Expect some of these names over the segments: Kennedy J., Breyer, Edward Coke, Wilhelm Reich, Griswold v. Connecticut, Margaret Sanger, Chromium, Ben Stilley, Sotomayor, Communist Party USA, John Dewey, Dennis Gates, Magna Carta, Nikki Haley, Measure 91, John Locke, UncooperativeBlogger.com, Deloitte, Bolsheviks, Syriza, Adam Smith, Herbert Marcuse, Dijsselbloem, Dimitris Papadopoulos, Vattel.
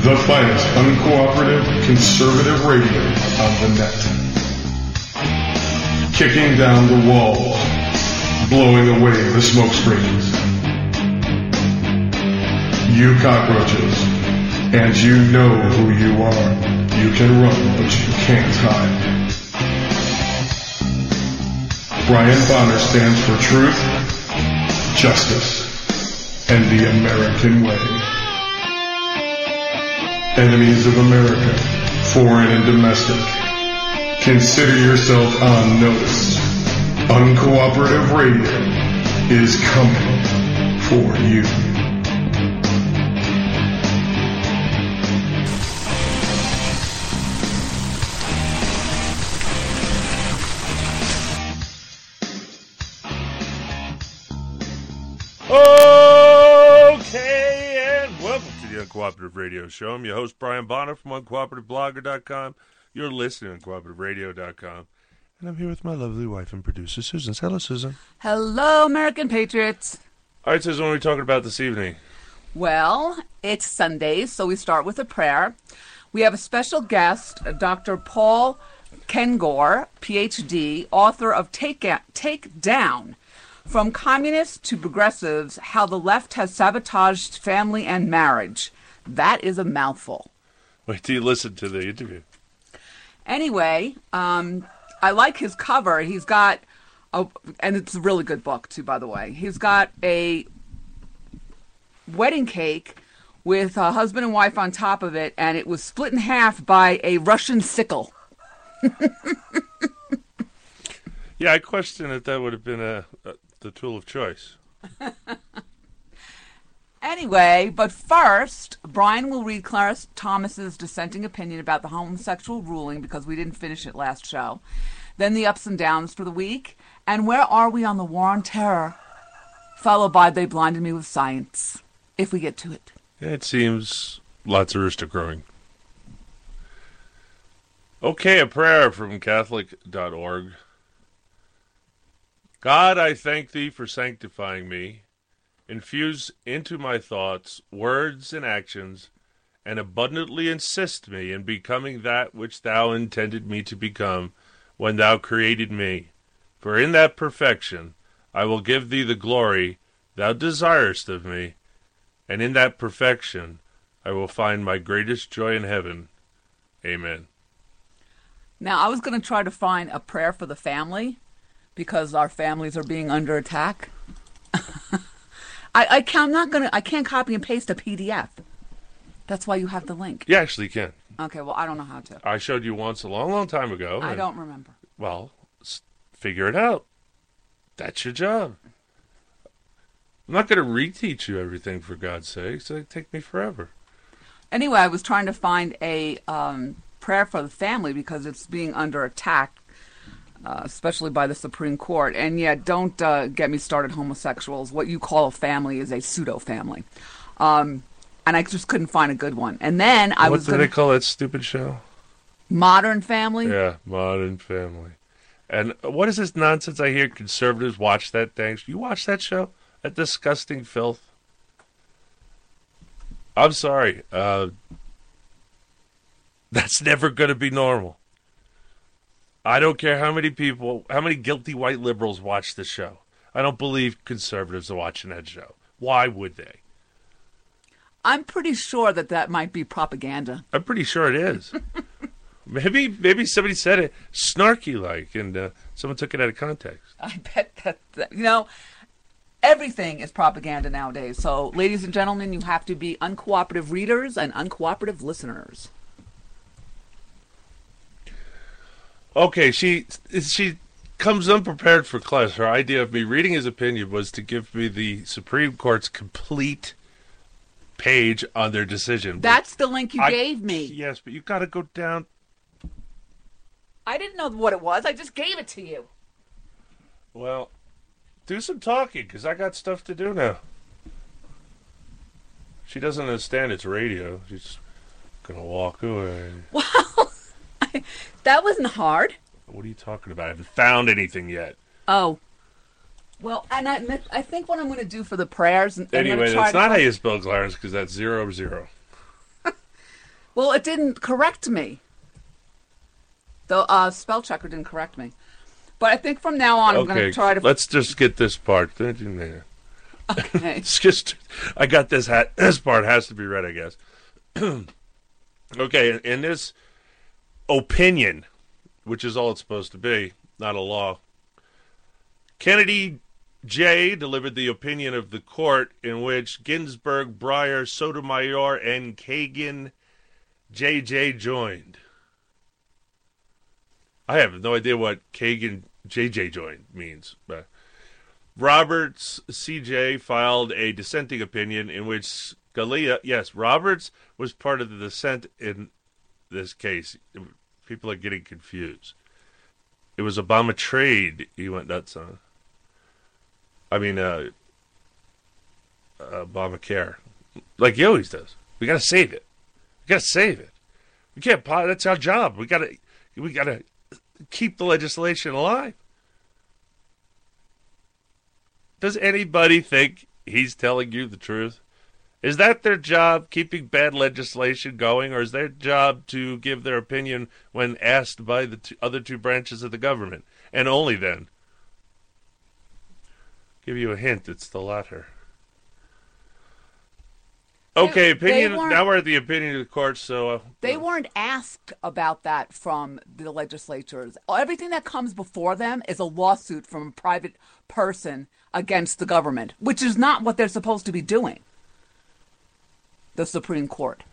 the finest uncooperative conservative radio on the net. Kicking down the walls, blowing away the smoke screens. You cockroaches, and you know who you are. You can run, but you can't hide. Brian Bonner stands for truth, justice, and the American way. Enemies of America, foreign and domestic, consider yourself on notice. Uncooperative Radio is coming for you. Uncooperative Radio Show. I'm your host, Brian Bonner from UncooperativeBlogger.com. You're listening to UncooperativeRadio.com. And I'm here with my lovely wife and producer, Susan. Hello, Susan. Hello, American Patriots. All right, Susan, what are we talking about this evening? Well, it's Sunday, so we start with a prayer. We have a special guest, Dr. Paul Kengor, Ph.D., author of Takedown. From Communists to Progressives, How the Left Has Sabotaged Family and Marriage. That is a mouthful. Wait till you listen to the interview. Anyway, I like his cover. He's got, and it's a really good book, too, by the way. He's got a wedding cake with a husband and wife on top of it, and it was split in half by a Russian sickle. Yeah, I question if that would have been the tool of choice. Anyway, but first, Brian will read Clarence Thomas's dissenting opinion about the homosexual ruling because we didn't finish it last show. Then the ups and downs for the week. And where are we on the war on terror? Followed by They Blinded Me with Science, if we get to it. It seems lots of rooster crowing. Okay, a prayer from Catholic.org. God, I thank thee for sanctifying me. Infuse into my thoughts, words, and actions, and abundantly assist me in becoming that which thou intended me to become when thou created me. For in that perfection I will give thee the glory thou desirest of me, and in that perfection I will find my greatest joy in heaven. Amen. Now, I was going to try to find a prayer for the family, because our families are being under attack. I can't copy and paste a PDF. That's why you have the link. You actually can. Okay, well, I don't know how to. I showed you once a long, long time ago. I don't remember. Well, figure it out. That's your job. I'm not going to reteach you everything, for God's sake. So it'd take me forever. Anyway, I was trying to find a prayer for the family because it's being under attack. Especially by the Supreme Court. And yeah, don't get me started, homosexuals. What you call a family is a pseudo-family. And I just couldn't find a good one. And then I was What do they call that stupid show? Modern Family? Yeah, Modern Family. And what is this nonsense I hear conservatives watch that thing? You watch that show? That disgusting filth? I'm sorry. That's never going to be normal. I don't care how many guilty white liberals watch this show. I don't believe conservatives are watching that show. Why would they? I'm pretty sure that might be propaganda. I'm pretty sure it is. Maybe somebody said it snarky-like, and someone took it out of context. I bet that, everything is propaganda nowadays. So, ladies and gentlemen, you have to be uncooperative readers and uncooperative listeners. Okay, she comes unprepared for class. Her idea of me reading his opinion was to give me the Supreme Court's complete page on their decision. That's the link you gave me. Yes, but you've got to go down. I didn't know what it was. I just gave it to you. Well, do some talking, because I got stuff to do now. She doesn't understand it's radio. She's going to walk away. Wow. That wasn't hard. What are you talking about? I haven't found anything yet. Oh. Well, and I think what I'm going to do for the prayers... Anyway, that's not how you spell Clarence, because that's 0 0. Well, it didn't correct me. The spell checker didn't correct me. But I think from now on, I'm going to try to... Let's just get this part. Okay. It's just... I got this hat. This part has to be read, I guess. Okay, in this opinion, which is all it's supposed to be, not a law, Kennedy J. delivered the opinion of the court in which Ginsburg, Breyer, Sotomayor, and Kagan J.J. joined. I have no idea what Kagan J.J. joined means. But Roberts C.J. filed a dissenting opinion in which Scalia... Yes, Roberts was part of the dissent in this case. People are getting confused. It was Obama trade he went nuts on. I mean, Obamacare. Like he always does. We got to save it. We can't... That's our job. We got to keep the legislation alive. Does anybody think he's telling you the truth? Is that their job, keeping bad legislation going, or is their job to give their opinion when asked by the other two branches of the government? And only then. Give you a hint, it's the latter. Okay, opinion. Now we're at the opinion of the court, so... They weren't asked about that from the legislatures. Everything that comes before them is a lawsuit from a private person against the government, which is not what they're supposed to be doing, the Supreme Court.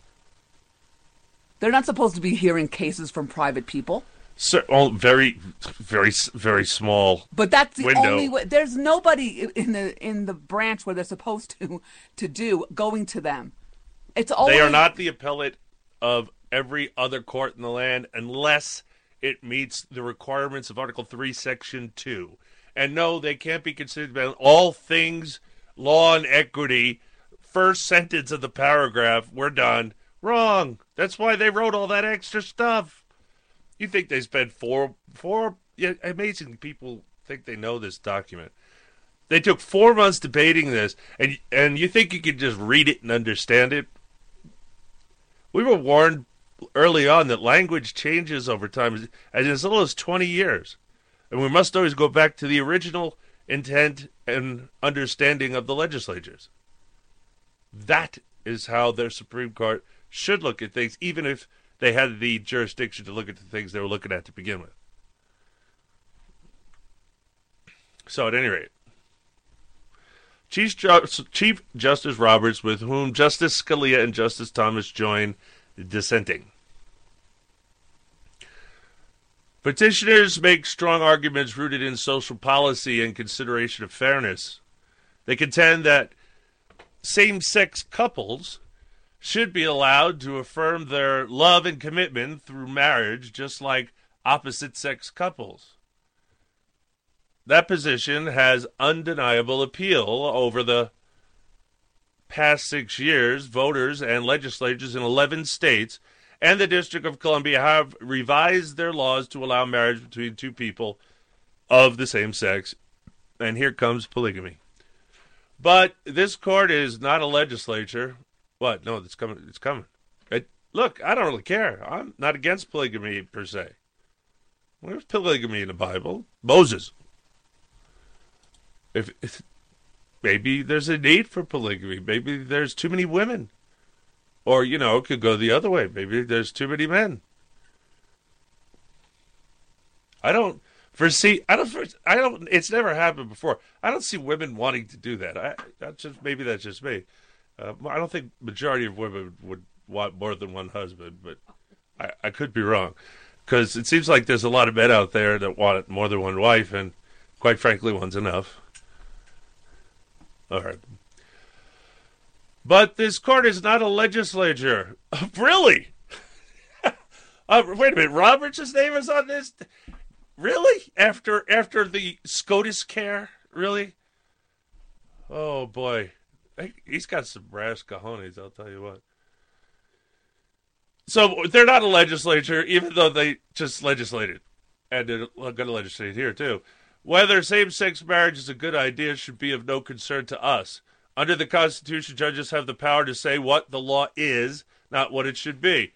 They're not supposed to be hearing cases from private people. So, very, very, very small. But that's the only way. There's nobody in the branch where they're supposed to do going to them. It's always... They are not the appellate of every other court in the land unless it meets the requirements of Article 3, Section 2. And no, they can't be considered all things law and equity. First sentence of the paragraph, we're done. Wrong. That's why they wrote all that extra stuff. You think they spent four? Yeah, amazing people think they know this document. They took 4 months debating this, and you think you could just read it and understand it? We were warned early on that language changes over time, as little as 20 years, and we must always go back to the original intent and understanding of the legislatures. That is how their Supreme Court should look at things, even if they had the jurisdiction to look at the things they were looking at to begin with. So, at any rate, Chief Justice Roberts, with whom Justice Scalia and Justice Thomas joined, dissenting. Petitioners make strong arguments rooted in social policy and consideration of fairness. They contend that same-sex couples should be allowed to affirm their love and commitment through marriage, just like opposite-sex couples. That position has undeniable appeal. Over the past 6 years, voters and legislatures in 11 states and the District of Columbia have revised their laws to allow marriage between two people of the same sex. And here comes polygamy. But this court is not a legislature. What? No, it's coming. It's coming. Look, I don't really care. I'm not against polygamy, per se. Where's polygamy in the Bible? Moses. If maybe there's a need for polygamy. Maybe there's too many women. Or, it could go the other way. Maybe there's too many men. It's never happened before. I don't see women wanting to do that. Maybe that's just me. I don't think majority of women would want more than one husband, but I could be wrong. Because it seems like there's a lot of men out there that want more than one wife, and quite frankly, one's enough. All right. But this court is not a legislature. Really? Wait a minute. Roberts' name is on this? Really? After the SCOTUS care? Really? Oh, boy. He's got some brass cojones, I'll tell you what. So they're not a legislature, even though they just legislated. And they're going to legislate here, too. Whether same-sex marriage is a good idea should be of no concern to us. Under the Constitution, judges have the power to say what the law is, not what it should be.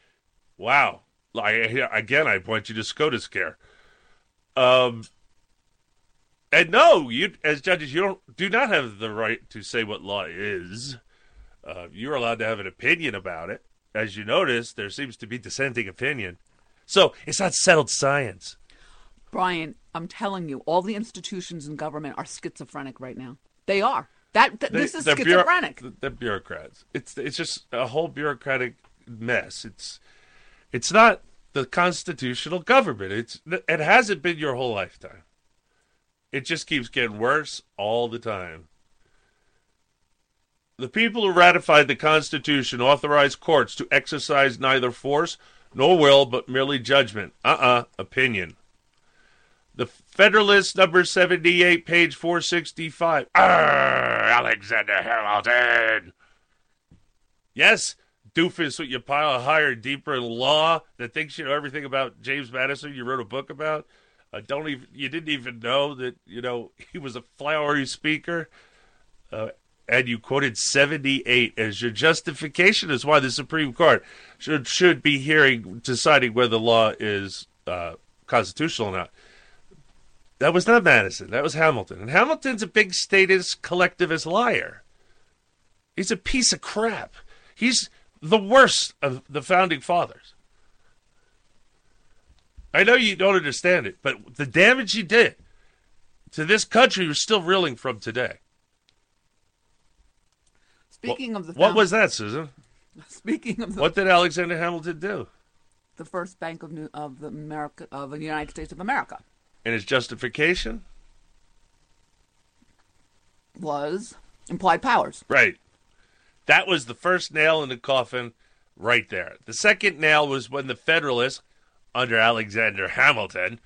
Wow. I point you to SCOTUS care. And no, you as judges, you do not have the right to say what law is. You're allowed to have an opinion about it. As you notice, there seems to be dissenting opinion. So it's not settled science. Brian, I'm telling you, all the institutions in government are schizophrenic right now. They are. This is schizophrenic. They're bureaucrats. It's just a whole bureaucratic mess. It's not the constitutional government. It hasn't been your whole lifetime. It just keeps getting worse all the time. The people who ratified the Constitution authorized courts to exercise neither force nor will, but merely judgment. Opinion. The Federalist, number 78, page 465. Alexander Hamilton. Yes, doofus with your pile of higher, deeper law that thinks you know everything about James Madison you wrote a book about. You didn't even know that, he was a flowery speaker. And you quoted 78 as your justification as why the Supreme Court should be deciding whether the law is constitutional or not. That was not Madison. That was Hamilton. And Hamilton's a big statist, collectivist liar. He's a piece of crap. He's the worst of the founding fathers. I know you don't understand it, but the damage he did to this country we're still reeling from today. Speaking of the what was that, Susan? Speaking of what did Alexander Hamilton do? The first bank of the United States of America. And his justification was implied powers. Right. That was the first nail in the coffin, right there. The second nail was when the Federalists, under Alexander Hamilton,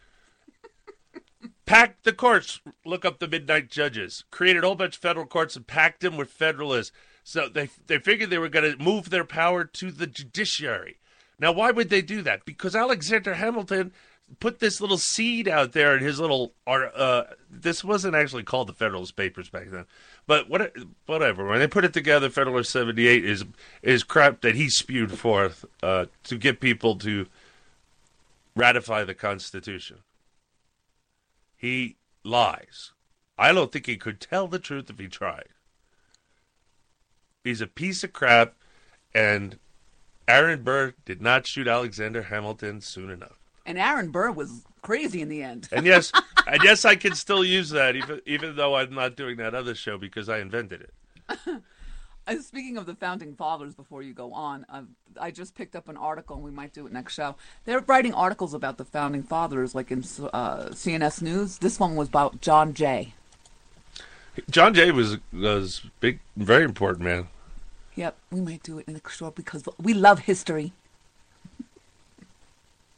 packed the courts. Look up the midnight judges. Created a whole bunch of federal courts and packed them with Federalists. So they figured they were going to move their power to the judiciary. Now, why would they do that? Because Alexander Hamilton put this little seed out there in his little this wasn't actually called the Federalist Papers back then. But whatever. When they put it together, Federalist 78 is crap that he spewed forth to get people to ratify the Constitution. He lies. I don't think he could tell the truth if he tried. He's a piece of crap, and Aaron Burr did not shoot Alexander Hamilton soon enough. And Aaron Burr was crazy in the end. And yes, I can still use that, even though I'm not doing that other show because I invented it. Speaking of the Founding Fathers, before you go on, I just picked up an article, and we might do it next show. They're writing articles about the Founding Fathers, like in CNS News. This one was about John Jay. John Jay was big, very important man. Yep, we might do it next show because we love history.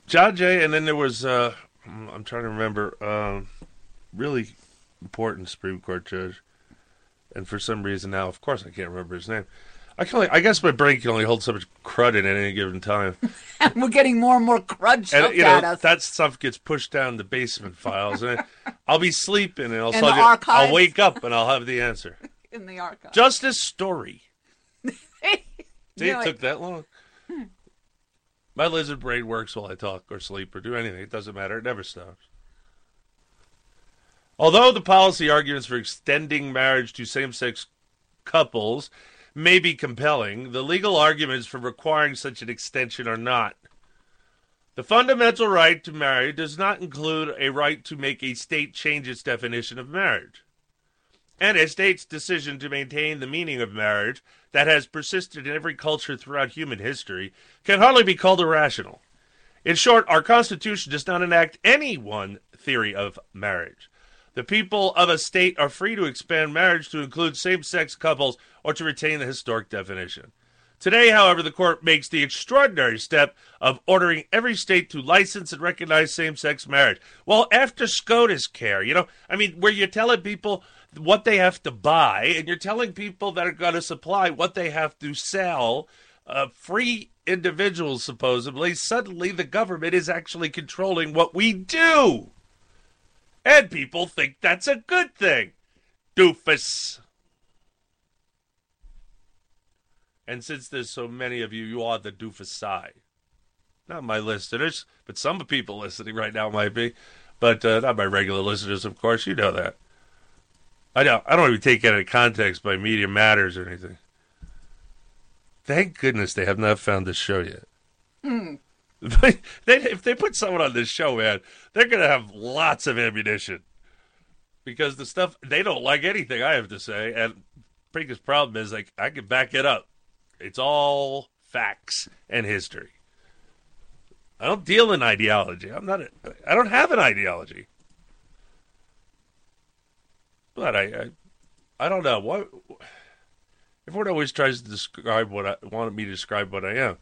John Jay, and then there was, I'm trying to remember, really important Supreme Court judge. And for some reason now, of course, I can't remember his name. I guess my brain can only hold so much crud in at any given time. And we're getting more and more crud stuff at us. That stuff gets pushed down the basement files. And I'll be sleeping, and I'll wake up, and I'll have the answer. In the archives. Justice Story. It took that long. My lizard brain works while I talk or sleep or do anything. It doesn't matter. It never stops. Although the policy arguments for extending marriage to same-sex couples may be compelling, the legal arguments for requiring such an extension are not. The fundamental right to marry does not include a right to make a state change its definition of marriage. And a state's decision to maintain the meaning of marriage that has persisted in every culture throughout human history can hardly be called irrational. In short, our Constitution does not enact any one theory of marriage. The people of a state are free to expand marriage to include same-sex couples or to retain the historic definition. Today, however, the court makes the extraordinary step of ordering every state to license and recognize same-sex marriage. Well, after SCOTUS care, where you're telling people what they have to buy, and you're telling people that are going to supply what they have to sell, free individuals, supposedly, suddenly the government is actually controlling what we do. And people think that's a good thing. Doofus. And since there's so many of you, you are the doofusai. Not my listeners, but some people listening right now might be. But not my regular listeners, of course. You know that. I don't even take it out of context by Media Matters or anything. Thank goodness they have not found this show yet. If they put someone on this show, man, they're going to have lots of ammunition. Because the stuff, they don't like anything I have to say. And the biggest problem is, I can back it up. It's all facts and history. I don't deal in ideology. I don't have an ideology. But I don't know. Why, everyone always tries to describe wanted me to describe what I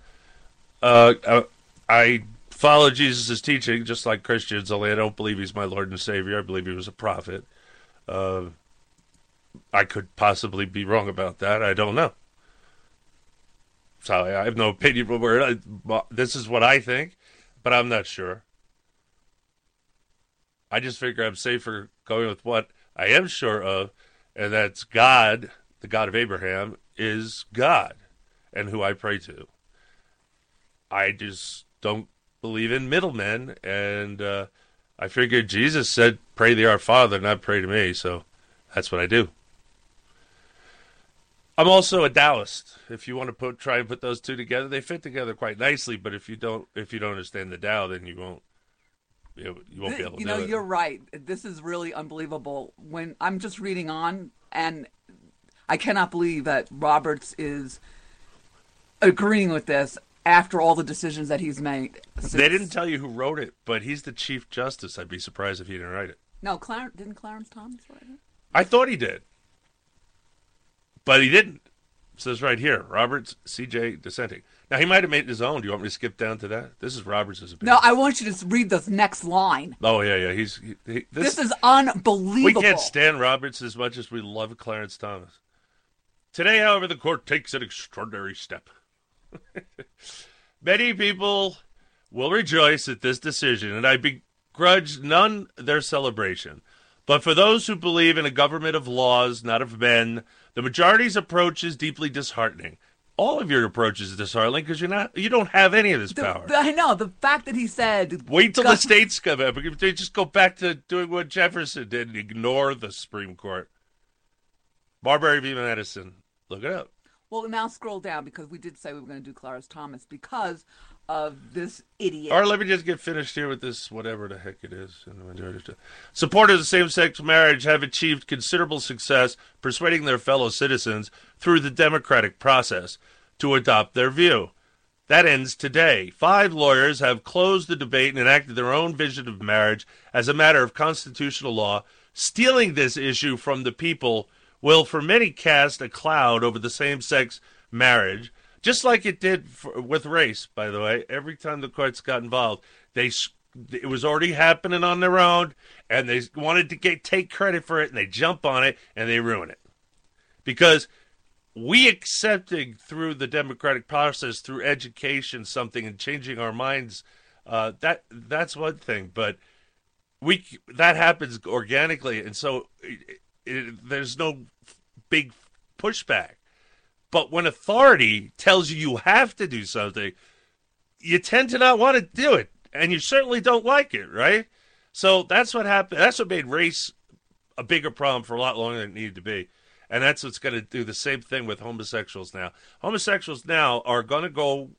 am. I follow Jesus' teaching, just like Christians, only I don't believe he's my Lord and Savior. I believe he was a prophet. I could possibly be wrong about that. I don't know. Sorry, I have no opinion. This is what I think, but I'm not sure. I just figure I'm safer going with what I am sure of, and that's God, the God of Abraham, is God, and who I pray to. I just don't believe in middlemen, and I figured Jesus said, pray thee our Father, not pray to me, so that's what I do. I'm also a Taoist. If you want to try and put those two together, they fit together quite nicely. But if you don't understand the Tao, then you won't be able to. Do it. You're right. This is really unbelievable. When I'm just reading on, and I cannot believe that Roberts is agreeing with this after all the decisions that he's made. They didn't tell you who wrote it, but he's the Chief Justice. I'd be surprised if he didn't write it. No, didn't Clarence Thomas write it? I thought he did. But he didn't. It says right here, Roberts C.J. dissenting. Now, he might have made his own. Do you want me to skip down to that? This is Roberts' opinion. No, I want you to read this next line. Oh, yeah. This is unbelievable. We can't stand Roberts as much as we love Clarence Thomas. Today, however, the court takes an extraordinary step. Many people will rejoice at this decision, and I begrudge none their celebration. But for those who believe in a government of laws, not of men, the majority's approach is deeply disheartening. All of your approaches are disheartening because you don't have any of this power. I know. The fact that he said... Wait till the states come up. Just go back to doing what Jefferson did and ignore the Supreme Court. Marbury v. Madison. Look it up. Well, now scroll down because we did say we were going to do Clarence Thomas because of this idiot. All right, let me just get finished here with this, whatever the heck it is. Supporters of same-sex marriage have achieved considerable success persuading their fellow citizens through the democratic process to adopt their view. That ends today. 5 lawyers have closed the debate and enacted their own vision of marriage as a matter of constitutional law. Stealing this issue from the people will for many cast a cloud over the same-sex marriage, just like it did with race, by the way. Every time the courts got involved, it was already happening on their own, and they wanted to take credit for it, and they jump on it, and they ruin it. Because we accepting through the democratic process, through education, something, and changing our minds, that's one thing. But that happens organically, and so... there's no big pushback. But when authority tells you have to do something, you tend to not want to do it. And you certainly don't like it, right? So that's what happened. That's what made race a bigger problem for a lot longer than it needed to be. And that's what's going to do the same thing with homosexuals now. Homosexuals now are going to go,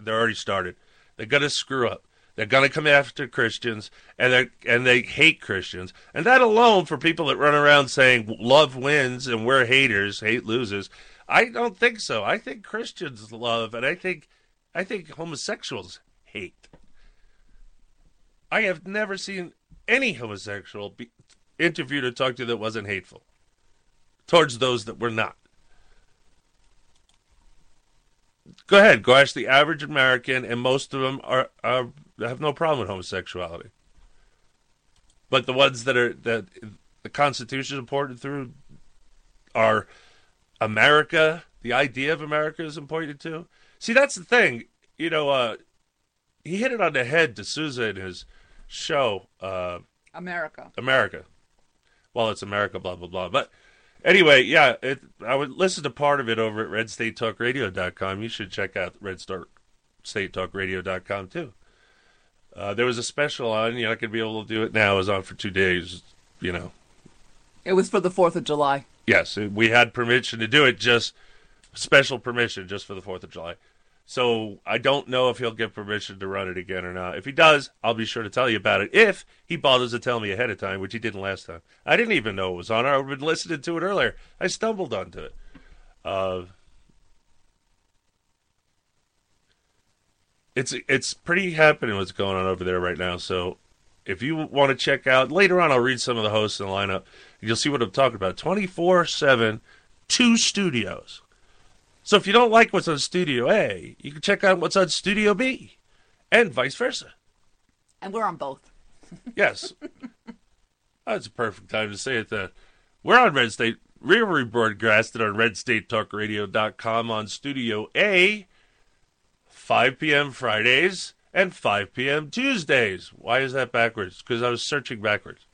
they're already started. They're going to screw up. They're going to come after Christians, and they hate Christians. And that alone, for people that run around saying love wins and we're haters, hate loses, I don't think so. I think Christians love, and I think homosexuals hate. I have never seen any homosexual be interviewed or talked to that wasn't hateful towards those that were not. Go ahead, gosh, the average American, and most of them are have no problem with homosexuality. But the ones that are that the Constitution is important through are America. The idea of America is important to. See, that's the thing. You know, he hit it on the head, D'Souza, in his show. America. Well, it's America, blah, blah, blah. But anyway, yeah, I would listen to part of it over at RedStateTalkRadio.com. You should check out RedStateTalkRadio.com, too. There was a special on, you're not going to be able to do it now. It was on for 2 days, you know. It was for the 4th of July. Yes, we had permission to do it, just special permission just for the 4th of July. So I don't know if he'll get permission to run it again or not. If he does, I'll be sure to tell you about it. If he bothers to tell me ahead of time, which he didn't last time. I didn't even know it was on. I would have been listening to it earlier. I stumbled onto it. It's pretty happening what's going on over there right now. So if you want to check out, later on I'll read some of the hosts in the lineup. And you'll see what I'm talking about. 24/7, 2 studios. So if you don't like what's on Studio A, you can check out what's on Studio B, and vice versa. And we're on both. Yes. That's a perfect time to say it. We're on Red State. We're rebroadcasted on RedStateTalkRadio.com on Studio A, 5 p.m. Fridays and 5 p.m. Tuesdays. Why is that backwards? Because I was searching backwards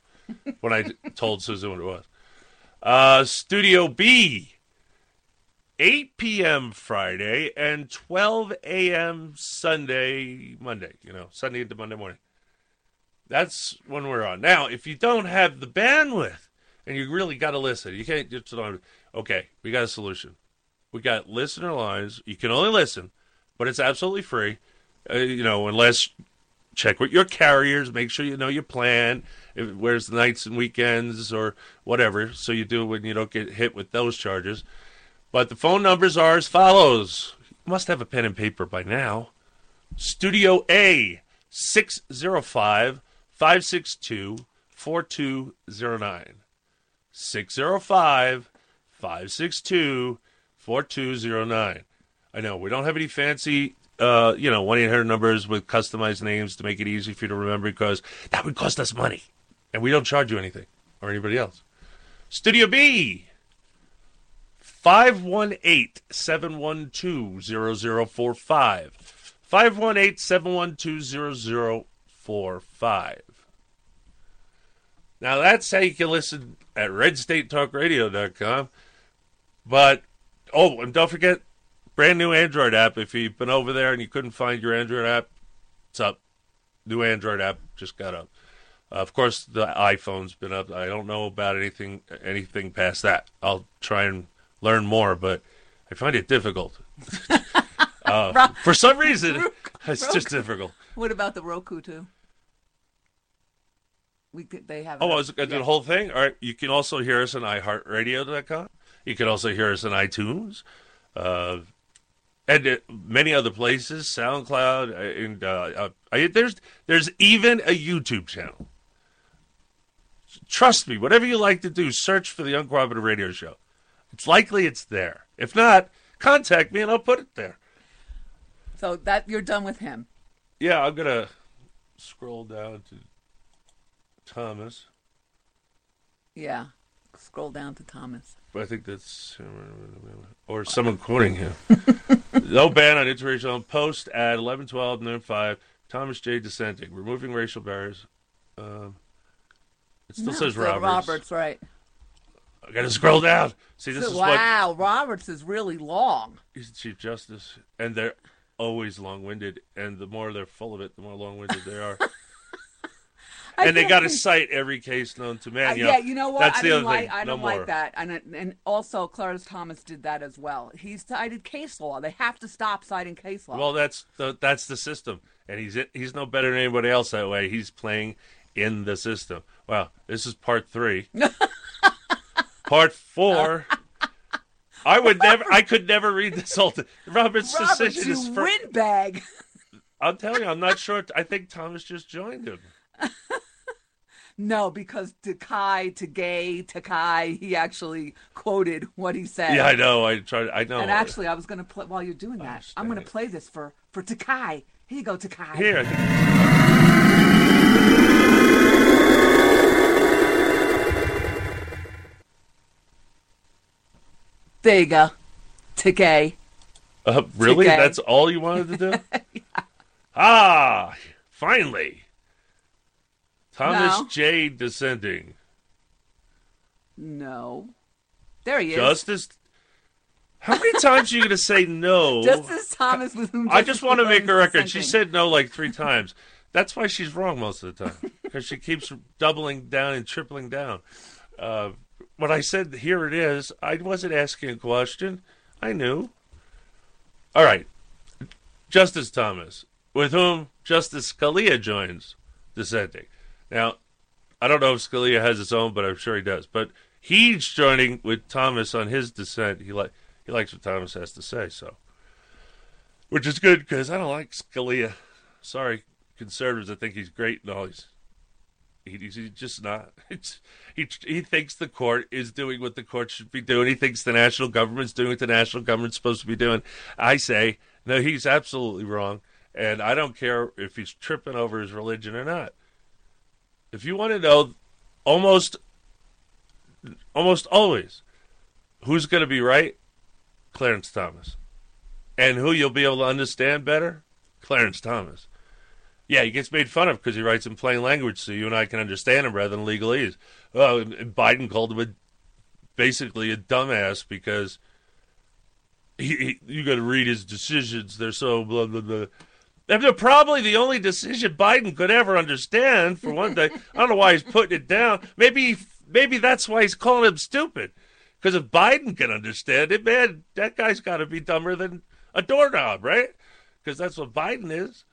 when I told Susan what it was. Studio B, 8 p.m. Friday and 12 a.m. Monday, you know, Sunday into Monday morning. That's when we're on. Now, if you don't have the bandwidth and you really got to listen, you can't just, okay, we got a solution. We got listener lines. You can only listen, but it's absolutely free, unless check with your carriers, make sure you know your plan, where's the nights and weekends or whatever, so you do it when you don't get hit with those charges. But the phone numbers are as follows. You must have a pen and paper by now. Studio A, 605-562-4209. 605-562-4209. I know, we don't have any fancy, 1-800 numbers with customized names to make it easy for you to remember because that would cost us money. And we don't charge you anything or anybody else. Studio B. 518-712-0045. 518-712-0045. Now, that's how you can listen at RedStateTalkRadio.com. But, and don't forget, brand new Android app. If you've been over there and you couldn't find your Android app, it's up. New Android app just got up. Of course, the iPhone's been up. I don't know about anything past that. I'll try and learn more, but I find it difficult. For some reason, it's just difficult. What about the Roku, too? They have. I was going to do the whole thing? All right. You can also hear us on iHeartRadio.com. You can also hear us on iTunes. And many other places, SoundCloud. And there's even a YouTube channel. Trust me, whatever you like to do, search for the Uncooperative Radio Show. It's likely it's there. If not, contact me and I'll put it there. So that you're done with him. Yeah, I'm going to scroll down to Thomas. Yeah, scroll down to Thomas. I think that's... Or someone quoting him. No ban on interracial post at 11:12 noon 5. Thomas J. dissenting. Removing racial barriers. It still says Roberts. Roberts, right. I got to scroll down. See, this is wow, Roberts is really long. He's the Chief Justice, and they're always long-winded, and the more they're full of it, the more long-winded they are. And they got to cite every case known to man. Yeah, you know what? That's the other thing. I don't like that. And also, Clarence Thomas did that as well. He cited case law. They have to stop citing case law. Well, that's the system, and he's no better than anybody else that way. He's playing in the system. Wow, this is part 3. Part 4. I could never read this whole thing. Robert's decision is for windbag. I'm telling you, I'm not sure. I think Thomas just joined him. No, because Takai, he actually quoted what he said. Yeah, I know. I know. And actually, I was going to play, while you're doing that, I'm going to play this for Takai. Here you go, Takai. Here. There you go. Takai. Really? Takai. That's all you wanted to do? Yeah. Ah, finally. Thomas J. dissenting. No. There he is. Justice. How many times are you going to say no? Justice Thomas. I just want to make a record. Dissenting. She said no like 3 times. That's why she's wrong most of the time. Because she keeps doubling down and tripling down. When I said, here it is, I wasn't asking a question. I knew. All right. Justice Thomas, with whom Justice Scalia joins, dissenting. Now, I don't know if Scalia has his own, but I'm sure he does. But he's joining with Thomas on his dissent. He likes what Thomas has to say, so. Which is good, because I don't like Scalia. Sorry, conservatives, I think he's great and all. He's just not. He thinks the court is doing what the court should be doing. He thinks the national government's doing what the national government's supposed to be doing. I say, no, he's absolutely wrong. And I don't care if he's tripping over his religion or not. If you want to know almost always who's going to be right, Clarence Thomas. And who you'll be able to understand better, Clarence Thomas. Yeah, he gets made fun of because he writes in plain language so you and I can understand him rather than legalese. Well, and Biden called him basically a dumbass because you got to read his decisions. They're so blah, blah, blah. They're probably the only decision Biden could ever understand, for one day. I don't know why he's putting it down. Maybe that's why he's calling him stupid. Because if Biden can understand it, man, that guy's got to be dumber than a doorknob, right? Because that's what Biden is.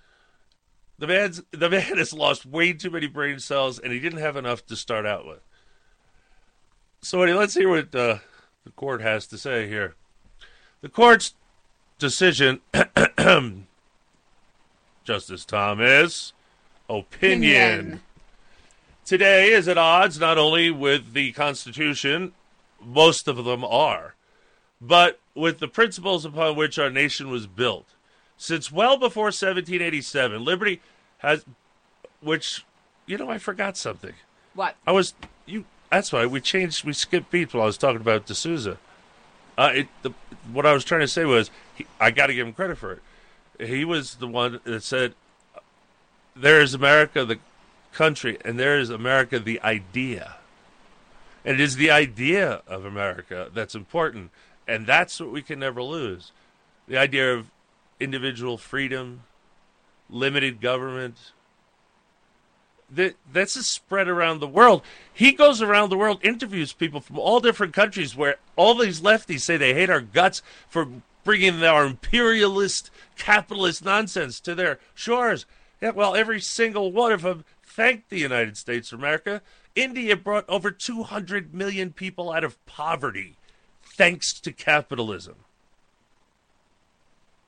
The man has lost way too many brain cells, and he didn't have enough to start out with. So anyway, let's hear what the court has to say here. The court's decision... Justice Thomas, opinion. Today is at odds not only with the Constitution, most of them are, but with the principles upon which our nation was built. Since well before 1787, liberty has, which, you know, I forgot something. What? That's why we skipped beats while I was talking about D'Souza. What I was trying to say was, I got to give him credit for it. He was the one that said, there is America, the country, and there is America, the idea. And it is the idea of America that's important. And that's what we can never lose. The idea of individual freedom, limited government. That's a spread around the world. He goes around the world, interviews people from all different countries where all these lefties say they hate our guts for bringing our imperialist, capitalist nonsense to their shores. Yeah, well, every single one of them thanked the United States of America. India brought over 200 million people out of poverty, thanks to capitalism.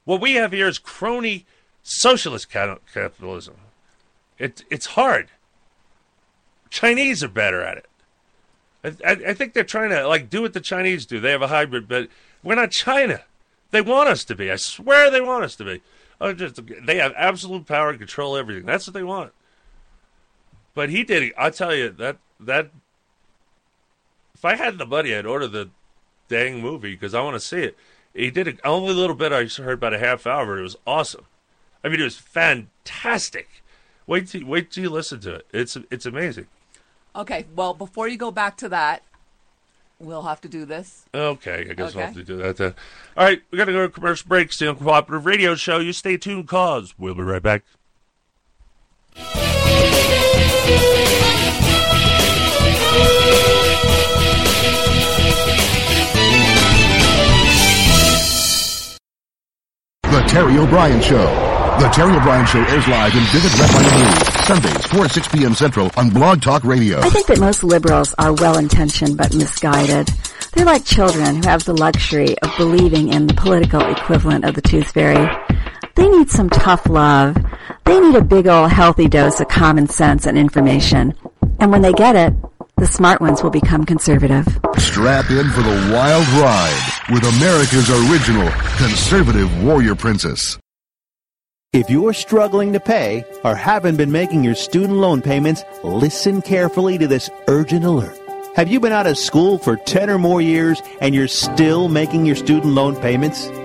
What we have here is crony socialist capitalism. It's hard. Chinese are better at it. I think they're trying to do what the Chinese do. They have a hybrid, but we're not China. They want us to be. I swear they want us to be. They have absolute power and control everything. That's what they want. But he did. I tell you, that if I had the money, I'd order the dang movie because I want to see it. He did only a little bit. I heard about a half hour. It was awesome. I mean, it was fantastic. Wait till you listen to it. It's amazing. Okay. Well, before you go back to that. We'll have to do this. Okay, I guess we'll have to do that then. All right, we've got to go to commercial breaks. The Uncooperative Radio Show. You stay tuned, cause we'll be right back. The Terry O'Brien Show. The Terry O'Brien Show airs live in vivid red light blue. Sundays, 4 to 6 p.m. Central on Blog Talk Radio. I think that most liberals are well-intentioned but misguided. They're like children who have the luxury of believing in the political equivalent of the tooth fairy. They need some tough love. They need a big old healthy dose of common sense and information. And when they get it, the smart ones will become conservative. Strap in for the wild ride with America's original conservative warrior princess. If you're struggling to pay or haven't been making your student loan payments, listen carefully to this urgent alert. Have you been out of school for 10 or more years and you're still making your student loan payments?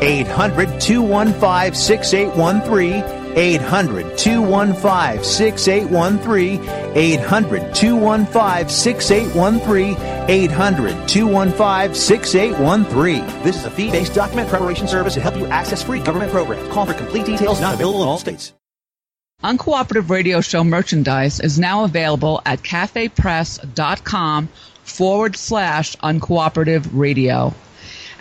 800-215-6813, 800-215-6813, 800-215-6813, 800-215-6813. This is a fee-based document preparation service to help you access free government programs. Call for complete details, not available in all states. Uncooperative Radio Show merchandise is now available at cafepress.com/uncooperative radio.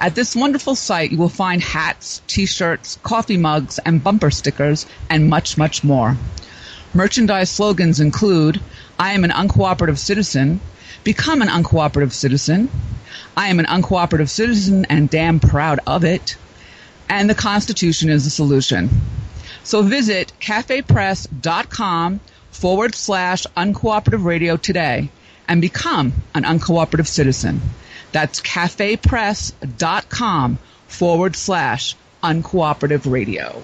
At this wonderful site, you will find hats, T-shirts, coffee mugs, and bumper stickers, and much, much more. Merchandise slogans include, I am an uncooperative citizen, become an uncooperative citizen, I am an uncooperative citizen and damn proud of it, and the Constitution is the solution. So visit cafepress.com/uncooperative radio today and become an uncooperative citizen. That's cafepress.com/uncooperative radio.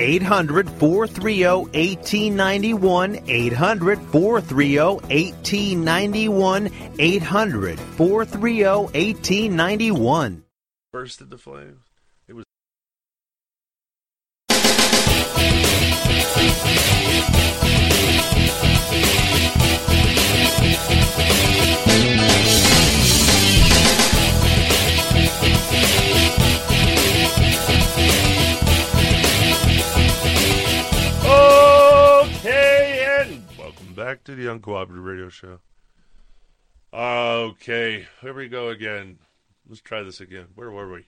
800-430-1891, 800-430-1891, 800-430-1891. Burst into flames. It was... Back to the Uncooperative Radio Show. Okay, here we go again. Let's try this again. Where were we?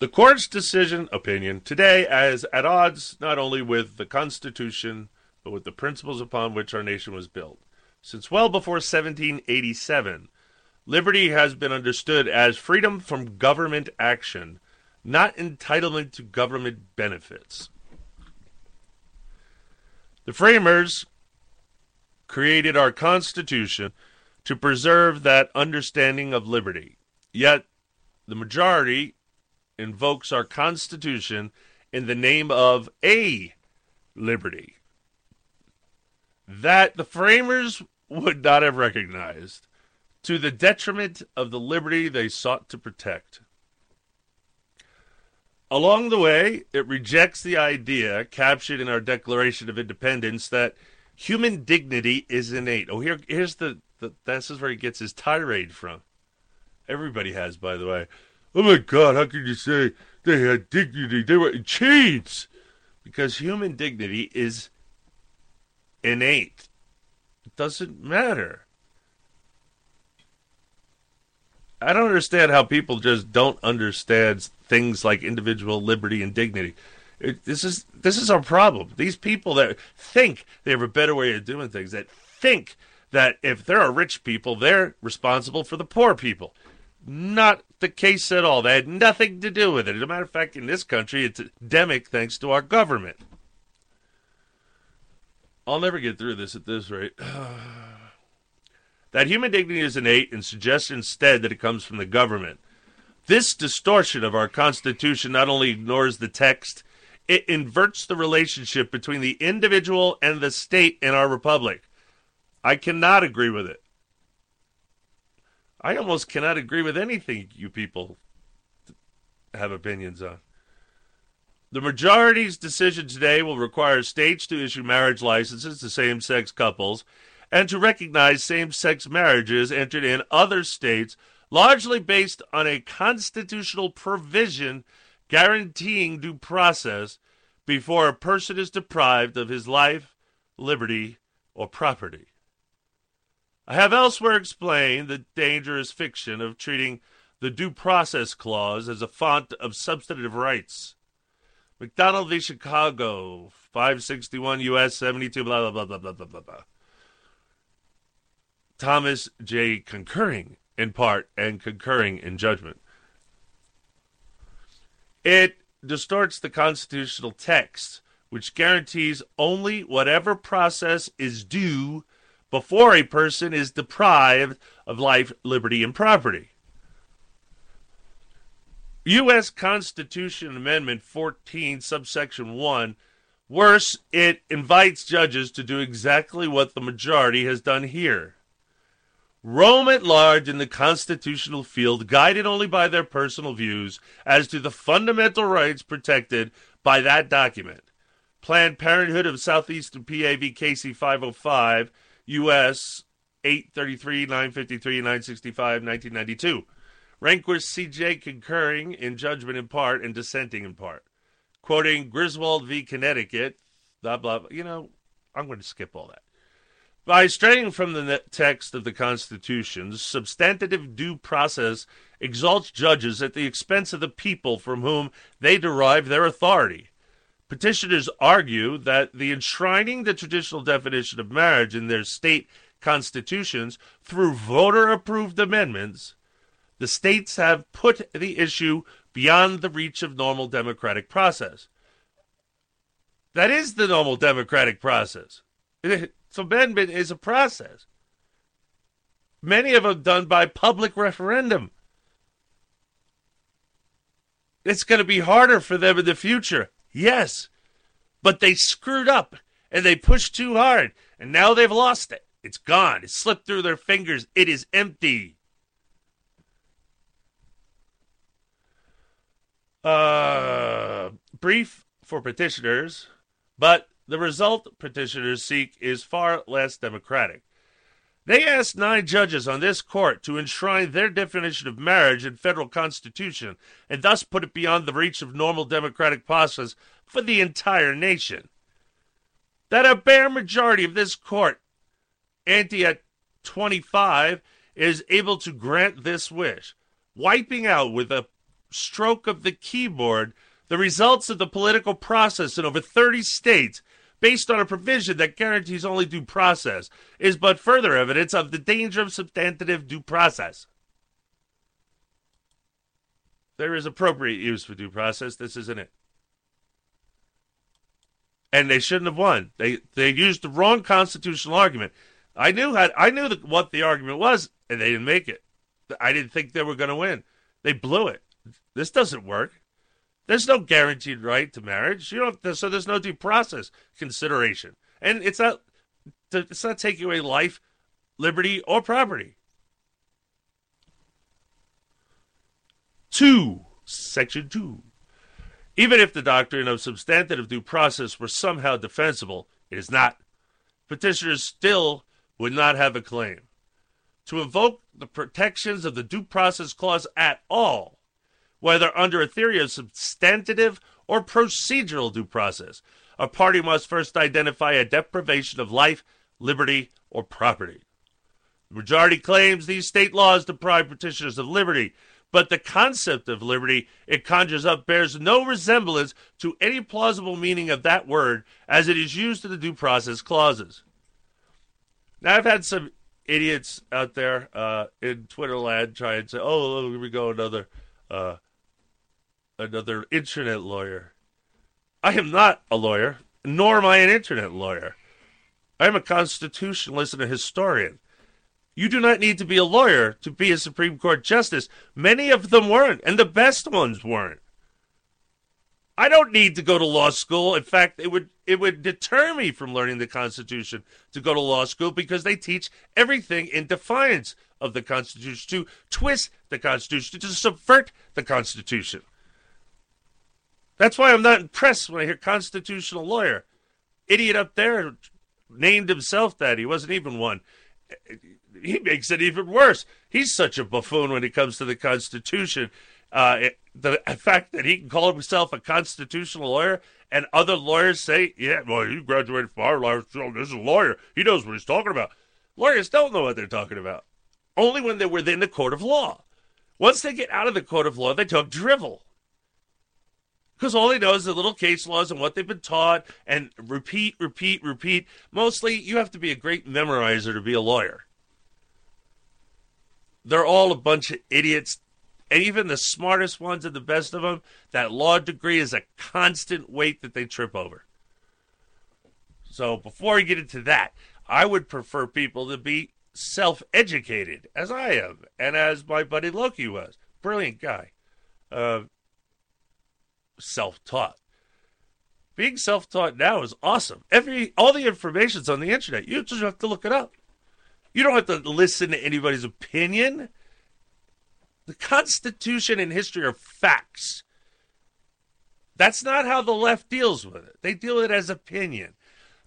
The court's decision opinion today is at odds not only with the Constitution, but with the principles upon which our nation was built. Since well before 1787, liberty has been understood as freedom from government action, not entitlement to government benefits. The framers created our Constitution to preserve that understanding of liberty. Yet, the majority invokes our Constitution in the name of a liberty that the framers would not have recognized, to the detriment of the liberty they sought to protect. Along the way, it rejects the idea captured in our Declaration of Independence that human dignity is innate. Oh, this is where he gets his tirade from. Everybody has, by the way. Oh my God, how can you say they had dignity? They were in chains. Because human dignity is innate. It doesn't matter. I don't understand how people just don't understand things like individual liberty and dignity. This is our problem. These people that think they have a better way of doing things, that think that if there are rich people, they're responsible for the poor people. Not the case at all. They had nothing to do with it. As a matter of fact, in this country, it's endemic thanks to our government. I'll never get through this at this rate. That human dignity is innate and suggests instead that it comes from the government. This distortion of our Constitution not only ignores the text, it inverts the relationship between the individual and the state in our republic. I cannot agree with it. I almost cannot agree with anything you people have opinions on. The majority's decision today will require states to issue marriage licenses to same-sex couples and to recognize same-sex marriages entered in other states, largely based on a constitutional provision guaranteeing due process before a person is deprived of his life, liberty, or property. I have elsewhere explained the dangerous fiction of treating the Due Process Clause as a font of substantive rights. McDonald v. Chicago, 561 U.S. 72, blah, blah, blah, blah, blah, blah, blah. Thomas J. concurring in part and concurring in judgment. It distorts the constitutional text, which guarantees only whatever process is due before a person is deprived of life, liberty, and property. U.S. Constitution Amendment 14, subsection 1, worse, it invites judges to do exactly what the majority has done here. Roam at large in the constitutional field, guided only by their personal views as to the fundamental rights protected by that document. Planned Parenthood of Southeastern PA v. Casey 505, U.S. 833, 953, 965, 1992. Rehnquist C.J. concurring in judgment in part and dissenting in part. Quoting Griswold v. Connecticut, blah, blah, blah. You know, I'm going to skip all that. By straying from the text of the Constitution, substantive due process exalts judges at the expense of the people from whom they derive their authority. Petitioners argue that the enshrining the traditional definition of marriage in their state constitutions through voter-approved amendments, the states have put the issue beyond the reach of normal democratic process. That is the normal democratic process. So amendment is a process. Many of them done by public referendum. It's going to be harder for them in the future. Yes. But they screwed up and they pushed too hard. And now they've lost it. It's gone. It slipped through their fingers. It is empty. Brief for petitioners, but the result petitioners seek is far less democratic. They asked 9 judges on this court to enshrine their definition of marriage in federal constitution and thus put it beyond the reach of normal democratic process for the entire nation. That a bare majority of this court, ante at 25, is able to grant this wish, wiping out with a stroke of the keyboard the results of the political process in over 30 states based on a provision that guarantees only due process, is but further evidence of the danger of substantive due process. There is appropriate use for due process. This isn't it. And they shouldn't have won. They used the wrong constitutional argument. I knew what the argument was, and they didn't make it. I didn't think they were going to win. They blew it. This doesn't work. There's no guaranteed right to marriage. So there's no due process consideration, and it's not taking away life, liberty, or property. 2, section 2. Even if the doctrine of substantive due process were somehow defensible, it is not. Petitioners still would not have a claim to invoke the protections of the Due Process Clause at all, whether under a theory of substantive or procedural due process. A party must first identify a deprivation of life, liberty, or property. The majority claims these state laws deprive petitioners of liberty, but the concept of liberty it conjures up bears no resemblance to any plausible meaning of that word as it is used in the due process clauses. Now, I've had some idiots out there in Twitter land try and say, "Oh, here we go, another internet lawyer." I am not a lawyer, nor am I an internet lawyer. I am a constitutionalist and a historian. You do not need to be a lawyer to be a Supreme Court justice. Many of them weren't, and the best ones weren't. I don't need to go to law school. In fact, it would deter me from learning the Constitution to go to law school, because they teach everything in defiance of the Constitution, to twist the Constitution, to subvert the Constitution. That's why I'm not impressed when I hear constitutional lawyer. Idiot up there named himself that. He wasn't even one. He makes it even worse. He's such a buffoon when it comes to the Constitution. The fact that he can call himself a constitutional lawyer and other lawyers say, yeah, well, he graduated from Harvard, so this is a lawyer. He knows what he's talking about. Lawyers don't know what they're talking about. Only when they're within the court of law. Once they get out of the court of law, they talk drivel. Because all they know is the little case laws and what they've been taught, and repeat. Mostly, you have to be a great memorizer to be a lawyer. They're all a bunch of idiots, and even the smartest ones and the best of them, that law degree is a constant weight that they trip over. So before I get into that, I would prefer people to be self-educated, as I am, and as my buddy Loki was. Brilliant guy. Self-taught. Being self-taught now is awesome. All the information's on the internet. You just have to look it up. You don't have to listen to anybody's opinion. The Constitution and history are facts. That's not how the left deals with it. They deal with it as opinion.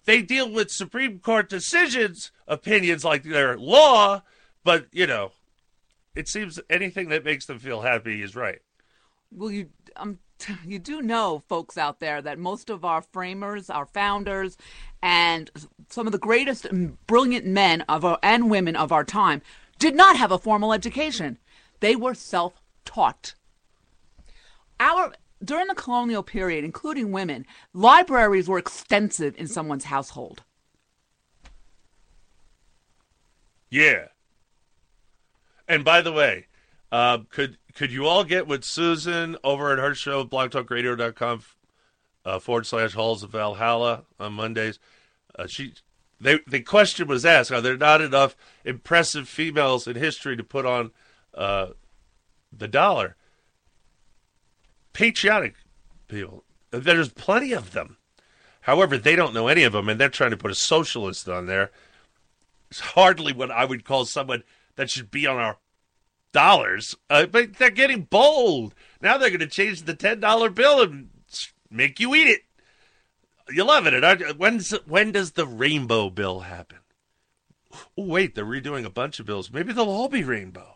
They deal with Supreme Court decisions, opinions like they're law, but, you know, it seems anything that makes them feel happy is right. Well, you do know, folks out there, that most of our framers, our founders, and some of the greatest and brilliant men and women of our time did not have a formal education. They were self-taught. During the colonial period, including women, libraries were extensive in someone's household. Yeah. And by the way, could you all get with Susan over at her show, blogtalkradio.com / Halls of Valhalla on Mondays? The question was asked, are there not enough impressive females in history to put on the dollar? Patriotic people. There's plenty of them. However, they don't know any of them, and they're trying to put a socialist on there. It's hardly what I would call someone that should be on our dollars, but they're getting bold. Now they're going to change the $10 bill and make you eat it. You love it. And when does the rainbow bill happen? Oh, wait, they're redoing a bunch of bills. Maybe they'll all be rainbow.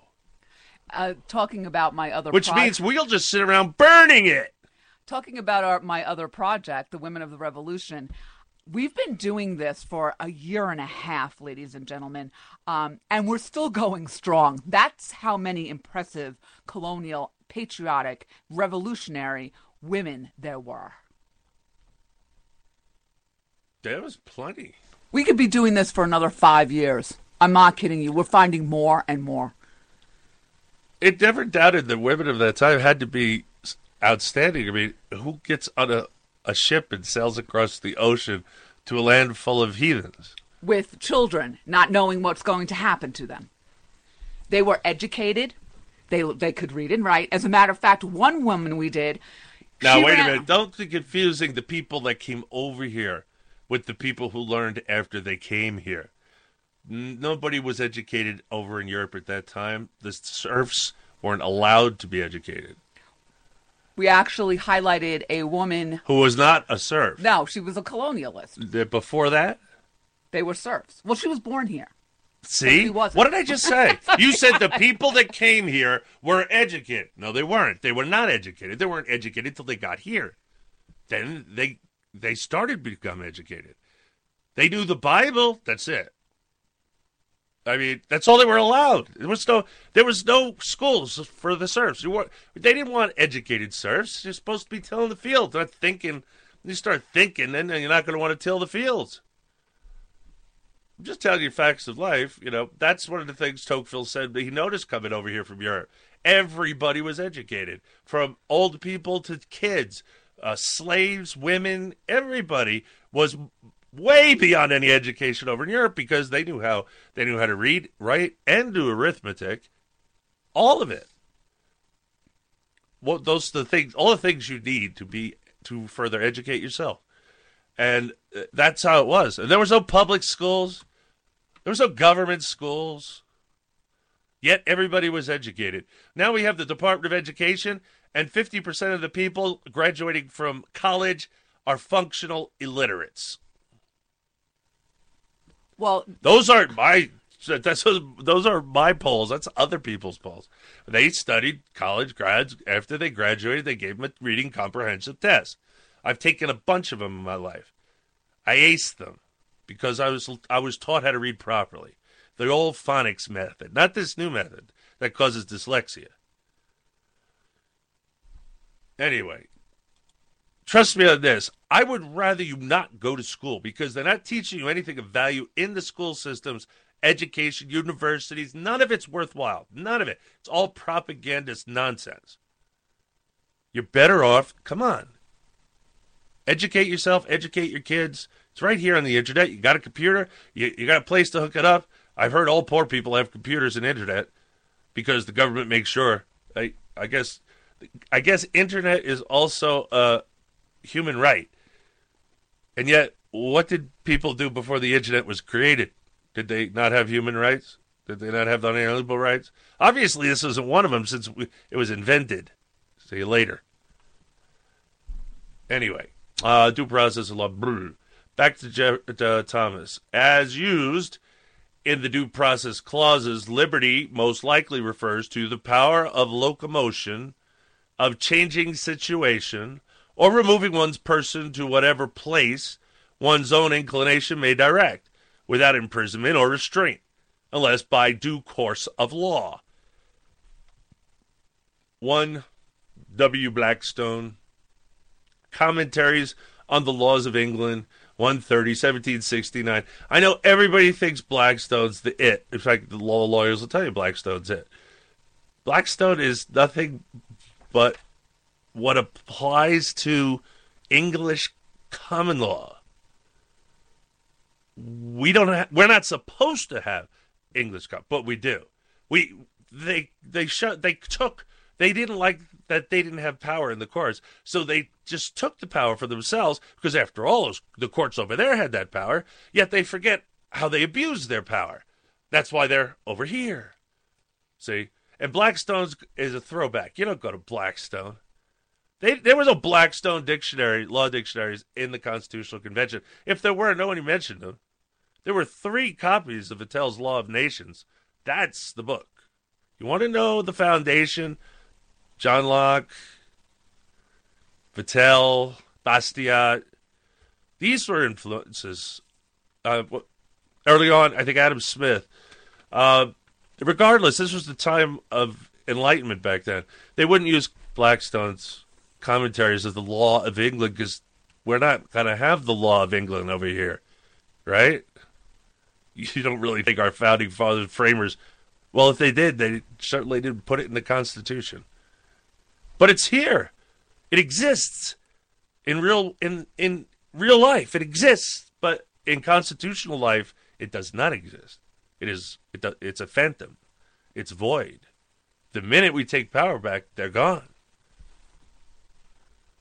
Talking about my other project. Which means we'll just sit around burning it. Talking about my other project, the Women of the Revolution, we've been doing this for a year and a half, ladies and gentlemen, and we're still going strong. That's how many impressive colonial, patriotic, revolutionary women there were. There was plenty. We could be doing this for another 5 years. I'm not kidding you. We're finding more and more. It never doubted that women of that time had to be outstanding. I mean, who gets on a ship and sails across the ocean to a land full of heathens? With children, not knowing what's going to happen to them. They were educated. They could read and write. As a matter of fact, one woman we did... Now, wait a minute. Don't be confusing the people that came over here with the people who learned after they came here. Nobody was educated over in Europe at that time. The serfs weren't allowed to be educated. We actually highlighted a woman... Who was not a serf. No, she was a colonialist. Before that? They were serfs. Well, she was born here. See? She wasn't. What did I just say? You said the people that came here were educated. No, they weren't. They were not educated. They weren't educated until they got here. Then they started to become educated. They knew the Bible. That's it. I mean, that's all they were allowed. There was no schools for the serfs. They didn't want educated serfs. You're supposed to be tilling the fields, not thinking. You start thinking, then you're not going to want to till the fields. I'm just telling you facts of life. You know, that's one of the things Tocqueville said that he noticed coming over here from Europe. Everybody was educated, from old people to kids, slaves, women. Everybody was way beyond any education over in Europe because they knew how to read, write, and do arithmetic. All of it. Well, those are the things, all the things you need to further educate yourself. And that's how it was. And there was no public schools. There was no government schools. Yet everybody was educated. Now we have the Department of Education, and 50% of the people graduating from college are functional illiterates. Well, those aren't my... those are my polls. That's other people's polls. They studied college grads. After they graduated, they gave them a reading comprehensive test. I've taken a bunch of them in my life. I aced them because I was taught how to read properly. The old phonics method, not this new method that causes dyslexia. Anyway, trust me on this. I would rather you not go to school because they're not teaching you anything of value in the school systems. Education, universities, none of it's worthwhile. None of it. It's all propagandist nonsense. You're better off. Come on. Educate yourself. Educate your kids. It's right here on the internet. You got a computer. You got a place to hook it up. I've heard all poor people have computers and internet because the government makes sure. I guess internet is also a human right. And yet, what did people do before the internet was created? Did they not have human rights? Did they not have unalienable rights? Obviously, this isn't one of them since it was invented. See you later. Anyway, due process of law. Back to Thomas. As used in the due process clauses, liberty most likely refers to the power of locomotion, of changing situation, or removing one's person to whatever place one's own inclination may direct, without imprisonment or restraint, unless by due course of law. 1. W. Blackstone, Commentaries on the Laws of England, 130, 1769. I know everybody thinks Blackstone's the it. In fact, the law lawyers will tell you Blackstone's it. Blackstone is nothing but what applies to English common law. We're not supposed to have English Cup, but we do. They didn't like that they didn't have power in the courts, so they just took the power for themselves. Because after all, the courts over there had that power. Yet they forget how they abused their power. That's why they're over here. See, and Blackstone's is a throwback. You don't go to Blackstone. There was no Blackstone dictionary, law dictionaries in the Constitutional Convention. If there were, nobody mentioned them. There were 3 copies of Vattel's Law of Nations. That's the book. You want to know the foundation? John Locke, Vattel, Bastiat. These were influences. Early on, I think Adam Smith. Regardless, this was the time of Enlightenment back then. They wouldn't use Blackstone's commentaries of the Law of England because we're not going to have the Law of England over here. Right? You don't really think our founding fathers, framers, well, if they did, they certainly didn't put it in the Constitution. But it's here. It exists in real life. It exists, but in constitutional life, it does not exist. It's a phantom. It's void. The minute we take power back, they're gone.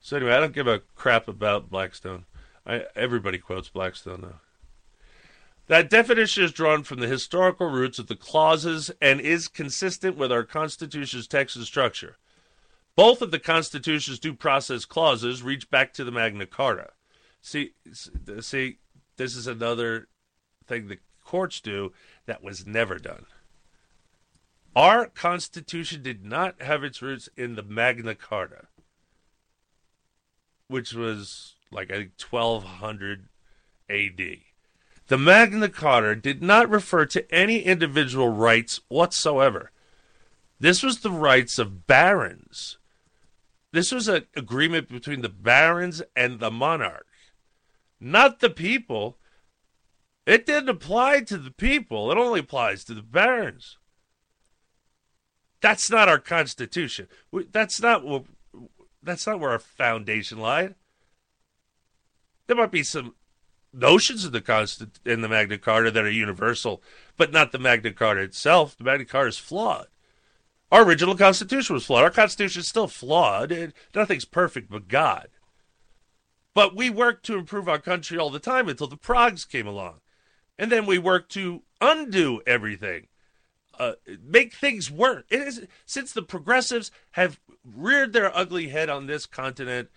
So anyway, I don't give a crap about Blackstone. Everybody quotes Blackstone now. That definition is drawn from the historical roots of the clauses and is consistent with our Constitution's text and structure. Both of the Constitution's due process clauses reach back to the Magna Carta. See, this is another thing the courts do that was never done. Our Constitution did not have its roots in the Magna Carta, which was like, I think, 1200 A.D. The Magna Carta did not refer to any individual rights whatsoever. This was the rights of barons. This was an agreement between the barons and the monarch, not the people. It didn't apply to the people. It only applies to the barons. That's not our Constitution. That's not where our foundation lied. There might be some notions of the in the Magna Carta that are universal, but not the Magna Carta itself. The Magna Carta is flawed. Our original Constitution was flawed. Our Constitution is still flawed. Nothing's perfect but God. But we worked to improve our country all the time until the Prags came along. And then we worked to undo everything, make things worse. Since the progressives have reared their ugly head on this continent,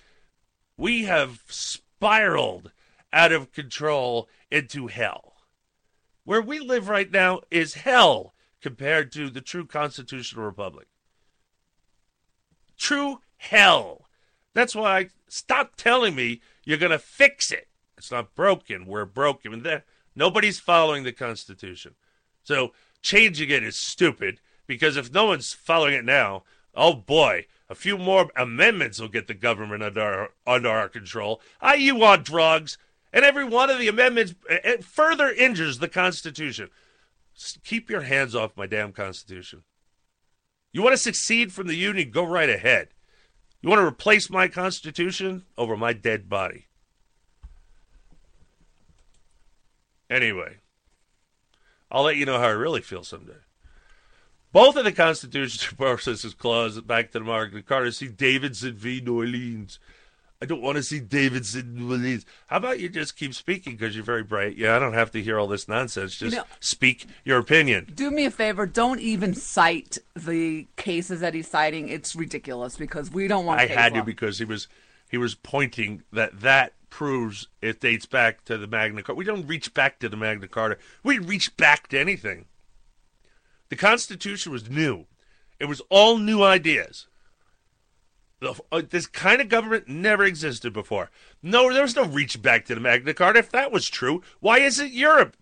we have spiraled out of control into hell. Where we live right now is hell compared to the true constitutional republic. True hell. That's why stop telling me you're going to fix it. It's not broken. We're broken. Nobody's following the Constitution. So changing it is stupid, because if no one's following it now, oh boy, a few more amendments will get the government under our control, i.e. on drugs, and every one of the amendments further injures the Constitution. Keep your hands off my damn Constitution. You want to secede from the Union, go right ahead. You want to replace my Constitution over my dead body. Anyway, I'll let you know how I really feel someday. Both of the Constitution's processes clause back to the Magna Carta. See Davidson v. New Orleans. I don't want to see Davidson v. New Orleans. How about you just keep speaking because you're very bright? Yeah, I don't have to hear all this nonsense. Just speak your opinion. Do me a favor. Don't even cite the cases that he's citing. It's ridiculous because we don't want. I had to because he was pointing that proves it dates back to the Magna Carta. We don't reach back to the Magna Carta. We reach back to anything. The Constitution was new. It was all new ideas. This kind of government never existed before. No, there was no reach back to the Magna Carta. If that was true, why isn't Europe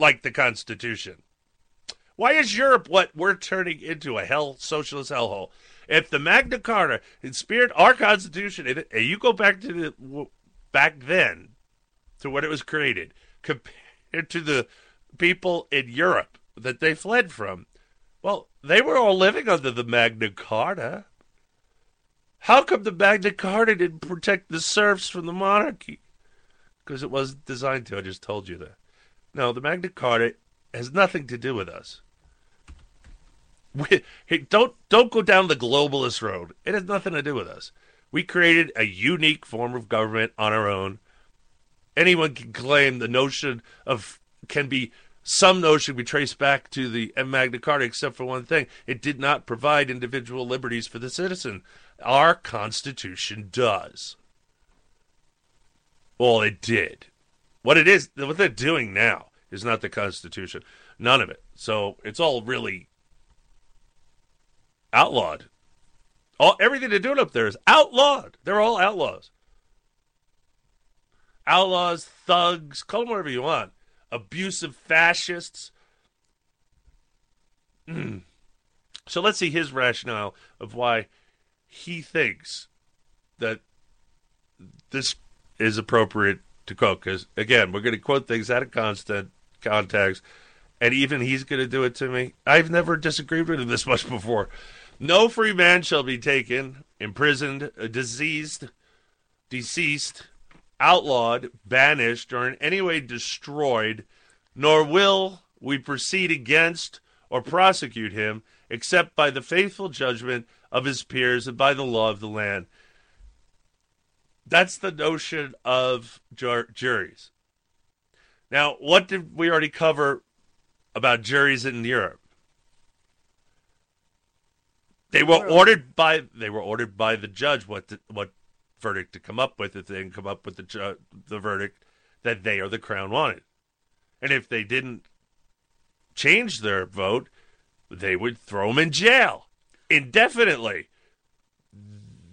like the Constitution? Why is Europe what we're turning into, a socialist hellhole? If the Magna Carta inspired our Constitution, and you go back to back then to when it was created, compared to the people in Europe that they fled from, well, they were all living under the Magna Carta. How come the Magna Carta didn't protect the serfs from the monarchy? Because it wasn't designed to. I just told you that. No, the Magna Carta has nothing to do with us. Don't go down the globalist road. It has nothing to do with us. We created a unique form of government on our own. Anyone can claim some notion be traced back to the Magna Carta, except for one thing. It did not provide individual liberties for the citizen. Our Constitution does. Well, it did. What they're doing now is not the Constitution. None of it. So it's all really outlawed. Everything they're doing up there is outlawed. They're all outlaws. Outlaws, thugs, call them whatever you want. Abusive fascists. So let's see his rationale of why he thinks that this is appropriate to quote. Because, again, we're going to quote things out of context, and even he's going to do it to me. I've never disagreed with him this much before. No free man shall be taken, imprisoned, deceased, outlawed, banished, or in any way destroyed, nor will we proceed against or prosecute him, except by the faithful judgment of his peers and by the law of the land. That's the notion of juries. Now, what did we already cover about juries in Europe? They were ordered by the judge what verdict to come up with. If they didn't come up with the verdict that they or the crown wanted, and if they didn't change their vote, they would throw them in jail indefinitely.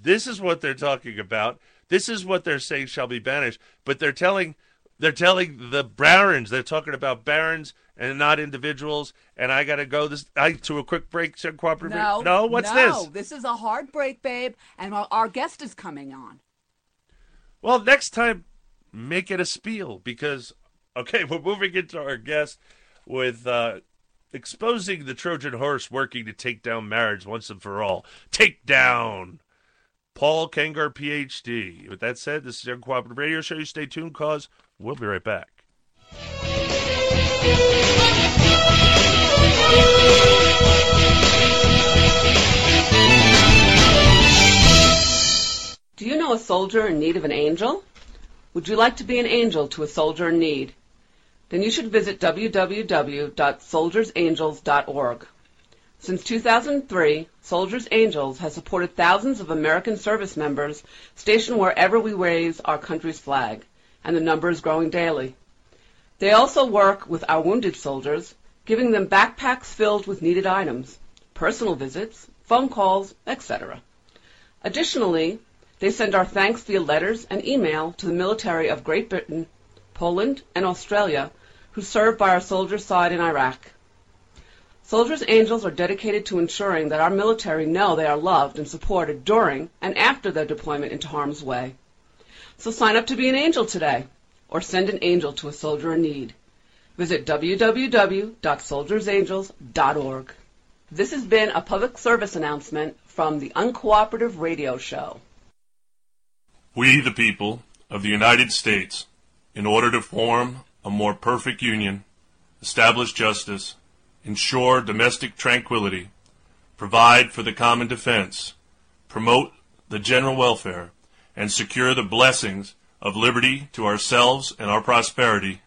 This is what they're talking about. This is what they're saying shall be banished. But they're telling the barons. They're talking about barons and not individuals. And I gotta go to a quick break. Sir, cooperative. No. What's this? This is a hard break, babe. And our guest is coming on. Well, next time, make it a spiel because Okay, we're moving into our guest with exposing the Trojan horse working to take down marriage once and for all. Take down Paul Kengor, Ph.D. With that said, this is your Uncooperative Radio Show. You stay tuned, cause we'll be right back. Do you know a soldier in need of an angel? Would you like to be an angel to a soldier in need? Then you should visit www.soldiersangels.org. Since 2003, Soldiers Angels has supported thousands of American service members stationed wherever we raise our country's flag, and the number is growing daily. They also work with our wounded soldiers, giving them backpacks filled with needed items, personal visits, phone calls, etc. Additionally, they send our thanks via letters and email to the military of Great Britain, Poland, and Australia, who serve by our soldiers' side in Iraq. Soldiers' Angels are dedicated to ensuring that our military know they are loved and supported during and after their deployment into harm's way. So sign up to be an angel today, or send an angel to a soldier in need. Visit www.soldiersangels.org. This has been a public service announcement from the Uncooperative Radio Show. We, the people of the United States, in order to form a more perfect union, establish justice, ensure domestic tranquility, provide for the common defense, promote the general welfare, and secure the blessings of liberty to ourselves and our prosperity,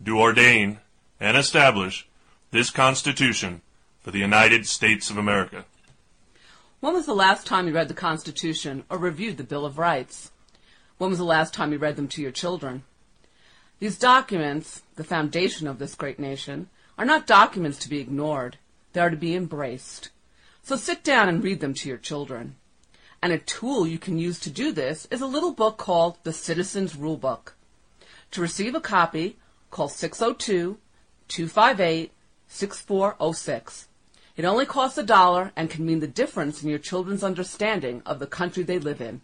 do ordain and establish this Constitution for the United States of America. When was the last time you read the Constitution or reviewed the Bill of Rights? When was the last time you read them to your children? These documents, the foundation of this great nation, are not documents to be ignored. They are to be embraced. So sit down and read them to your children. And a tool you can use to do this is a little book called the Citizen's Rulebook. To receive a copy, call 602-258-6406. It only costs $1 and can mean the difference in your children's understanding of the country they live in.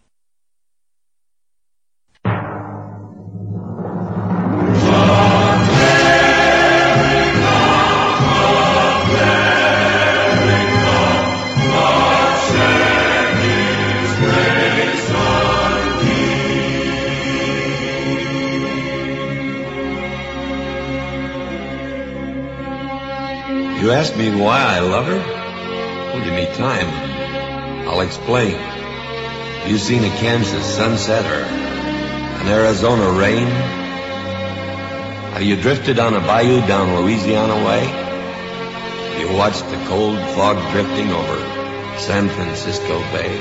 You asked me why I love her? Well, give me time. I'll explain. You've seen a Kansas sunset or an Arizona rain? Have you drifted on a bayou down Louisiana way? Have you watched the cold fog drifting over San Francisco Bay?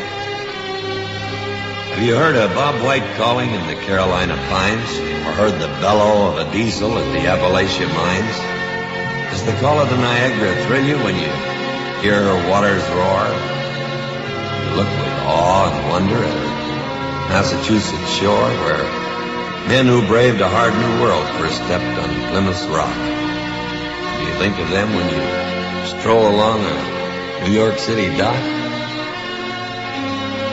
Have you heard a bob white calling in the Carolina pines? Or heard the bellow of a diesel at the Appalachia mines? Does the call of the Niagara thrill you when you hear her waters roar? You look with awe and wonder at her Massachusetts shore where men who braved a hard new world first stepped on Plymouth Rock. Do you think of them when you stroll along a New York City dock?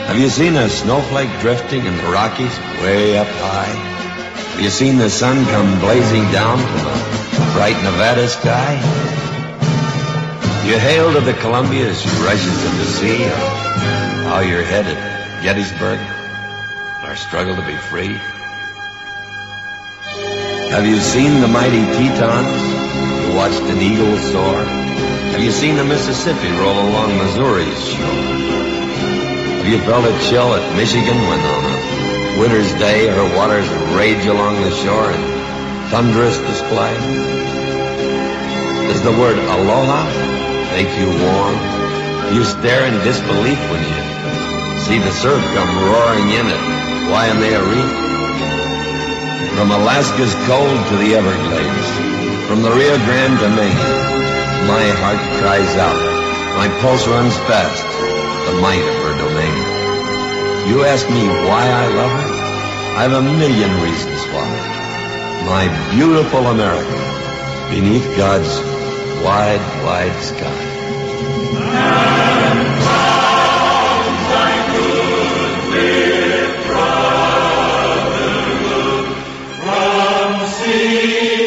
Have you seen a snowflake drifting in the Rockies way up high? Have you seen the sun come blazing down from a bright Nevada sky? You hail to the Columbia as she rushes into the sea, or how you're headed Gettysburg, our struggle to be free? Have you seen the mighty Tetons? You watched an eagle soar? Have you seen the Mississippi roll along Missouri's shore? Have you felt a chill at Michigan when on a winter's day, her waters rage along the shore in thunderous display? Does the word aloha make you warm? You stare in disbelief when you see the surf come roaring in at Waimea Reef. From Alaska's cold to the Everglades, from the Rio Grande to Maine, my heart cries out, my pulse runs fast, the might of her domain. You ask me why I love her? I've a million reasons why. My beautiful America, beneath God's wide, wide sky. And how I could live brotherhood from sea.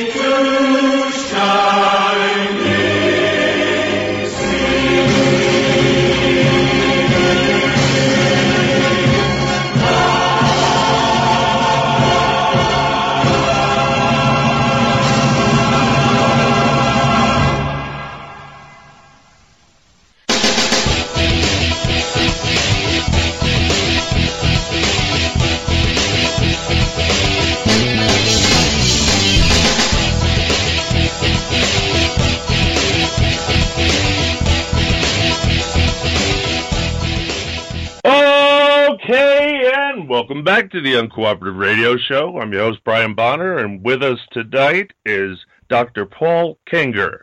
Welcome back to the Uncooperative Radio Show. I'm your host, Brian Bonner, and with us tonight is Dr. Paul Kengor,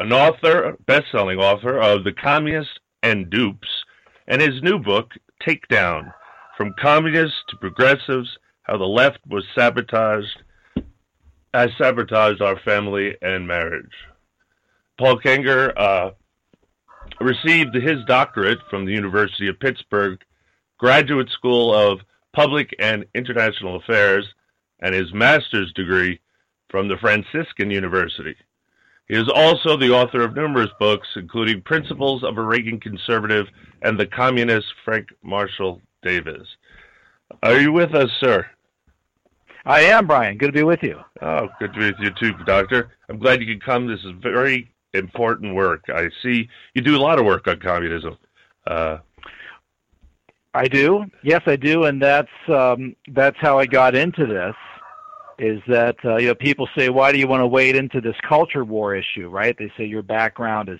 an author, best-selling author of The Communists and Dupes, and his new book, Takedown, From Communists to Progressives, How the Left Was Sabotaged Our Family and Marriage. Paul Kengor received his doctorate from the University of Pittsburgh Graduate School of Public and International Affairs and his master's degree from the Franciscan University. He is also the author of numerous books, including Principles of a Reagan Conservative and The Communist Frank Marshall Davis. Are you with us, sir? I am, Brian. Good to be with you. Oh, good to be with you too, Doctor. I'm glad you could come. This is very important work. I see you do a lot of work on communism. I do. Yes, I do, and that's how I got into this. Is that people say, why do you want to wade into this culture war issue, right? They say your background is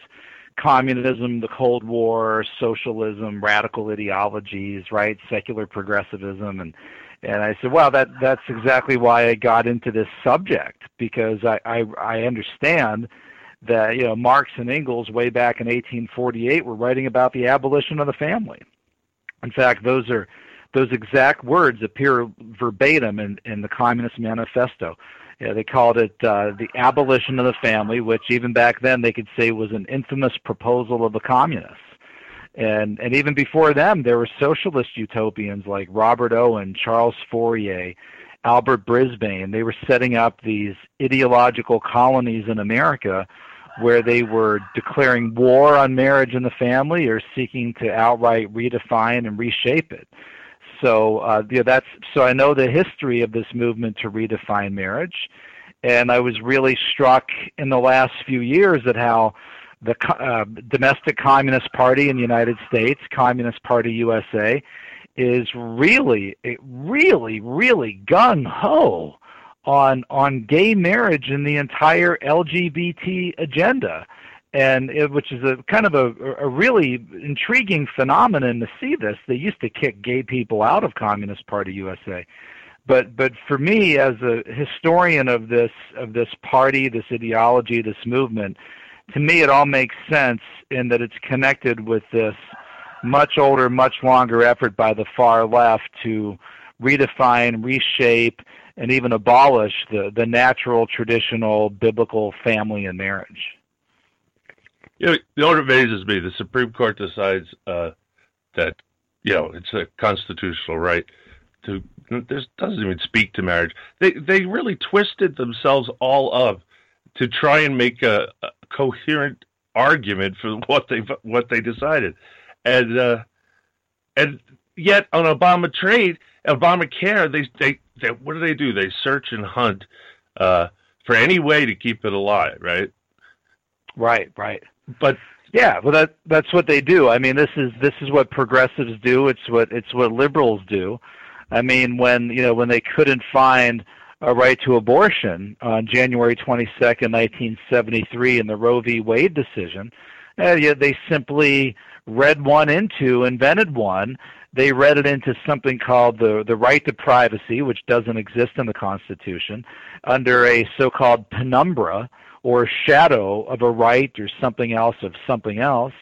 communism, the Cold War, socialism, radical ideologies, right? Secular progressivism, and I said, wow, that's exactly why I got into this subject, because I understand that Marx and Engels way back in 1848 were writing about the abolition of the family. In fact, those exact words appear verbatim in the Communist Manifesto. They called it the abolition of the family, which even back then they could say was an infamous proposal of the communists. And even before them, there were socialist utopians like Robert Owen, Charles Fourier, Albert Brisbane. They were setting up these ideological colonies in America where they were declaring war on marriage and the family or seeking to outright redefine and reshape it. So so I know the history of this movement to redefine marriage, and I was really struck in the last few years at how the domestic Communist Party in the United States, Communist Party USA, is really gung-ho on gay marriage and the entire LGBT agenda, and which is a kind of a really intriguing phenomenon to see this. They used to kick gay people out of Communist Party USA, but for me as a historian of this party, this ideology, this movement, to me it all makes sense in that it's connected with this much older, much longer effort by the far left to redefine, reshape, and even abolish the natural, traditional, biblical family and marriage. You know what amazes me? The Supreme Court decides that it's a constitutional right to. This doesn't even speak to marriage. They really twisted themselves all up to try and make a coherent argument for what they decided, and yet on Obamacare, they what do? They search and hunt for any way to keep it alive, right? Right. But yeah, well, that's what they do. I mean, this is what progressives do. It's what liberals do. I mean, when they couldn't find a right to abortion on January 22nd, 1973, in the Roe v. Wade decision, they simply read one into, invented one. They read it into something called the right to privacy, which doesn't exist in the Constitution, under a so-called penumbra or shadow of a right or something else of something else.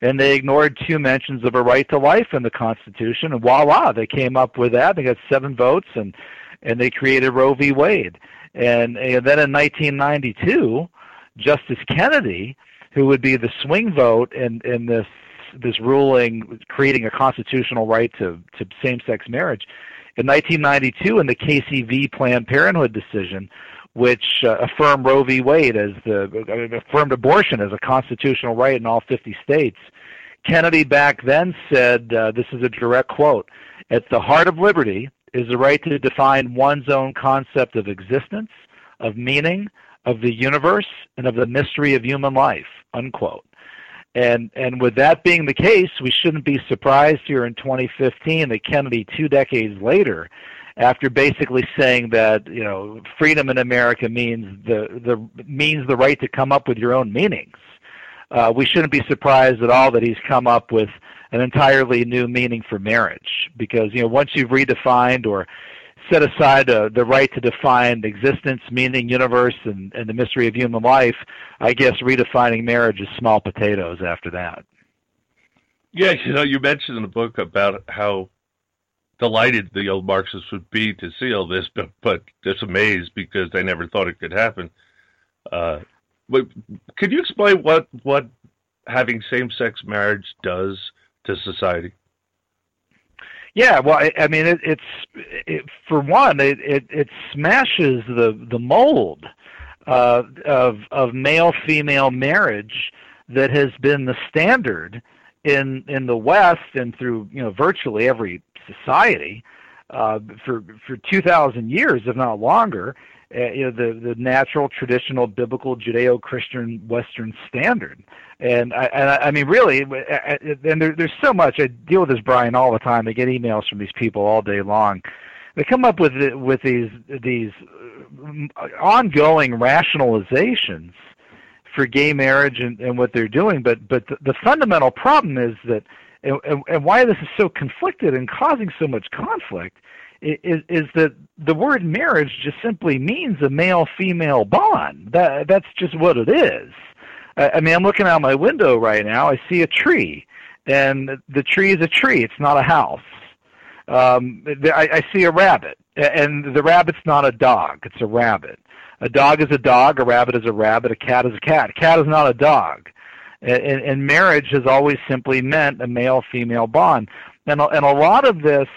And they ignored two mentions of a right to life in the Constitution, and voila, they came up with that. They got 7 votes, and they created Roe v. Wade. And then in 1992, Justice Kennedy, who would be the swing vote in this ruling creating a constitutional right to same-sex marriage, in 1992 in the Casey v. Planned Parenthood decision, which affirmed Roe v. Wade affirmed abortion as a constitutional right in all 50 states, Kennedy back then said, this is a direct quote, "At the heart of liberty is the right to define one's own concept of existence, of meaning, of the universe, and of the mystery of human life," unquote. And with that being the case, we shouldn't be surprised here in 2015 that Kennedy, 2 decades later, after basically saying that freedom in America means the right to come up with your own meanings, we shouldn't be surprised at all that he's come up with an entirely new meaning for marriage, because once you've redefined or set aside the right to define existence, meaning, universe, and the mystery of human life, I guess redefining marriage is small potatoes after that. Yeah, you mentioned in the book about how delighted the old Marxists would be to see all this, but just amazed because they never thought it could happen. But could you explain what having same-sex marriage does to society? Yeah, well, I mean, it's for one, it smashes the mold of male-female marriage that has been the standard in the West and through virtually every society for 2,000 years, if not longer. The natural, traditional, biblical, Judeo-Christian, Western standard, and I mean, really, and there's so much. I deal with this, Brian, all the time. I get emails from these people all day long. They come up with these ongoing rationalizations for gay marriage and what they're doing, but the fundamental problem is that, and why this is so conflicted and causing so much conflict, is that the word marriage just simply means a male-female bond. That's just what it is. I mean, I'm looking out my window right now. I see a tree, and the tree is a tree. It's not a house. I see a rabbit, and the rabbit's not a dog. It's a rabbit. A dog is a dog. A rabbit is a rabbit. A cat is a cat. A cat is not a dog. And marriage has always simply meant a male-female bond. And a lot of this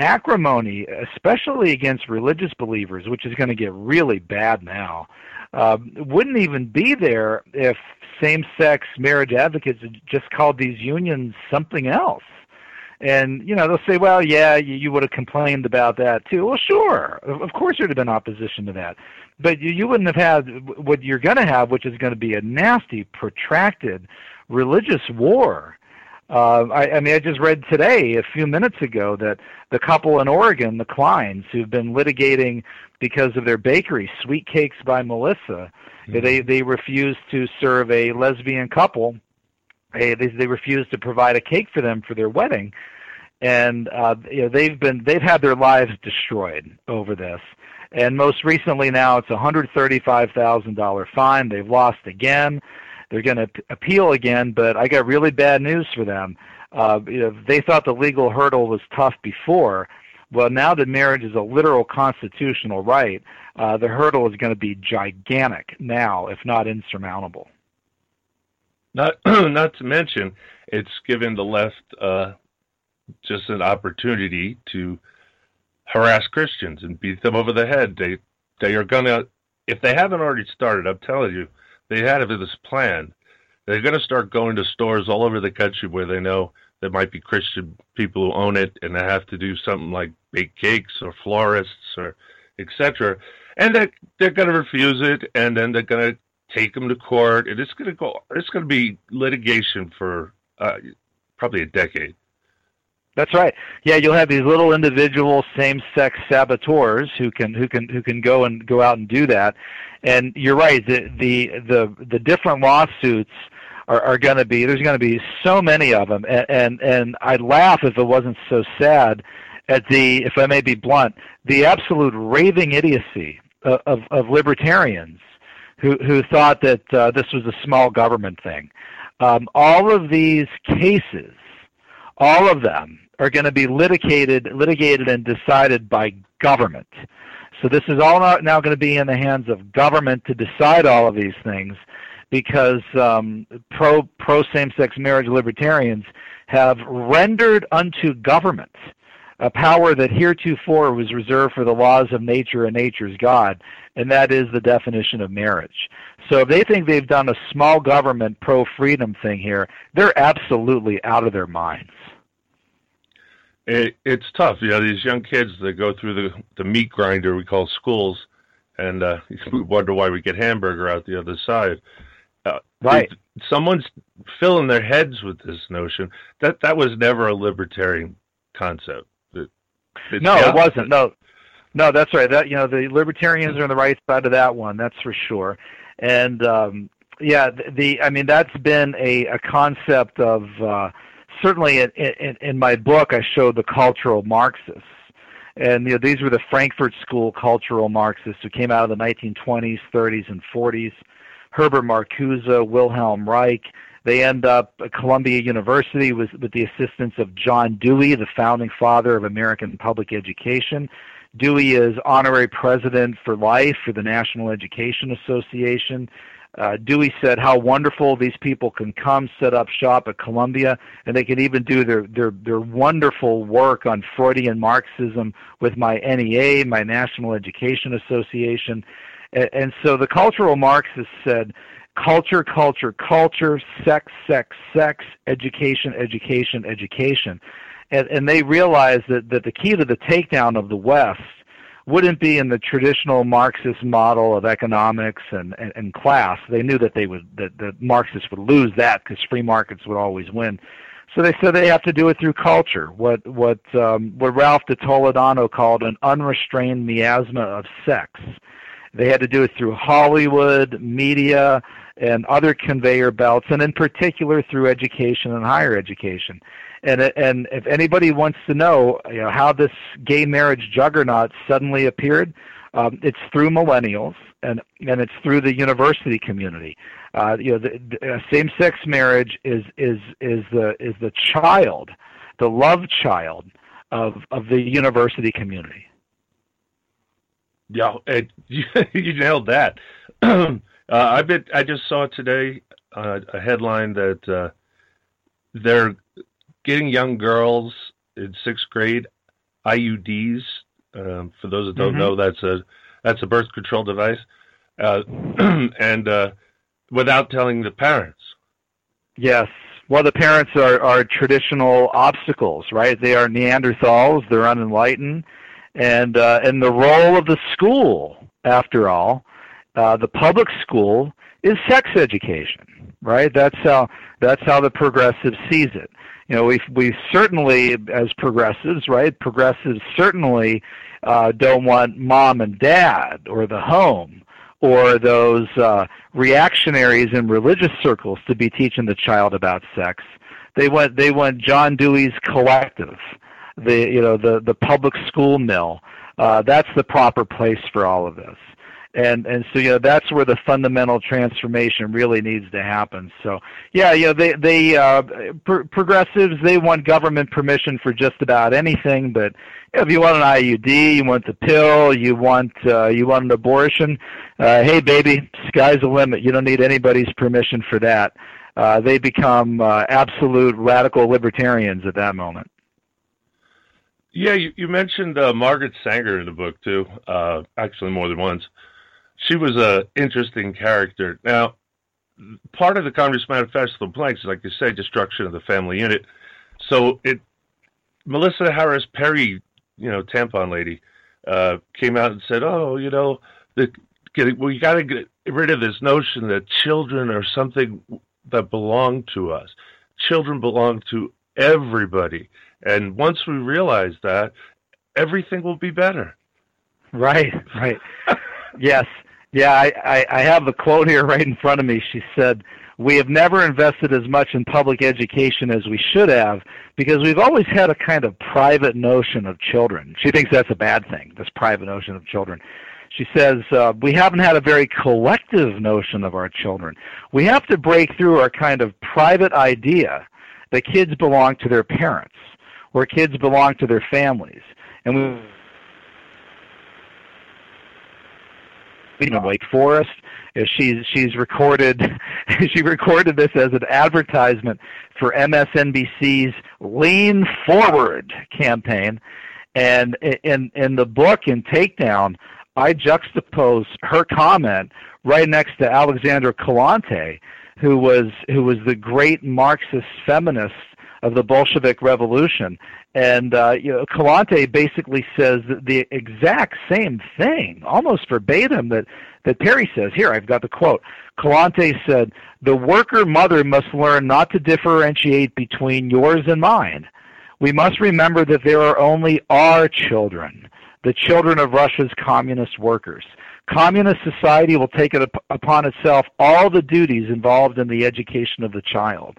acrimony, especially against religious believers, which is going to get really bad now, wouldn't even be there if same-sex marriage advocates just called these unions something else. And, they'll say, well, yeah, you would have complained about that too. Well, sure, of course there would have been opposition to that. But you wouldn't have had what you're going to have, which is going to be a nasty, protracted religious war. I mean, I just read today, a few minutes ago, that the couple in Oregon, the Kleins, who've been litigating because of their bakery, Sweet Cakes by Melissa, mm-hmm. they refused to serve a lesbian couple. They refused to provide a cake for them for their wedding, and they've had their lives destroyed over this. And most recently, now it's a $135,000 fine. They've lost again. They're going to appeal again, but I got really bad news for them. They thought the legal hurdle was tough before. Well, now that marriage is a literal constitutional right, the hurdle is going to be gigantic now, if not insurmountable. Not to mention, it's given the left just an opportunity to harass Christians and beat them over the head. They are going to, if they haven't already started, I'm telling you, they had this plan. They're going to start going to stores all over the country where they know there might be Christian people who own it, and they have to do something like bake cakes or florists or etc. And they're going to refuse it, and then they're going to take them to court, and it's going to be litigation for probably a decade. That's right. Yeah, you'll have these little individual same-sex saboteurs who can go out and do that. And you're right. The different lawsuits are going to be. There's going to be so many of them. And I'd laugh if it wasn't so sad at the, if I may be blunt, the absolute raving idiocy of libertarians who thought that this was a small government thing. All of these cases, all of them, are going to be litigated and decided by government. So this is all now going to be in the hands of government to decide all of these things, because pro same-sex marriage libertarians have rendered unto government a power that heretofore was reserved for the laws of nature and nature's God, and that is the definition of marriage. So if they think they've done a small government pro-freedom thing here, they're absolutely out of their minds. It's tough. These young kids that go through the meat grinder we call schools, and we wonder why we get hamburger out the other side. Right. Someone's filling their heads with this notion that was never a libertarian concept. It wasn't. No, that's right. The libertarians are on the right side of that one. That's for sure. And that's been a concept of certainly in my book I showed the cultural Marxists. And you know, these were the Frankfurt School cultural Marxists who came out of the 1920s, 30s, and 40s. Herbert Marcuse, Wilhelm Reich. They end up at Columbia University with the assistance of John Dewey, the founding father of American public education. Dewey is honorary president for life for the National Education Association. Dewey said how wonderful these people can come set up shop at Columbia, and they can even do their wonderful work on Freudian Marxism with my NEA, my National Education Association. And so the cultural Marxists said, culture, culture, culture, sex, sex, sex, education, education, education. And they realized that the key to the takedown of the West wouldn't be in the traditional Marxist model of economics and class. They knew that the Marxists would lose that because free markets would always win. So they said they have to do it through culture, what Ralph de Toledano called an unrestrained miasma of sex. They had to do it through Hollywood, media, and other conveyor belts, and in particular through education and higher education. And if anybody wants to know, you know, how this gay marriage juggernaut suddenly appeared, it's through millennials and it's through the university community. The same-sex marriage is the child, the love child of the university community. Yeah, you nailed that. I just saw today a headline that they're getting young girls in sixth grade IUDs. For those that don't know, that's a birth control device, and without telling the parents. Yes. Well, the parents are traditional obstacles, right? They are Neanderthals. They're unenlightened. And the role of the school, after all, the public school, is sex education, right? That's how the progressive sees it. You know, we certainly, as progressives, right? Progressives certainly don't want mom and dad or the home or those reactionaries in religious circles to be teaching the child about sex. They want John Dewey's collective. The public school mill, that's the proper place for all of this, and so that's where the fundamental transformation really needs to happen. So progressives, they want government permission for just about anything, but if you want an IUD, you want the pill, you want an abortion, hey baby, sky's the limit. You don't need anybody's permission for that. They become absolute radical libertarians at that moment. Yeah, you mentioned Margaret Sanger in the book, too, actually more than once. She was an interesting character. Now, part of the Communist Manifesto blanks, like you say, destruction of the family unit. So Melissa Harris Perry, tampon lady, came out and said, we got to get rid of this notion that children are something that belong to us. Children belong to everybody. And once we realize that, everything will be better. Right. Yes. Yeah, I have the quote here right in front of me. She said, "We have never invested as much in public education as we should have because we've always had a kind of private notion of children." She thinks that's a bad thing, this private notion of children. She says, we haven't had a very collective notion of our children. We have to break through our kind of private idea that kids belong to their parents, where kids belong to their families, and Wake Forest. She recorded this as an advertisement for MSNBC's Lean Forward campaign, and in the book in Takedown, I juxtapose her comment right next to Alexander Calante, who was the great Marxist feminist of the Bolshevik Revolution, and Calante basically says the exact same thing, almost verbatim, that Perry says. Here, I've got the quote. Calante said, "The worker mother must learn not to differentiate between yours and mine. We must remember that there are only our children, the children of Russia's communist workers. Communist society will take upon itself all the duties involved in the education of the child.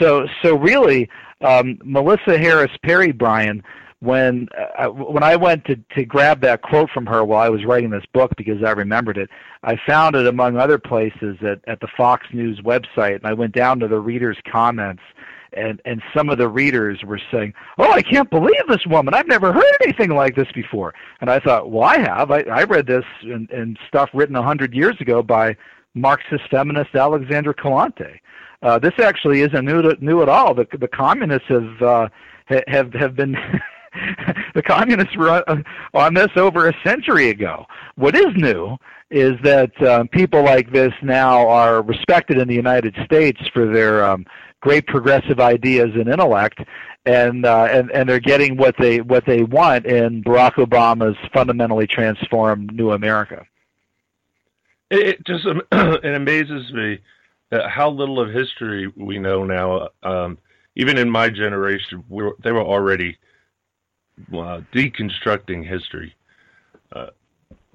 So really, Melissa Harris Perry, Brian, when I went to grab that quote from her while I was writing this book because I remembered it, I found it among other places at the Fox News website, and I went down to the readers' comments, and some of the readers were saying, "Oh, I can't believe this woman. I've never heard anything like this before." And I thought, well, I have. I read this in stuff written 100 years ago by Marxist feminist Alexander Calante. This actually isn't new at all. The communists have been the communists were on this over a century ago. What is new is that people like this now are respected in the United States for their great progressive ideas and intellect, and they're getting what they want in Barack Obama's fundamentally transformed New America. It just it amazes me how little of history we know now. Even in my generation, they were already deconstructing history.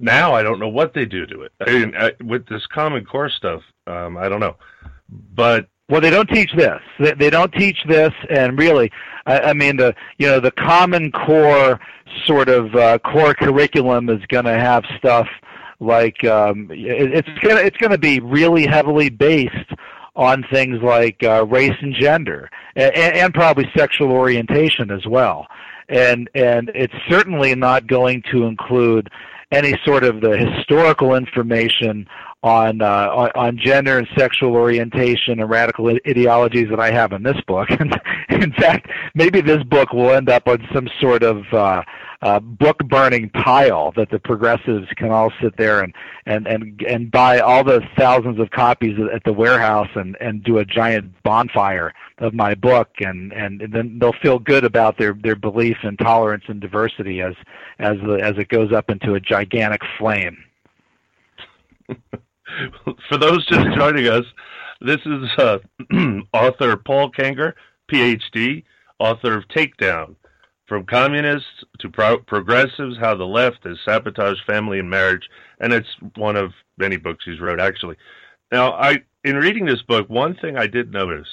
Now I don't know what they do to it. I mean, with this Common Core stuff, I don't know. But well, they don't teach this. They don't teach this, and really, I mean, the Common Core sort of core curriculum is going to have stuff like it's going to be really heavily based on things like race and gender, and probably sexual orientation as well. And it's certainly not going to include any sort of the historical information on gender and sexual orientation and radical ideologies that I have in this book. In fact, maybe this book will end up on some sort of book-burning pile that the progressives can all sit there and buy all the thousands of copies at the warehouse and do a giant bonfire of my book, and then they'll feel good about their belief in tolerance and diversity as it goes up into a gigantic flame. For those just joining us, this is author Paul Kengor, Ph.D., author of Takedown, From Communists to Progressives, How the Left Has Sabotaged Family and Marriage, and it's one of many books he's wrote, actually. Now, in reading this book, one thing I did notice,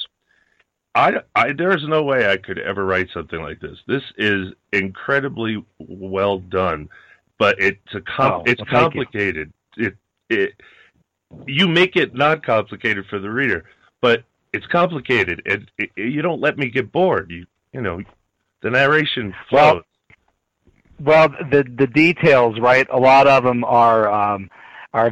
there's no way I could ever write something like this. This is incredibly well done, but it's complicated. You make it not complicated for the reader, but it's complicated, and you don't let me get bored. You know, the narration flows. Well, the details, right? A lot of them are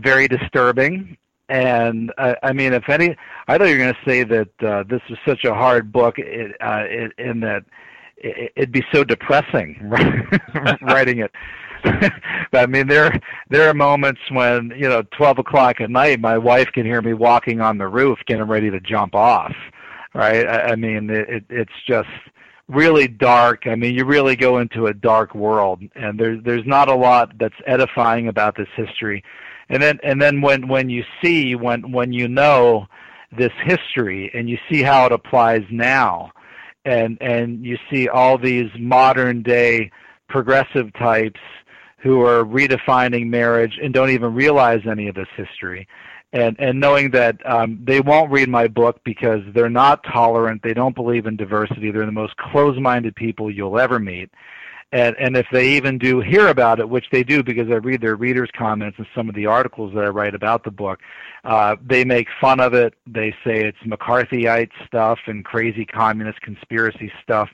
very disturbing, and I mean, I thought you were going to say that this was such a hard book, in that it'd be so depressing writing it. I mean, there are moments when, 12 o'clock at night, my wife can hear me walking on the roof, getting ready to jump off, right? I mean, it's just really dark. I mean, you really go into a dark world, and there's not a lot that's edifying about this history. And then when you see, when you know this history, and you see how it applies now, and you see all these modern day progressive types who are redefining marriage and don't even realize any of this history, and knowing that they won't read my book because they're not tolerant, they don't believe in diversity, they're the most closed-minded people you'll ever meet, and if they even do hear about it, which they do because I read their readers' comments and some of the articles that I write about the book, they make fun of it, they say it's McCarthyite stuff and crazy communist conspiracy stuff.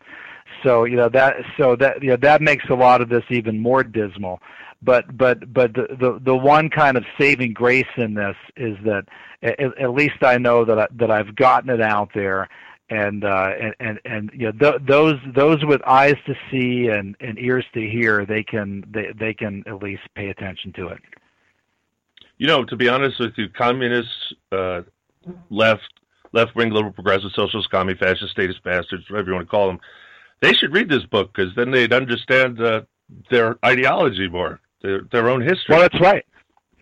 So that makes a lot of this even more dismal. But the one kind of saving grace in this is that at least I know that I've gotten it out there, and those with eyes to see and ears to hear, they can at least pay attention to it. To be honest with you, communists, left wing liberal progressive socialists, commie fascist statist bastards, whatever you want to call them. They should read this book because then they'd understand their ideology more, their own history. Well, that's right.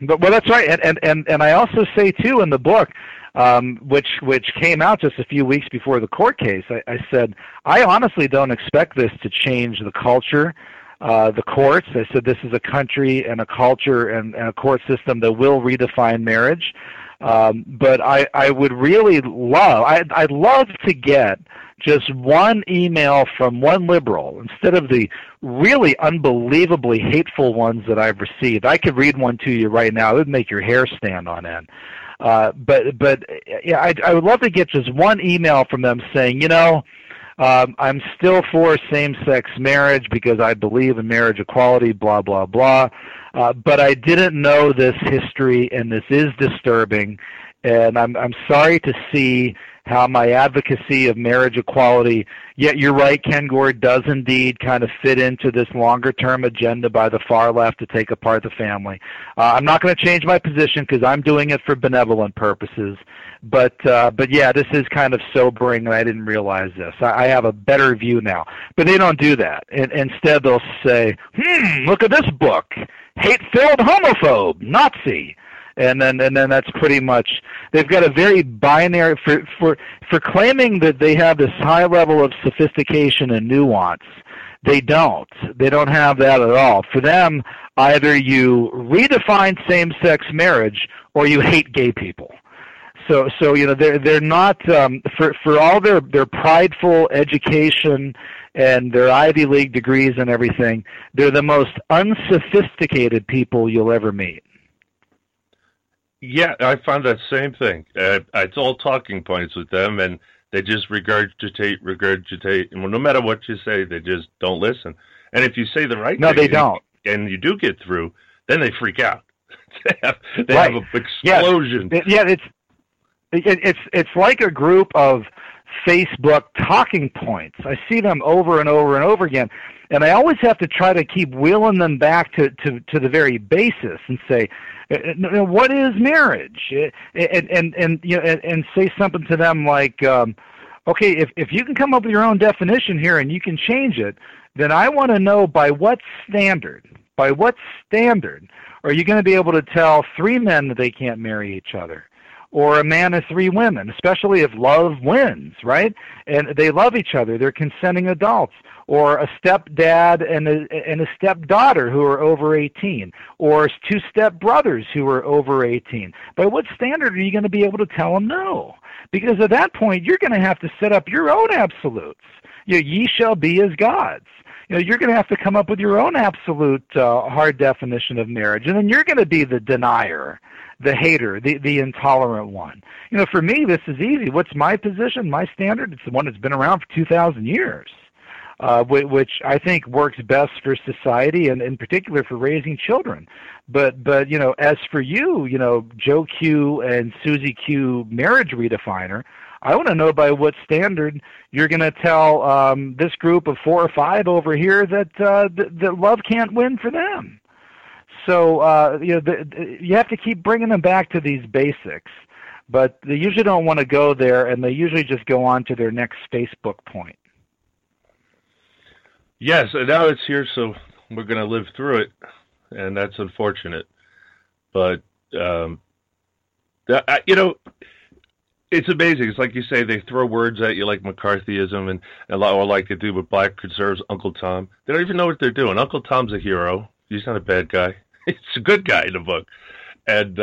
Well, that's right. And I also say too in the book, which came out just a few weeks before the court case. I said I honestly don't expect this to change the culture, the courts. I said this is a country and a culture and a court system that will redefine marriage. But I would really love, I'd love to get just one email from one liberal instead of the really unbelievably hateful ones that I've received. I could read one to you right now. It would make your hair stand on end. But yeah, I would love to get just one email from them saying, you know, I'm still for same-sex marriage because I believe in marriage equality, blah, blah, blah. But I didn't know this history, and this is disturbing, and I'm sorry to see how my advocacy of marriage equality, yet you're right, Kengor does indeed kind of fit into this longer-term agenda by the far left to take apart the family. I'm not going to change my position because I'm doing it for benevolent purposes. But yeah, this is kind of sobering, and I didn't realize this. I have a better view now. But they don't do that. Instead, they'll say, look at this book, hate-filled homophobe, Nazi. And then that's pretty much, they've got a very binary, for claiming that they have this high level of sophistication and nuance, they don't. They don't have that at all. For them, either you redefine same-sex marriage or you hate gay people. So you know, they're not, for all their prideful education and their Ivy League degrees and everything, they're the most unsophisticated people you'll ever meet. Yeah, I found that same thing. It's all talking points with them, and they just regurgitate. And no matter what you say, they just don't listen. And if you say the right thing, they don't. And you do get through, then they freak out. They have an explosion. Yeah, it's like a group of Facebook talking points. I see them over and over and over again. And I always have to try to keep wheeling them back to the very basis and say, what is marriage? And say something to them like, okay, if you can come up with your own definition here and you can change it, then I want to know by what standard are you going to be able to tell three men that they can't marry each other? Or a man and three women, especially if love wins, right? And they love each other. They're consenting adults. Or a stepdad and a stepdaughter who are over 18. Or two stepbrothers who are over 18. By what standard are you going to be able to tell them no? Because at that point, you're going to have to set up your own absolutes. Ye shall be as gods. You're going to have to come up with your own absolute hard definition of marriage. And then you're going to be the denier, the hater, the intolerant one. For me, this is easy. What's my position, my standard? It's the one that's been around for 2,000 years, which I think works best for society and in particular for raising children. But as for you, Joe Q and Susie Q marriage redefiner, I want to know by what standard you're going to tell this group of 4 or 5 over here that love can't win for them. So you have to keep bringing them back to these basics, but they usually don't want to go there, and they usually just go on to their next Facebook point. Yes, and now it's here, so we're going to live through it, and that's unfortunate. But it's amazing. It's like you say, they throw words at you like McCarthyism and like they do with black conservatives, Uncle Tom. They don't even know what they're doing. Uncle Tom's a hero. He's not a bad guy. It's a good guy in the book. And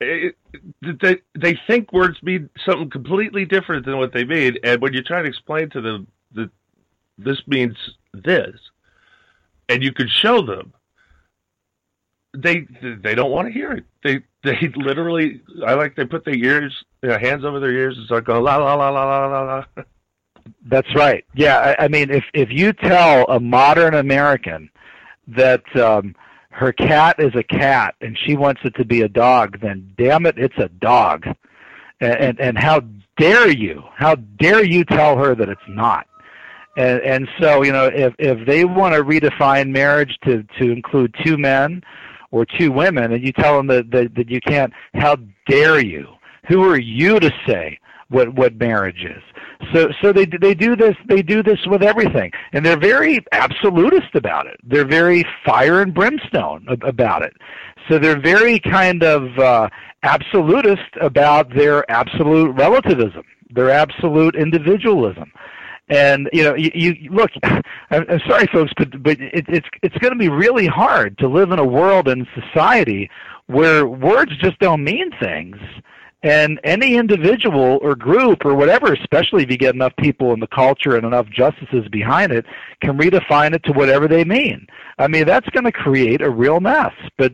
they think words mean something completely different than what they mean. And when you try to explain to them that this means this, and you could show them, they don't want to hear it. They literally, they put their ears, hands over their ears and start going, la, la, la, la, la, la, la. That's right. Yeah, I mean, if you tell a modern American that her cat is a cat and she wants it to be a dog, then damn it, it's a dog. And how dare you tell her that it's not? And so, if they want to redefine marriage to include 2 men or 2 women, and you tell them that you can't, how dare you? Who are you to say what marriage is? So they do this with everything, and they're very absolutist about it. They're very fire and brimstone about it. So they're very kind of absolutist about their absolute relativism, their absolute individualism, And you know, you look. I'm sorry, folks, but it's going to be really hard to live in a world and society where words just don't mean things. And any individual or group or whatever, especially if you get enough people in the culture and enough justices behind it, can redefine it to whatever they mean. I mean, that's going to create a real mess. But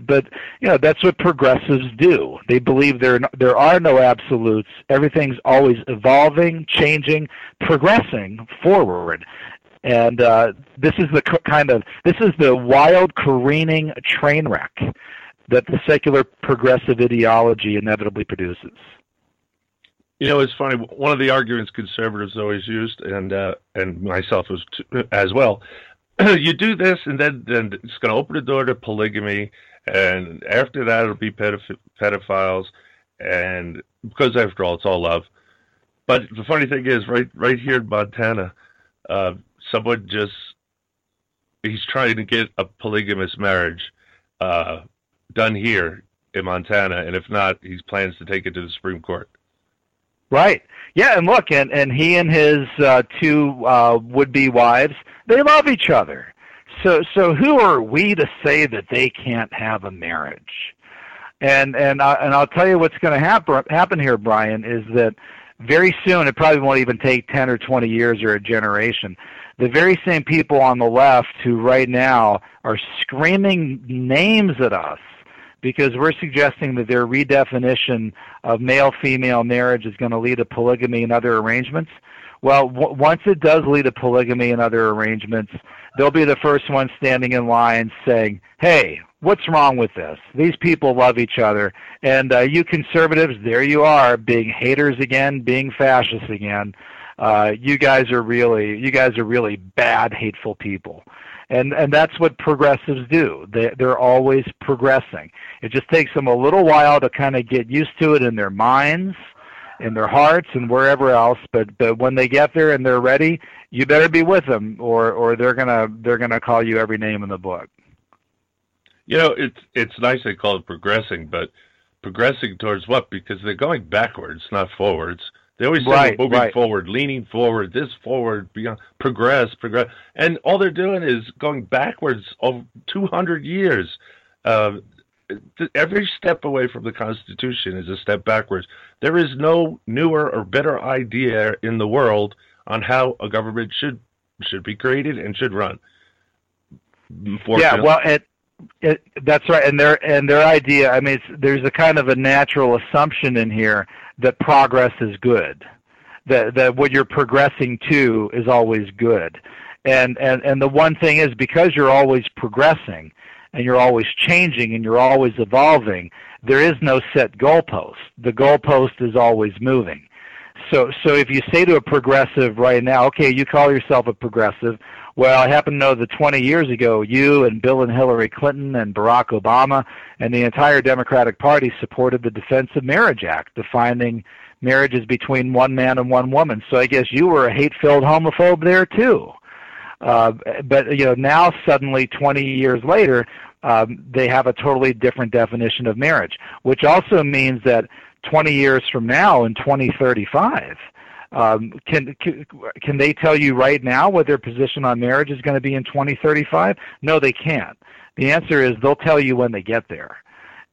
you know, that's what progressives do. They believe there are no absolutes. Everything's always evolving, changing, progressing forward. And this is the this is the wild, careening train wreck that the secular progressive ideology inevitably produces. You know, it's funny. One of the arguments conservatives always used, and myself was as well, you do this, and then it's going to open the door to polygamy, and after that it'll be pedophiles, and because after all, it's all love. But the funny thing is, right here in Montana, someone he's trying to get a polygamous marriage done here in Montana, and if not, he plans to take it to the Supreme Court. Right. Yeah, and look, and he and his two would-be wives, they love each other. So who are we to say that they can't have a marriage? And I'll tell you what's going to happen here, Brian, is that very soon, it probably won't even take 10 or 20 years or a generation, the very same people on the left who right now are screaming names at us because we're suggesting that their redefinition of male-female marriage is going to lead to polygamy and other arrangements. Well, once it does lead to polygamy and other arrangements, they'll be the first ones standing in line saying, hey, what's wrong with this? These people love each other. And you conservatives, there you are, being haters again, being fascists again. You guys are really bad, hateful people. And that's what progressives do. They're always progressing. It just takes them a little while to kind of get used to it in their minds, in their hearts, and wherever else. But when they get there and they're ready, you better be with them, or they're gonna call you every name in the book. You know, it's nice they call it progressing, but progressing towards what? Because they're going backwards, not forwards. They always say moving forward, leaning forward, this forward, beyond, progress. And all they're doing is going backwards over 200 years. Every step away from the Constitution is a step backwards. There is no newer or better idea in the world on how a government should be created and should run. Yeah, well, that's right. And their idea, I mean, there's a kind of a natural assumption in here that progress is good, that what you're progressing to is always good. And the one thing is, because you're always progressing and you're always changing and you're always evolving, there is no set goalpost. The goalpost is always moving. So if you say to a progressive right now, okay, you call yourself a progressive, well, I happen to know that 20 years ago, you and Bill and Hillary Clinton and Barack Obama and the entire Democratic Party supported the Defense of Marriage Act, defining marriage as between one man and one woman. So I guess you were a hate-filled homophobe there, too. But you know, now suddenly, 20 years later, they have a totally different definition of marriage, which also means that 20 years from now, in 2035, can they tell you right now what their position on marriage is going to be in 2035? No, they can't. The answer is they'll tell you when they get there.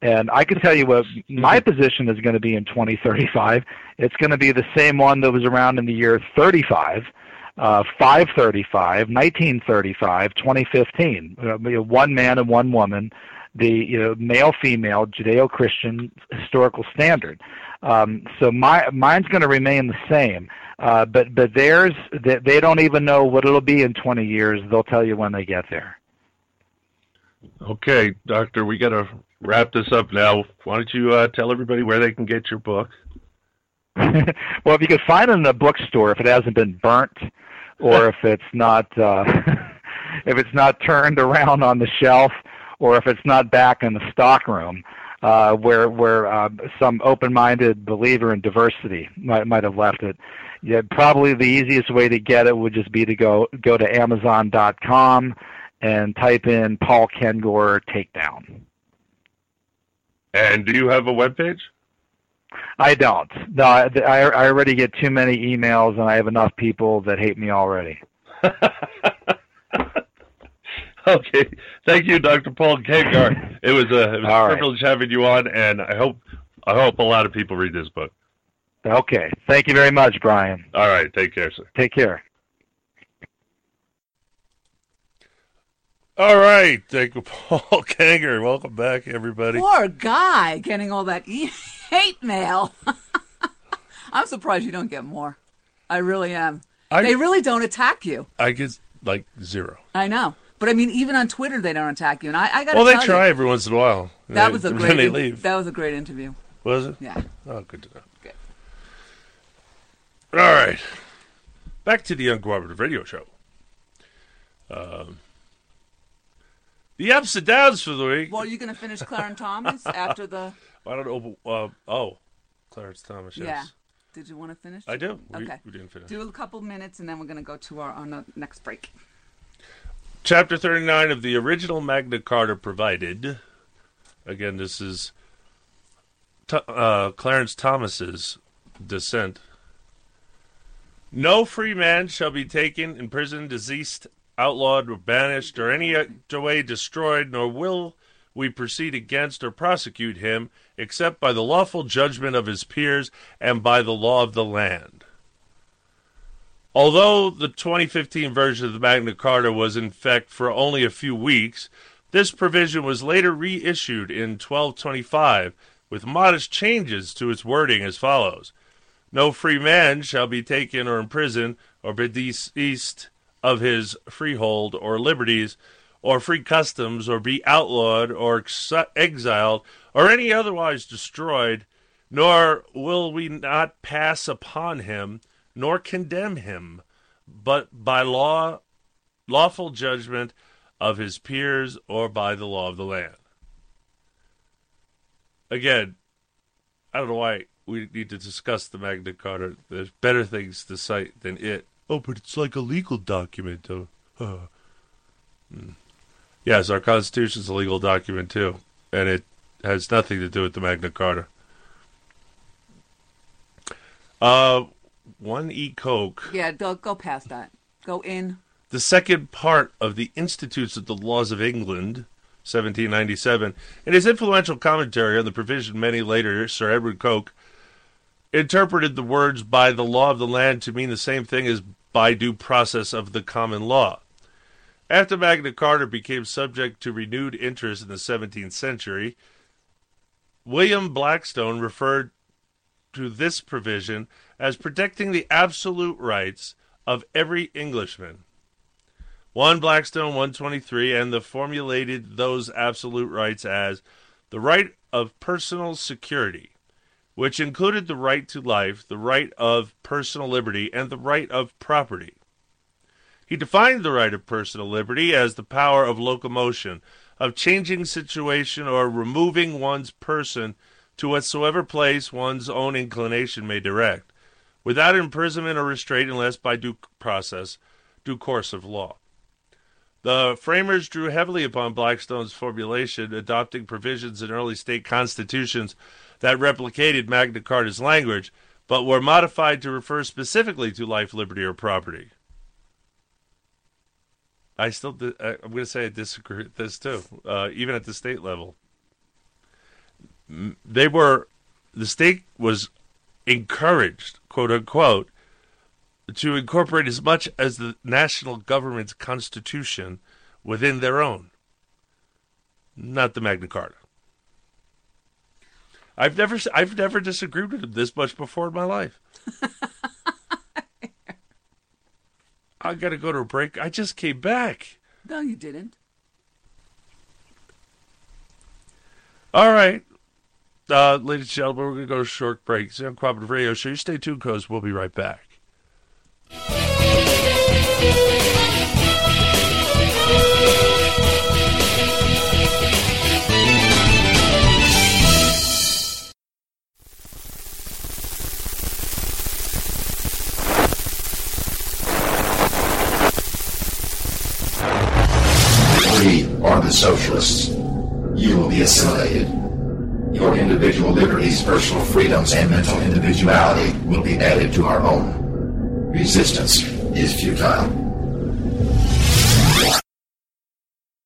And I can tell you what my position is going to be in 2035. It's going to be the same one that was around in the year 35, 535, 1935, 2015. One man and one woman, the male-female Judeo-Christian historical standard. So mine's going to remain the same, but theirs, they don't even know what it'll be in 20 years. They'll tell you when they get there. Okay, Doctor, we got to wrap this up now. Why don't you tell everybody where they can get your book? Well, if you can find it in a bookstore, if it hasn't been burnt, or if it's not if it's not turned around on the shelf, or if it's not back in the stockroom. Where some open-minded believer in diversity might have left it. Yeah, probably the easiest way to get it would just be to go to Amazon.com and type in Paul Kengor Takedown. And do you have a webpage? I don't. No, I already get too many emails, and I have enough people that hate me already. Okay. Thank you, Dr. Paul Kengor. It was a privilege having you on, and I hope a lot of people read this book. Okay. Thank you very much, Brian. All right. Take care, sir. Take care. All right. Thank you, Paul Kengor. Welcome back, everybody. Poor guy getting all that hate mail. I'm surprised you don't get more. I really am. They really don't attack you. I get like zero. I know. But I mean, even on Twitter, they don't attack you. And I got. Well, they try every once in a while. That was a great interview. Was it? Yeah. Oh, good to know. Good. All right. Back to the Uncooperative Radio Show. The ups and downs for the week. Well, are you going to finish Clarence Thomas after the? I don't know. Clarence Thomas. Yes. Yeah. Did you want to finish? I do. Okay. We didn't finish. Do a couple minutes, and then we're going to go to our next break. Chapter 39 of the original Magna Carta provided, again, this is Clarence Thomas's dissent. No free man shall be taken, imprisoned, diseased, outlawed, or banished, or any way destroyed, nor will we proceed against or prosecute him, except by the lawful judgment of his peers and by the law of the land. Although the 2015 version of the Magna Carta was in effect for only a few weeks, this provision was later reissued in 1225 with modest changes to its wording as follows. No free man shall be taken or imprisoned or be dispossessed of his freehold or liberties or free customs or be outlawed or exiled or any otherwise destroyed, nor will we not pass upon him nor condemn him, but by lawful judgment of his peers or by the law of the land. Again, I don't know why we need to discuss the Magna Carta. There's better things to cite than it. Oh, but it's like a legal document. Yes, our Constitution's a legal document, too, and it has nothing to do with the Magna Carta. One E. Coke. Yeah, go past that. Go in. The second part of the Institutes of the Laws of England, 1797, in his influential commentary on the provision many later, Sir Edward Coke interpreted the words by the law of the land to mean the same thing as by due process of the common law. After Magna Carta became subject to renewed interest in the 17th century, William Blackstone referred to this provision as protecting the absolute rights of every Englishman. 1 Blackstone 123 and the formulated those absolute rights as the right of personal security, which included the right to life, the right of personal liberty, and the right of property. He defined the right of personal liberty as the power of locomotion, of changing situation or removing one's person to whatsoever place one's own inclination may direct, without imprisonment or restraint unless by due process, due course of law. The framers drew heavily upon Blackstone's formulation, adopting provisions in early state constitutions that replicated Magna Carta's language, but were modified to refer specifically to life, liberty, or property. I'm going to say I disagree with this too, even at the state level. The state was encouraged, quote unquote, to incorporate as much as the national government's constitution within their own, not the Magna Carta. I've never disagreed with him this much before in my life. I got to go to a break. I just came back. No, you didn't. All right. Ladies and gentlemen, we're going to go to a short break. It's on Cooperative Radio Show. You stay tuned, because we'll be right back. We are the socialists. You will be assimilated. Your individual liberties, personal freedoms, and mental individuality will be added to our own. Resistance is futile.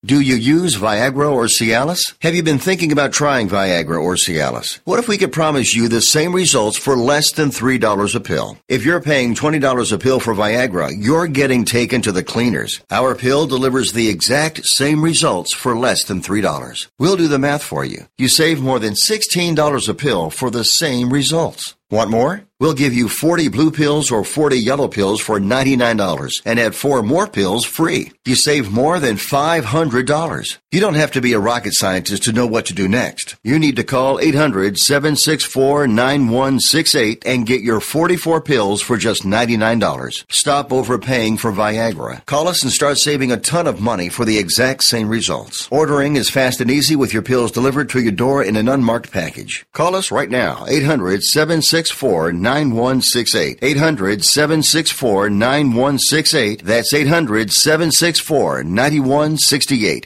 Do you use Viagra or Cialis? Have you been thinking about trying Viagra or Cialis? What if we could promise you the same results for less than $3 a pill? If you're paying $20 a pill for Viagra, you're getting taken to the cleaners. Our pill delivers the exact same results for less than $3. We'll do the math for you. You save more than $16 a pill for the same results. Want more? We'll give you 40 blue pills or 40 yellow pills for $99 and add 4 more pills free. You save more than $500. You don't have to be a rocket scientist to know what to do next. You need to call 800-764-9168 and get your 44 pills for just $99. Stop overpaying for Viagra. Call us and start saving a ton of money for the exact same results. Ordering is fast and easy with your pills delivered to your door in an unmarked package. Call us right now, 800-764-9168. 800-764-9168. That's 800-764-9168.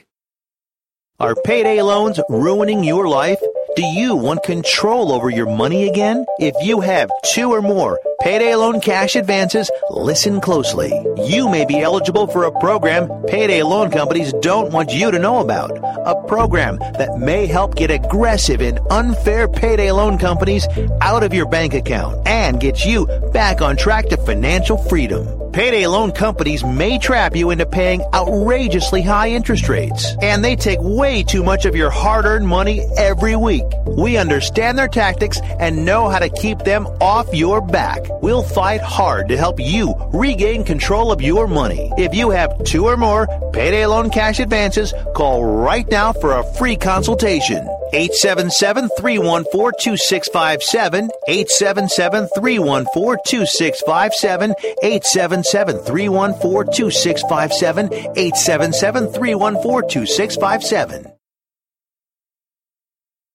Are payday loans ruining your life? Do you want control over your money again? If you have 2 or more payday loan cash advances, listen closely. You may be eligible for a program payday loan companies don't want you to know about. A program that may help get aggressive and unfair payday loan companies out of your bank account and get you back on track to financial freedom. Payday loan companies may trap you into paying outrageously high interest rates, and they take way too much of your hard-earned money every week. We understand their tactics and know how to keep them off your back. We'll fight hard to help you regain control of your money. If you have 2 or more payday loan cash advances, call right now for a free consultation. 877-314-2657, 877-314-2657, 877-314-2657, 877-314-2657.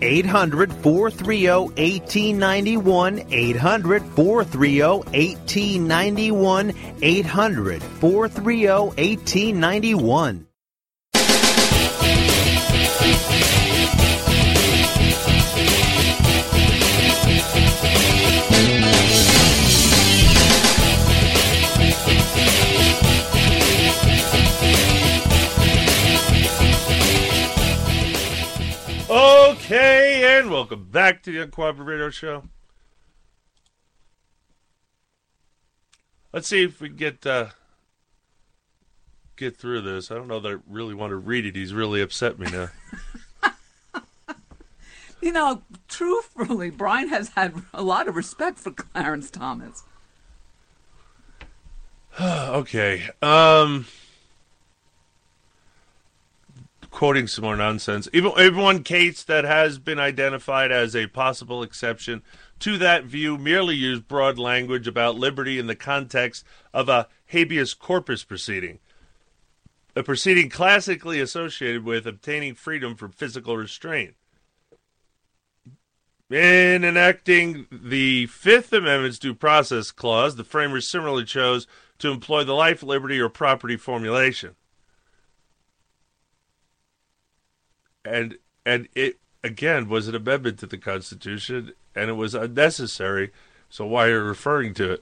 800-430-1891, 800-430-1891, 800-430-1891. Okay, and welcome back to the Uncooperative Radio Show. Let's see if we can get through this. I don't know that I really want to read it. He's really upset me now. You know, truthfully, Brian has had a lot of respect for Clarence Thomas. Okay. Quoting some more nonsense. Even one case that has been identified as a possible exception to that view merely used broad language about liberty in the context of a habeas corpus proceeding, a proceeding classically associated with obtaining freedom from physical restraint. In enacting the Fifth Amendment's Due Process Clause, the framers similarly chose to employ the life, liberty, or property formulation. And it, again, was an amendment to the Constitution, and it was unnecessary, so why are you referring to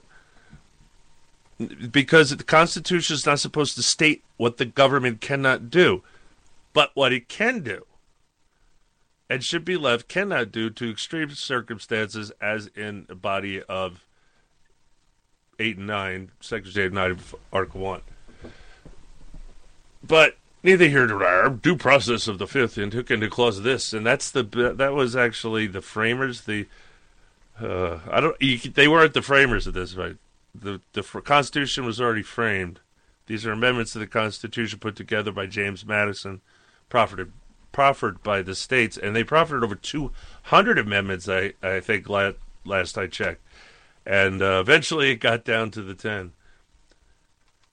it? Because the Constitution is not supposed to state what the government cannot do, but what it can do, and should be left cannot do to extreme circumstances, as in the body of 8 and 9, Section 8 and 9 of Article 1. But Neither here nor there. Due process of the fifth and took into clause this, and that was actually the framers. They weren't the framers of this, right? The Constitution was already framed. These are amendments to the Constitution put together by James Madison, proffered by the states, and they proffered over 200 amendments. I think last I checked, and eventually it got down to the 10.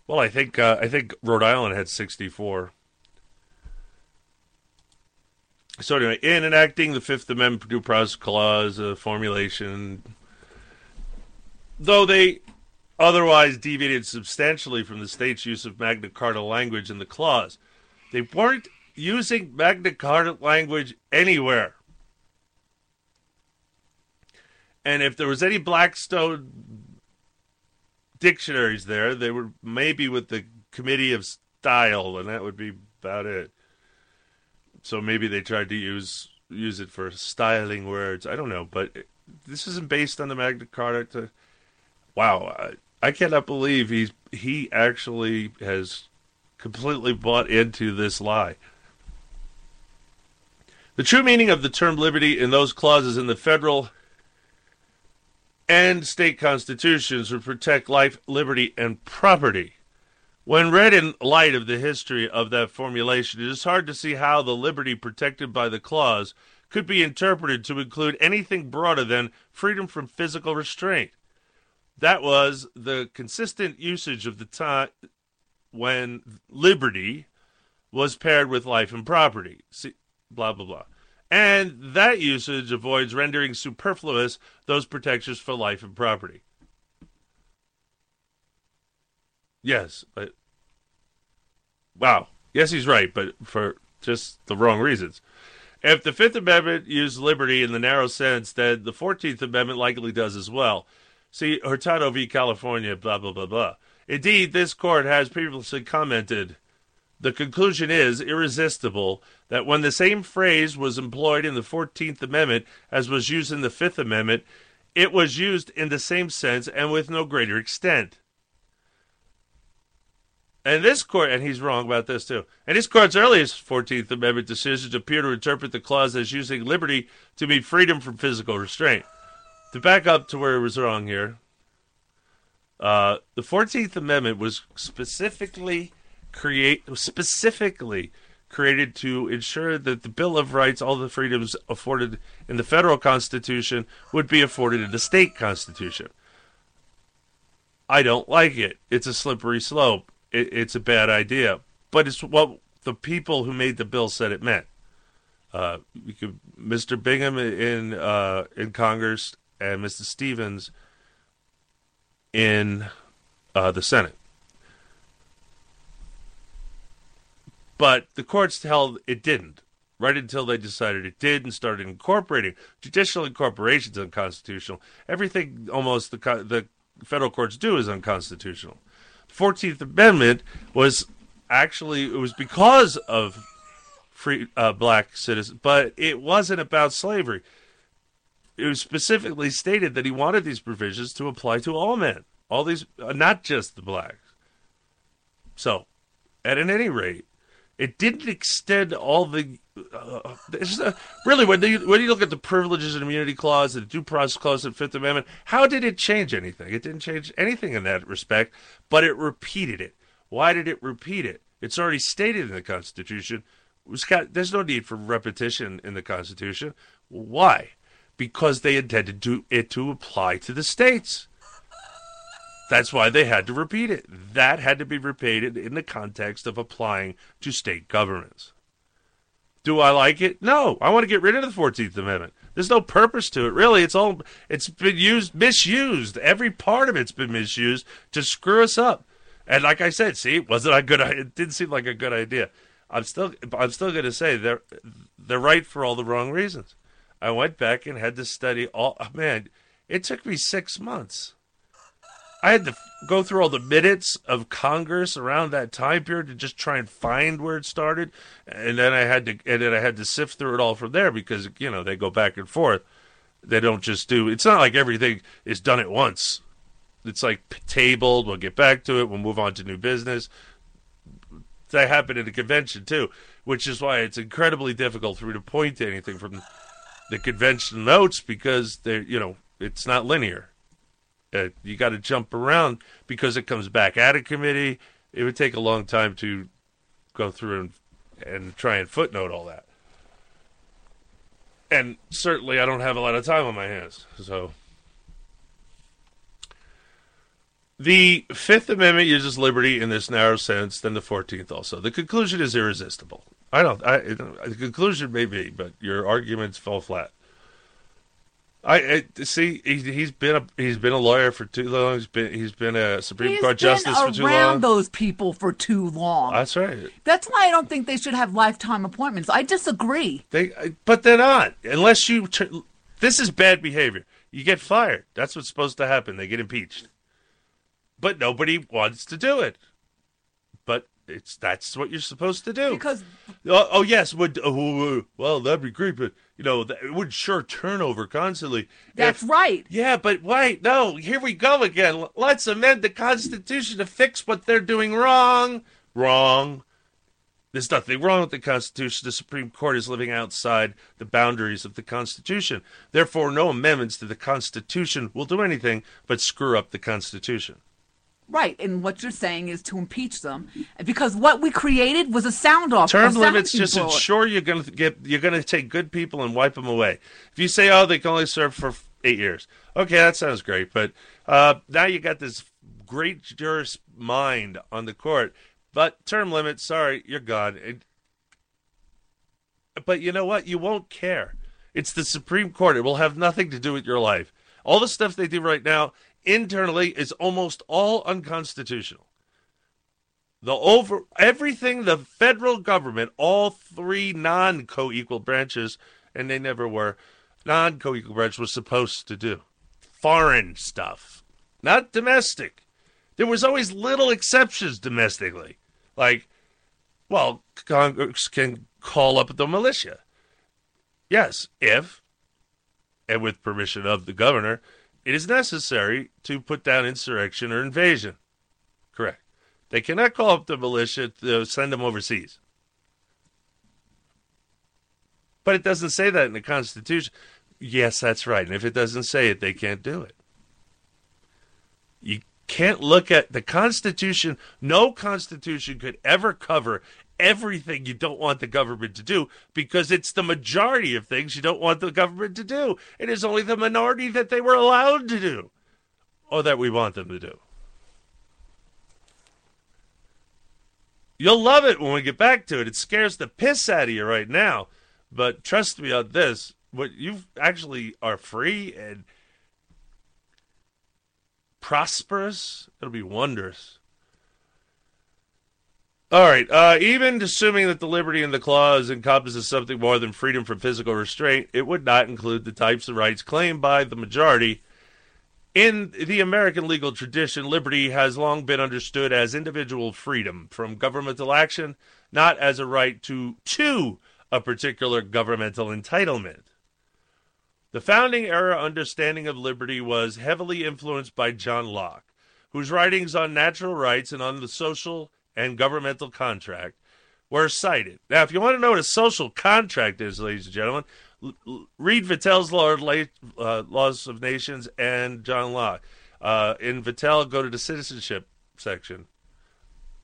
Well, I think Rhode Island had 64. So anyway, in enacting the Fifth Amendment due process clause formulation, though they otherwise deviated substantially from the state's use of Magna Carta language in the clause, they weren't using Magna Carta language anywhere. And if there was any Blackstone dictionaries there, they were maybe with the Committee of Style, and that would be about it. So maybe they tried to use it for styling words. I don't know, but this isn't based on the Magna Carta. Wow, I cannot believe he actually has completely bought into this lie. The true meaning of the term liberty in those clauses in the federal and state constitutions would protect life, liberty, and property. When read in light of the history of that formulation, it is hard to see how the liberty protected by the clause could be interpreted to include anything broader than freedom from physical restraint. That was the consistent usage of the time when liberty was paired with life and property. See, blah, blah, blah. And that usage avoids rendering superfluous those protections for life and property. Yes. Wow. Yes, he's right, but for just the wrong reasons. If the Fifth Amendment used liberty in the narrow sense, then the 14th Amendment likely does as well. See, Hurtado v. California, blah, blah, blah, blah. Indeed, this court has previously commented, the conclusion is irresistible that when the same phrase was employed in the 14th Amendment as was used in the Fifth Amendment, it was used in the same sense and with no greater extent. And this court, and he's wrong about this too, and this court's earliest 14th Amendment decisions appear to interpret the clause as using liberty to mean freedom from physical restraint. To back up to where it was wrong here, the 14th Amendment was specifically created to ensure that the Bill of Rights, all the freedoms afforded in the federal Constitution, would be afforded in the state Constitution. I don't like it. It's a slippery slope. It's a bad idea. But it's what the people who made the bill said it meant. Mr. Bingham in Congress and Mr. Stevens in the Senate. But the courts held it didn't, right until they decided it did and started incorporating judicial incorporations unconstitutional. Everything almost the federal courts do is unconstitutional. 14th Amendment was actually, it was because of free black citizens, but it wasn't about slavery. It was specifically stated that he wanted these provisions to apply to all men, all these, not just the blacks. So, at any rate, it didn't extend all the. Really, when you look at the Privileges and Immunity Clause, the Due Process Clause, and Fifth Amendment, how did it change anything? It didn't change anything in that respect, but it repeated it. Why did it repeat it? It's already stated in the Constitution. There's no need for repetition in the Constitution. Why? Because they intended it to apply to the states. That's why they had to repeat it. That had to be repeated in the context of applying to state governments. Do I like it? No. I want to get rid of the 14th Amendment. There's no purpose to it, really. It's been misused. Every part of it's been misused to screw us up. And like I said, see, it didn't seem like a good idea. I'm still going to say they're right for all the wrong reasons. I went back and had to study it took me 6 months. I had to go through all the minutes of Congress around that time period to just try and find where it started, and then I had to sift through it all from there because they go back and forth. They don't just do. It's not like everything is done at once. It's like tabled. We'll get back to it. We'll move on to new business. That happened at a convention, too, which is why it's incredibly difficult for me to point to anything from the convention notes because, it's not linear. You got to jump around because it comes back at a committee. It would take a long time to go through and try and footnote all that. And certainly I don't have a lot of time on my hands. So the Fifth Amendment uses liberty in this narrow sense, then the 14th also. The conclusion is irresistible. The conclusion may be, but your arguments fell flat. He's been a lawyer for too long. He's been a Supreme Court justice for too long. He's been around those people for too long. That's right. That's why I don't think they should have lifetime appointments. I disagree. But they're not. Unless you, this is bad behavior. You get fired. That's what's supposed to happen. They get impeached. But nobody wants to do it. But that's what you're supposed to do. Because that'd be great, but. It would sure turn over constantly. That's right. Yeah, but wait, no, here we go again. Let's amend the Constitution to fix what they're doing wrong. Wrong. There's nothing wrong with the Constitution. The Supreme Court is living outside the boundaries of the Constitution. Therefore, no amendments to the Constitution will do anything but screw up the Constitution. Right, and what you're saying is to impeach them, because what we created was a sound-off. Term limits just ensure you're going to take good people and wipe them away. If you say, they can only serve for 8 years, okay, that sounds great, but now you got this great jurist mind on the court, but term limits, sorry, you're gone. But you know what? You won't care. It's the Supreme Court. It will have nothing to do with your life. All the stuff they do right now internally is almost all unconstitutional. Everything the federal government, all three non-co-equal branches, and they never were, non-co-equal branch was supposed to do. Foreign stuff, not domestic. There was always little exceptions domestically. Like, Congress can call up the militia. Yes, if, and with permission of the governor, it is necessary to put down insurrection or invasion. Correct. They cannot call up the militia to send them overseas. But it doesn't say that in the Constitution. Yes, that's right. And if it doesn't say it, they can't do it. You can't look at the Constitution. No Constitution could ever cover everything you don't want the government to do, because it's the majority of things you don't want the government to do. It is only the minority that they were allowed to do, or that we want them to do. You'll love it when we get back to it. It scares the piss out of you right now, but trust me on this, what you actually are free and prosperous, it'll be wondrous. All right, even assuming that the liberty in the clause encompasses something more than freedom from physical restraint, it would not include the types of rights claimed by the majority. In the American legal tradition, liberty has long been understood as individual freedom from governmental action, not as a right to a particular governmental entitlement. The founding era understanding of liberty was heavily influenced by John Locke, whose writings on natural rights and on the social and governmental contract were cited. Now, if you want to know what a social contract is, ladies and gentlemen, read Vattel's Laws of Nations and John Locke. In Vattel, go to the citizenship section.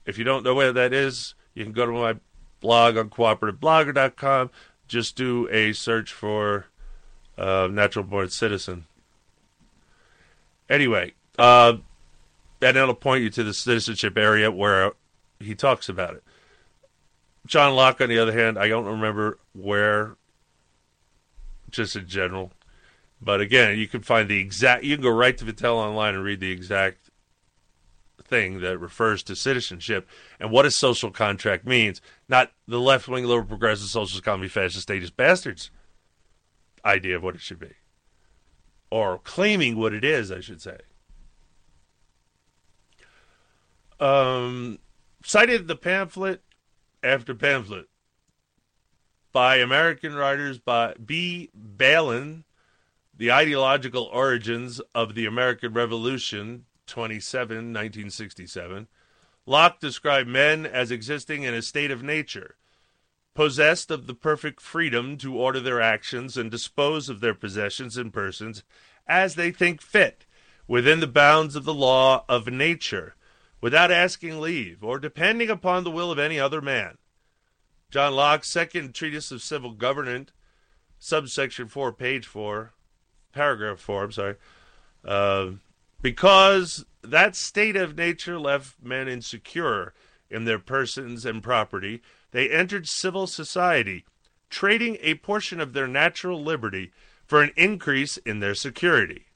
If you don't know where that is, you can go to my blog on UncooperativeBlogger.com. Just do a search for Natural Born Citizen. Anyway, and it'll point you to the citizenship area where he talks about it. John Locke, on the other hand, I don't remember where, just in general. But again, you can find you can go right to Vattel online and read the exact thing that refers to citizenship and what a social contract means. Not the left-wing, liberal, progressive, socialist, communist, fascist, statist bastards idea of what it should be. Or claiming what it is, I should say. Cited the pamphlet after pamphlet by American writers by B. Balin, The Ideological Origins of the American Revolution, 1967, Locke described men as existing in a state of nature, possessed of the perfect freedom to order their actions and dispose of their possessions and persons as they think fit, within the bounds of the law of nature, without asking leave or depending upon the will of any other man. John Locke's Second Treatise of Civil Government, subsection 4, page 4, paragraph 4, because that state of nature left men insecure in their persons and property, they entered civil society, trading a portion of their natural liberty for an increase in their security.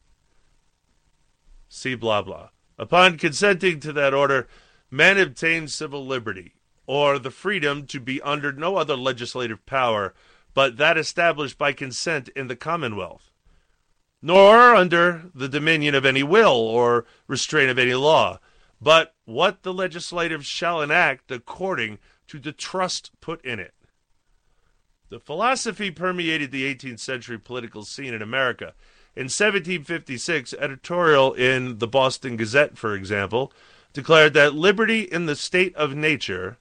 See blah blah. Upon consenting to that order, men obtained civil liberty, or the freedom to be under no other legislative power but that established by consent in the Commonwealth, nor under the dominion of any will or restraint of any law, but what the legislative shall enact according to the trust put in it. The philosophy permeated the 18th century political scene in America. In 1756, editorial in the Boston Gazette, for example, declared that liberty in the state of nature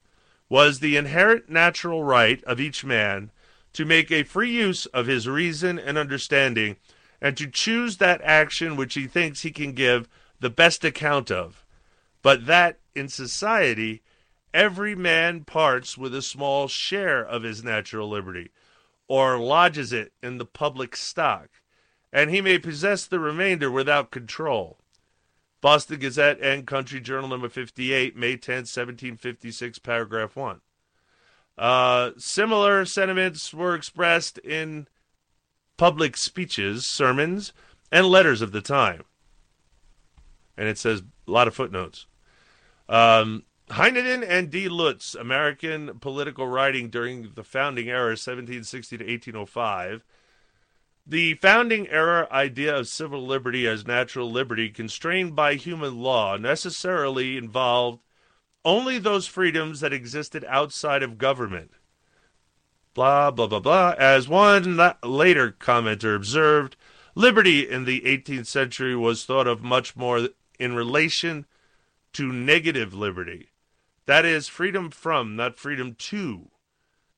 was the inherent natural right of each man to make a free use of his reason and understanding, and to choose that action which he thinks he can give the best account of, but that in society every man parts with a small share of his natural liberty, or lodges it in the public stock, and he may possess the remainder without control. Boston Gazette and Country Journal No. 58, May 10, 1756, paragraph 1. Similar sentiments were expressed in public speeches, sermons, and letters of the time. And it says a lot of footnotes. Heineden and D. Lutz, American Political Writing During the Founding Era, 1760 to 1805. The founding era idea of civil liberty as natural liberty constrained by human law necessarily involved only those freedoms that existed outside of government. Blah, blah, blah, blah. As one later commenter observed, liberty in the 18th century was thought of much more in relation to negative liberty. That is, freedom from, not freedom to.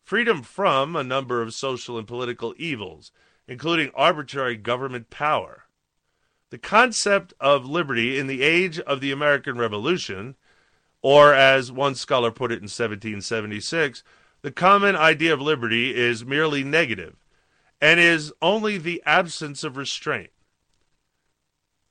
Freedom from a number of social and political evils, including arbitrary government power. The concept of liberty in the age of the American Revolution, or as one scholar put it in 1776, the common idea of liberty is merely negative, and is only the absence of restraint.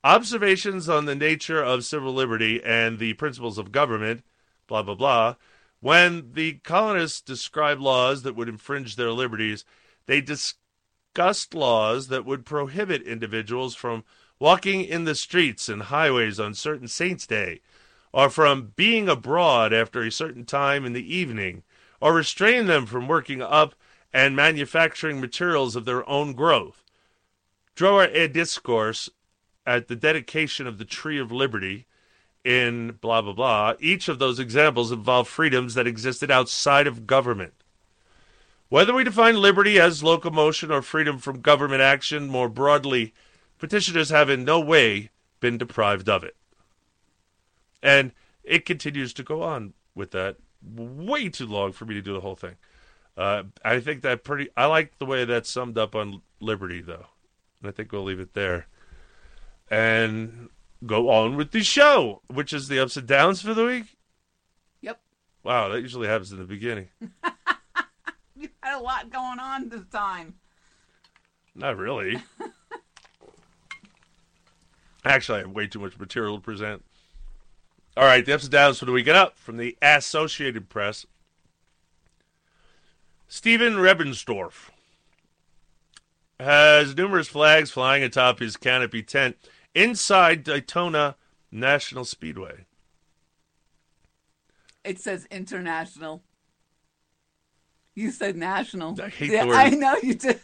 Observations on the nature of civil liberty and the principles of government, blah, blah, blah. When the colonists described laws that would infringe their liberties, they discussed laws that would prohibit individuals from walking in the streets and highways on certain saints' day, or from being abroad after a certain time in the evening, or restrain them from working up and manufacturing materials of their own growth. Drower et discourse at the dedication of the Tree of Liberty in blah, blah, blah. Each of those examples involved freedoms that existed outside of government. Whether we define liberty as locomotion or freedom from government action more broadly, petitioners have in no way been deprived of it. And it continues to go on with that. Way too long for me to do the whole thing. I think that I like the way that's summed up on liberty, though. And I think we'll leave it there and go on with the show, which is the ups and downs for the week. Yep. Wow, that usually happens in the beginning. You had a lot going on this time. Not really. Actually, I have way too much material to present. All right, the ups and downs for the weekend up from the Associated Press. Steven Rebensdorf has numerous flags flying atop his canopy tent inside Daytona National Speedway. It says international. You said national. I hate the word. I know you did.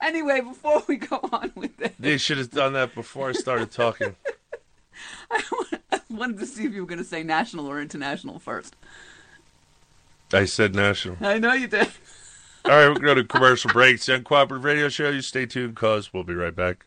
Anyway, before we go on with this. They should have done that before I started talking. I wanted to see if you were going to say national or international first. I said national. I know you did. All right, we're going to go to commercial breaks. The Uncooperative Radio Show. You stay tuned, because we'll be right back.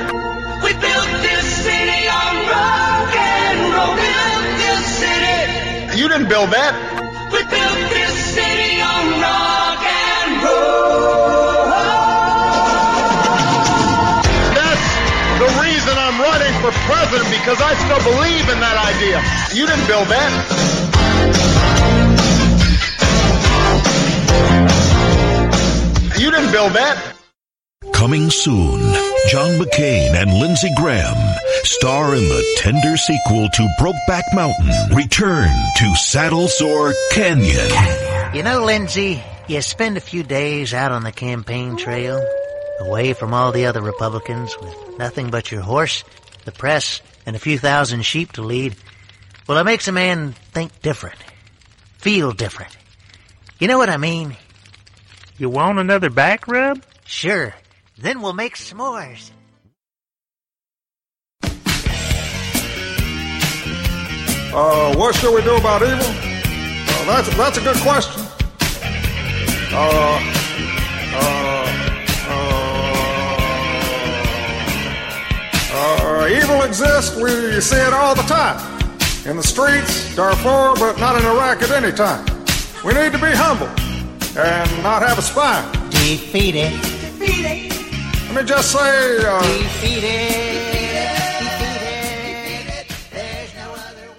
We built this city on rock and roll! We built this city! You didn't build that! We built this city on rock and roll! That's the reason I'm running for president, because I still believe in that idea. You didn't build that! You didn't build that. Coming soon, John McCain and Lindsey Graham star in the tender sequel to Brokeback Mountain, Return to Saddlesore Canyon. You know, Lindsey, you spend a few days out on the campaign trail, away from all the other Republicans, with nothing but your horse, the press, and a few thousand sheep to lead. Well, it makes a man think different, feel different. You know what I mean? You want another back rub? Sure. Then we'll make s'mores. What should we do about evil? That's a good question. Evil exists. We see it all the time. In the streets, Darfur, but not in Iraq at any time. We need to be humble. And not have a spine. Defeat it. Defeat it. Let me just say... defeat it. Defeat it. Defeat it. There's no other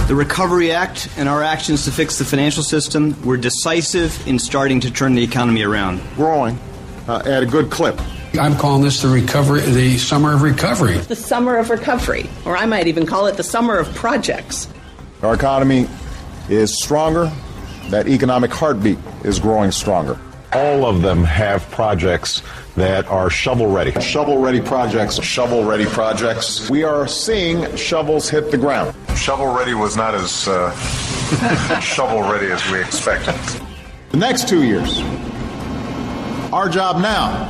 way. The Recovery Act and our actions to fix the financial system were decisive in starting to turn the economy around. Growing at a good clip. I'm calling this the summer of recovery. The summer of recovery. Or I might even call it the summer of projects. Our economy... is stronger, that economic heartbeat is growing stronger. All of them have projects that are shovel-ready. Shovel-ready projects. Shovel-ready projects. We are seeing shovels hit the ground. Shovel-ready was not as shovel-ready as we expected. The next 2 years, our job now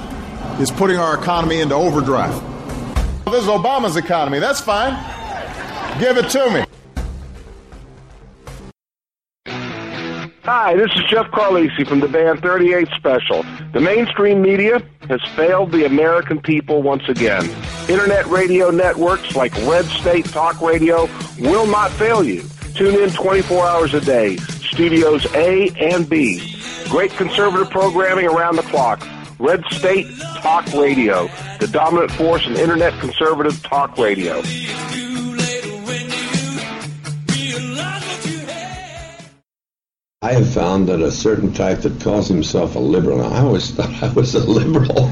is putting our economy into overdrive. This is Obama's economy. That's fine. Give it to me. Hi, this is Jeff Carlisi from the band 38 Special. The mainstream media has failed the American people once again. Internet radio networks like Red State Talk Radio will not fail you. Tune in 24 hours a day, studios A and B. Great conservative programming around the clock. Red State Talk Radio, the dominant force in internet conservative talk radio. I have found that a certain type that calls himself a liberal, I always thought I was a liberal.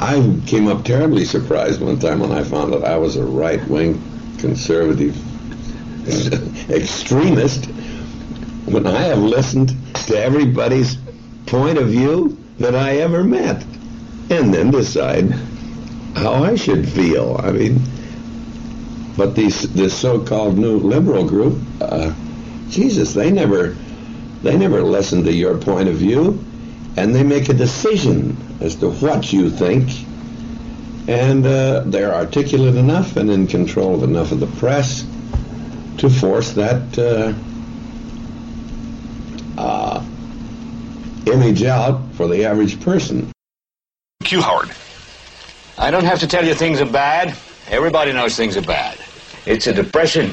I came up terribly surprised one time when I found out I was a right-wing conservative extremist. When I have listened to everybody's point of view that I ever met, and then decide how I should feel. I mean, but this so-called new liberal group, Jesus, they never listen to your point of view, and they make a decision as to what you think, and they're articulate enough and in control of enough of the press to force that image out for the average person. Thank you, Howard. I don't have to tell you things are bad. Everybody knows things are bad. It's a depression.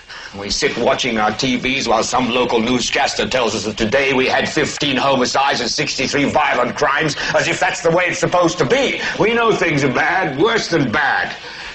We sit watching our TVs while some local newscaster tells us that today we had 15 homicides and 63 violent crimes, as if that's the way it's supposed to be. We know things are bad, worse than bad.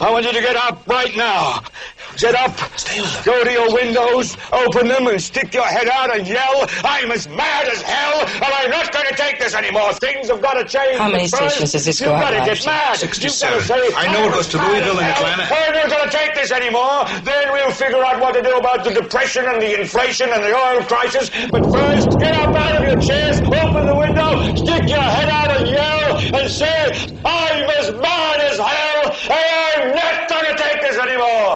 I want you to get up right now. Get up, go to your windows, open them, and stick your head out and yell, I'm as mad as hell, and I'm not going to take this anymore. Things have got to change. How many stations does this go out? You've got to get mad. 67. I know it goes to Louisville and Atlanta. We're not going to take this anymore. Then we'll figure out what to do about the depression and the inflation and the oil crisis. But first, get up out of your chairs, open the window, stick your head out and yell, and say, I'm as mad as hell, and I'm not going to take this anymore.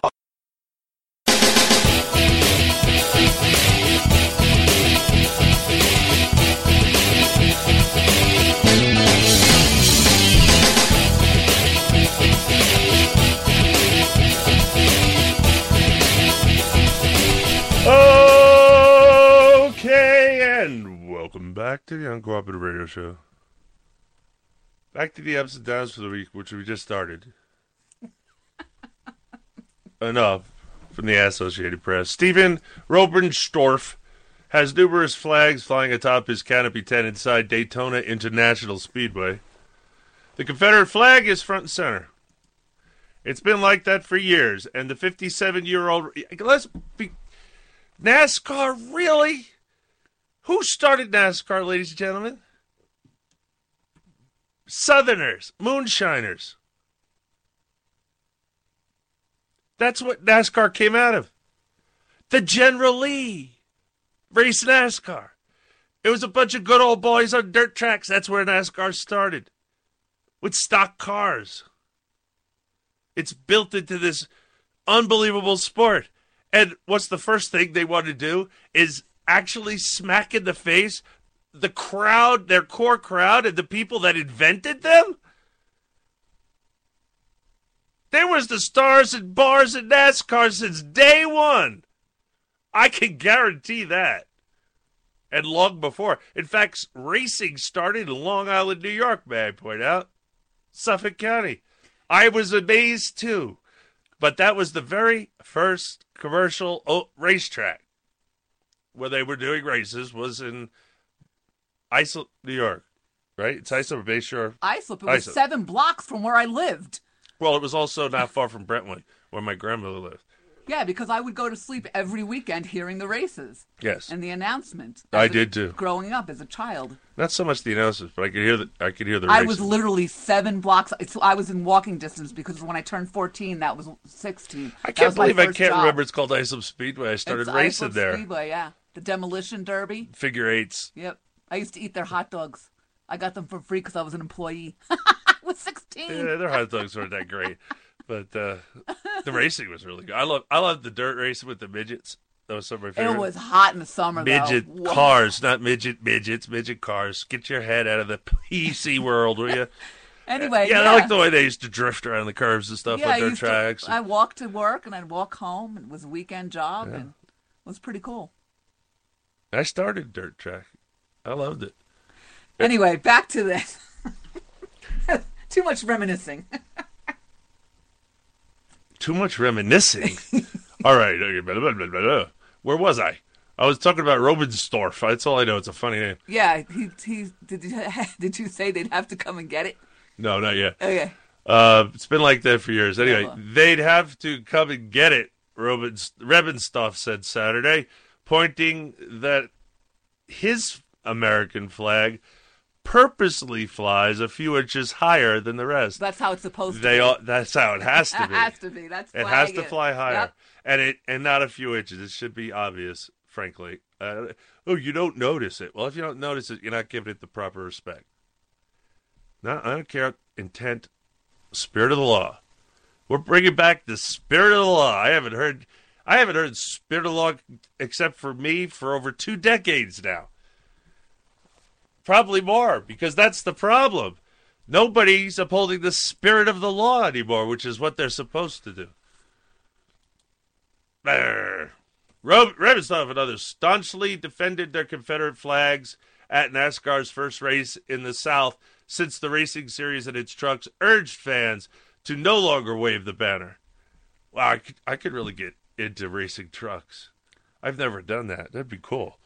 Okay, and welcome back to the Uncooperative Radio Show. Back to the ups and downs for the week, which we just started. Enough from the Associated Press. Stephen Robenstorff has numerous flags flying atop his canopy tent inside Daytona International Speedway. The Confederate flag is front and center. It's been like that for years, and the 57-year-old... NASCAR, really? Who started NASCAR, ladies and gentlemen? Southerners, moonshiners. That's what NASCAR came out of. The General Lee raced NASCAR. It was a bunch of good old boys on dirt tracks. That's where NASCAR started, with stock cars. It's built into this unbelievable sport. And what's the first thing they want to do is actually smack in the face the crowd, their core crowd, and the people that invented them? There was the stars and bars in NASCAR since day one. I can guarantee that. And long before. In fact, racing started in Long Island, New York, may I point out. Suffolk County. I was amazed, too. But that was the very first commercial racetrack where they were doing races was in Islip, New York, right? It's Islip or Bayshore? Islip. It was Islip. 7 blocks from where I lived. Well, it was also not far from Brentwood, where my grandmother lived. Yeah, because I would go to sleep every weekend hearing the races. Yes. And the announcement. I did, too. Growing up as a child. Not so much the announcements, but I could hear the races. I was literally 7 blocks. I was in walking distance because when I turned 14, that was 16. I can't remember it's called Islip Speedway. I started racing Islip there. Speedway, yeah. The demolition derby. Figure eights. Yep. I used to eat their hot dogs. I got them for free because I was an employee. I was 16. Yeah, their hot dogs weren't that great. But the racing was really good. I loved the dirt racing with the midgets. That was some of my favorite. It was hot in the summer, Midget cars, not midgets, midget cars. Get your head out of the PC world, will you? Anyway, I like the way they used to drift around the curves and stuff on dirt tracks. I walked to work, and I'd walk home. It was a weekend job, and it was pretty cool. I started dirt track. I loved it. Anyway, back to this. Too much reminiscing. Too much reminiscing. All right. Where was I? I was talking about Robenstorff. That's all I know. It's a funny name. Yeah. Did you say they'd have to come and get it? No, not yet. Okay. It's been like that for years. Anyway, they'd have to come and get it, Robenstorff said Saturday, pointing that his American flag purposely flies a few inches higher than the rest. That's how it's supposed to be. That's how it has to be. It has to be. That's it has to fly higher. Yep. And not a few inches. It should be obvious, frankly. You don't notice it. Well, if you don't notice it, you're not giving it the proper respect. No, I don't care. Intent, spirit of the law. We're bringing back the spirit of the law. I haven't heard spirit of the law except for me for over 2 decades now. Probably more, because that's the problem. Nobody's upholding the spirit of the law anymore, which is what they're supposed to do. Rebenstoff and others staunchly defended their Confederate flags at NASCAR's first race in the South since the racing series and its trucks urged fans to no longer wave the banner. Wow, I could really get into racing trucks. I've never done that. That'd be cool.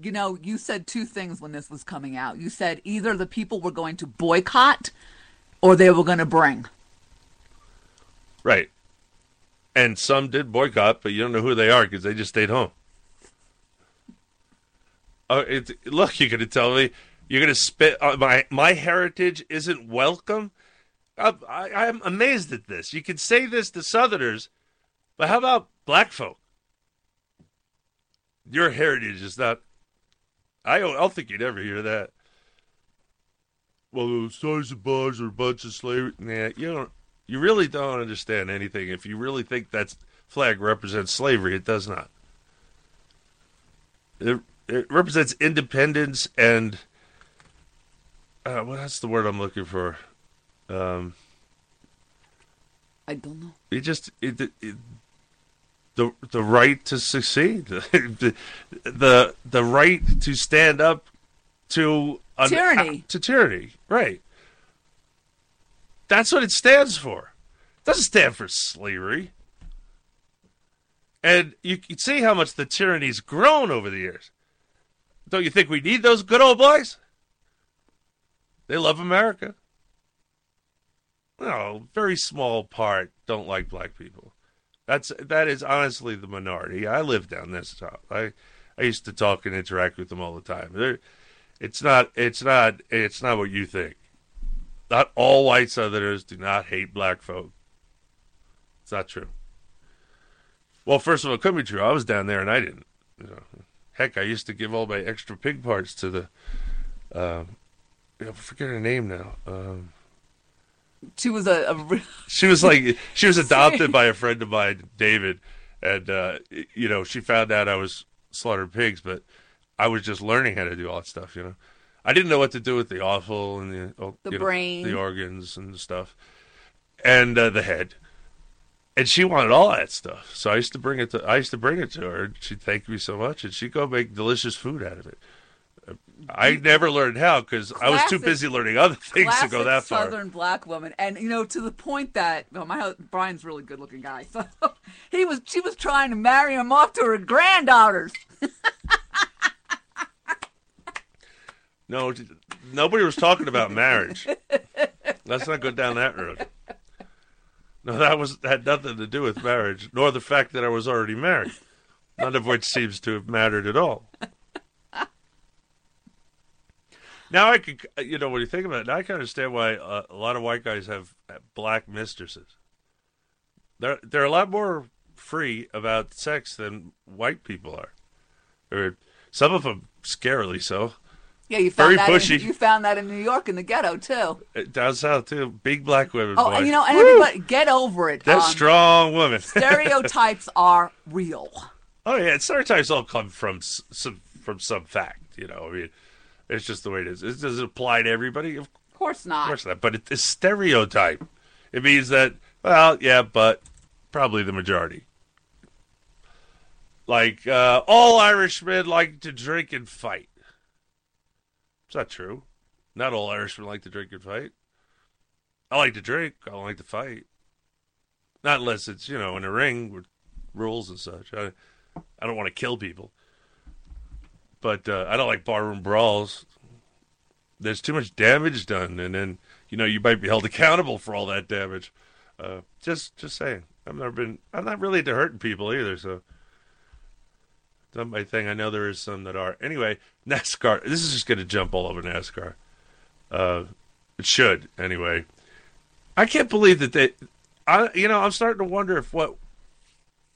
You know, you said two things when this was coming out. You said either the people were going to boycott or they were going to bring. Right. And some did boycott, but you don't know who they are because they just stayed home. Look, you're going to tell me you're going to spit. My heritage isn't welcome? I'm amazed at this. You can say this to Southerners, but how about black folk? Your heritage is not... I don't think you'd ever hear that. Well, those stars and bars are a bunch of slavery. Nah, you really don't understand anything. If you really think that flag represents slavery, it does not. It represents independence and... that's the word I'm looking for. I don't know. The right to succeed, the right to stand up to tyranny. To tyranny, right? That's what it stands for. It doesn't stand for slavery. And you can see how much the tyranny's grown over the years. Don't you think we need those good old boys? They love America. No, very small part don't like black people. That is honestly the minority. I live down this top. I used to talk and interact with them all the time. It's not what you think. Not all white Southerners do not hate black folk. It's not true. Well, first of all, it could be true. I was down there and I didn't. You know, heck, I used to give all my extra pig parts to the. I forget her name now. She was she was adopted by a friend of mine, David, and she found out I was slaughtering pigs, but I was just learning how to do all that stuff. You know, I didn't know what to do with the offal and the brain, the organs and stuff, and the head. And she wanted all that stuff, so I used to bring it to her, and she'd thank me so much, and she'd go make delicious food out of it. I never learned how because I was too busy learning other things to go that far. Southern black woman, and to the point that Brian's a really good-looking guy, so she was trying to marry him off to her granddaughters. No, nobody was talking about marriage. Let's not go down that road. No, that had nothing to do with marriage, nor the fact that I was already married. None of which seems to have mattered at all. Now I could, when you think about it, now I can understand why a lot of white guys have black mistresses. They're a lot more free about sex than white people are. Or some of them scarily so. Yeah, you found that in New York in the ghetto too. Down south too, big black women. Oh, boys. And everybody, get over it. They're strong women. Stereotypes are real. Oh yeah, stereotypes all come from some fact. I mean. It's just the way it is. Does it apply to everybody? Of course not. Of course not. But it's stereotype. It means that, well, yeah, but probably the majority. Like, all Irishmen like to drink and fight. It's not true. Not all Irishmen like to drink and fight. I like to drink. I don't like to fight. Not unless it's, in a ring with rules and such. I don't want to kill people. But I don't like barroom brawls. There's too much damage done, and then you might be held accountable for all that damage. Just saying, I'm not really into hurting people either. So Not my thing. I know there is some that are. Anyway, NASCAR. This is just going to jump all over NASCAR. It should, anyway. I can't believe that they... I'm starting to wonder if what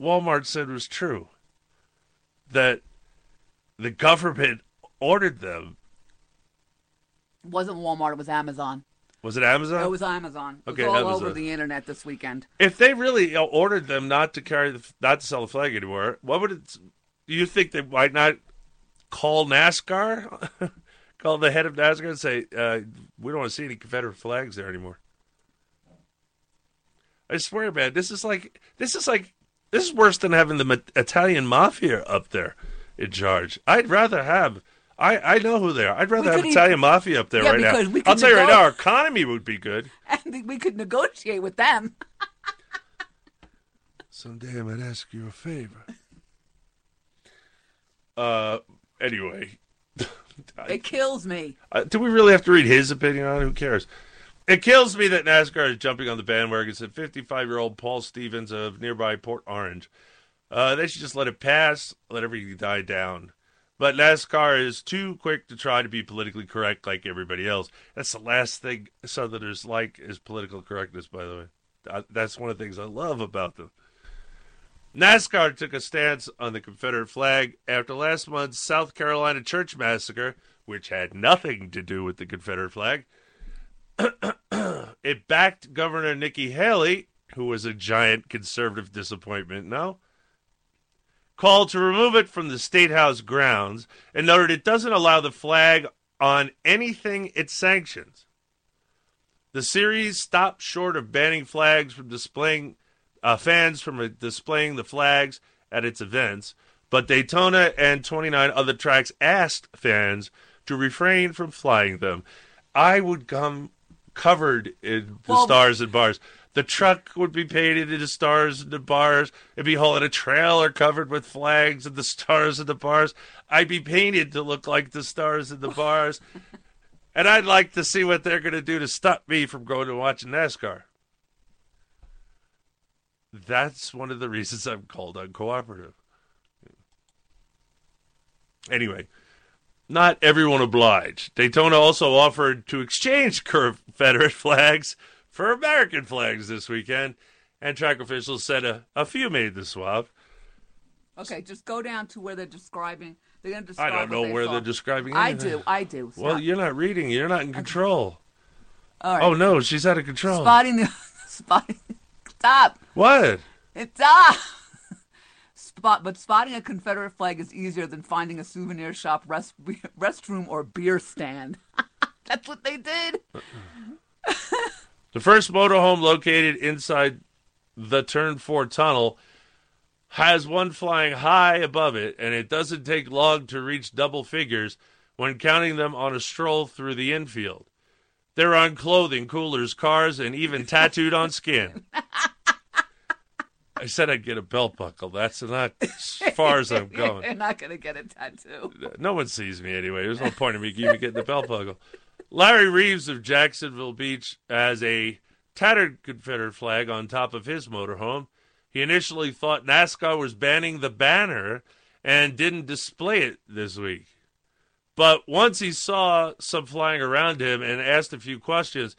Walmart said was true. That the government ordered them. It wasn't Walmart. It was Amazon. Was it Amazon? It was Amazon. It was all over the internet this weekend. If they really ordered them not to sell the flag anymore, what would it... Do you think they might not call NASCAR, call the head of NASCAR and say, we don't want to see any Confederate flags there anymore? I swear, man, this is worse than having the Italian mafia up there in charge. I'd rather have, I know who they are. I'd rather have Italian mafia up there right now. I'll tell you right now, our economy would be good. And we could negotiate with them. Someday I might ask you a favor. Anyway. It kills me. Do we really have to read his opinion on it? Who cares? It kills me that NASCAR is jumping on the bandwagon. Said 55-year-old Paul Stevens of nearby Port Orange. They should just let it pass, let everything die down. But NASCAR is too quick to try to be politically correct like everybody else. That's the last thing Southerners like is political correctness, by the way. That's one of the things I love about them. NASCAR took a stance on the Confederate flag after last month's South Carolina church massacre, which had nothing to do with the Confederate flag. It backed Governor Nikki Haley, who was a giant conservative disappointment now, called to remove it from the State House grounds and noted it doesn't allow the flag on anything it sanctions. The series stopped short of banning flags from displaying... fans from displaying the flags at its events, but Daytona and 29 other tracks asked fans to refrain from flying them. I would come covered in the stars and bars. The truck would be painted into stars and the bars. It'd be hauling a trailer covered with flags and the stars and the bars. I'd be painted to look like the stars and the bars. And I'd like to see what they're going to do to stop me from going to watching NASCAR. That's one of the reasons I'm called uncooperative. Anyway, not everyone obliged. Daytona also offered to exchange Confederate flags for American flags this weekend, and track officials said a few made the swap. Okay, just go down to where they're describing. They're going to describe. I don't know where they're describing anything. I do. Stop. Well, you're not reading. You're not in control. All right. Oh no, she's out of control. Spotting. Stop. What? It's up. But spotting a Confederate flag is easier than finding a souvenir shop, restroom, or beer stand. That's what they did. The first motorhome located inside the Turn 4 tunnel has one flying high above it, and it doesn't take long to reach double figures when counting them on a stroll through the infield. They're on clothing, coolers, cars, and even tattooed on skin. I said I'd get a belt buckle. That's not as far as I'm going. You're not going to get a tattoo. No one sees me anyway. There's no point in me even getting the belt buckle. Larry Reeves of Jacksonville Beach has a tattered Confederate flag on top of his motorhome. He initially thought NASCAR was banning the banner and didn't display it this week. But once he saw some flying around him and asked a few questions,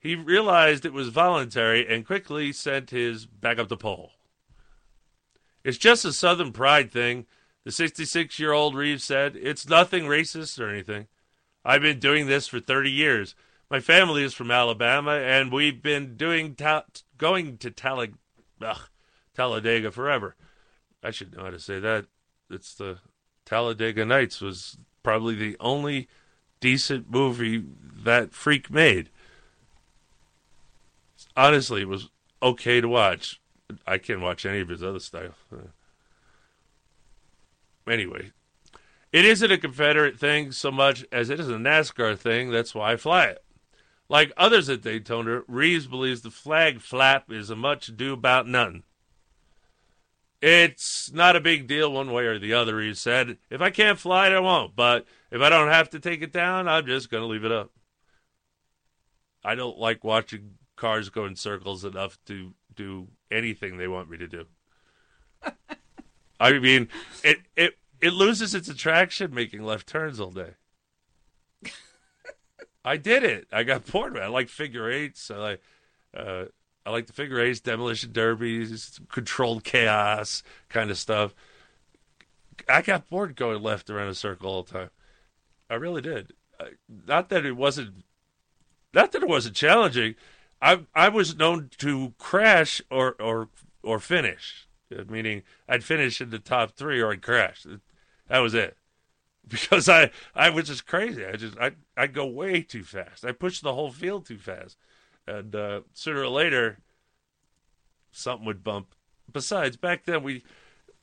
he realized it was voluntary and quickly sent his back up the pole. It's just a Southern pride thing, the 66-year-old Reeves said. It's nothing racist or anything. I've been doing this for 30 years. My family is from Alabama, and we've been going to Talladega forever. I should know how to say that. It's the Talladega Nights was... probably the only decent movie that freak made. Honestly, it was okay to watch. I can't watch any of his other stuff. Anyway, it isn't a Confederate thing so much as it is a NASCAR thing. That's why I fly it. Like others at Daytona, Reeves believes the flag flap is a much ado about nothing. It's not a big deal one way or the other, he said. If I can't fly it, I won't. But if I don't have to take it down, I'm just going to leave it up. I don't like watching cars go in circles enough to do anything they want me to do. I mean, it It loses its attraction making left turns all day. I did it. I got bored of it. I like figure eights. I like the figure eights, demolition derbies, controlled chaos kind of stuff. I got bored going left around a circle all the time. I really did. Not that it wasn't challenging. I was known to crash or finish, meaning I'd finish in the top three or I'd crash. That was it. Because I was just crazy. I'd go way too fast. I pushed the whole field too fast. And sooner or later, something would bump. Besides, back then, we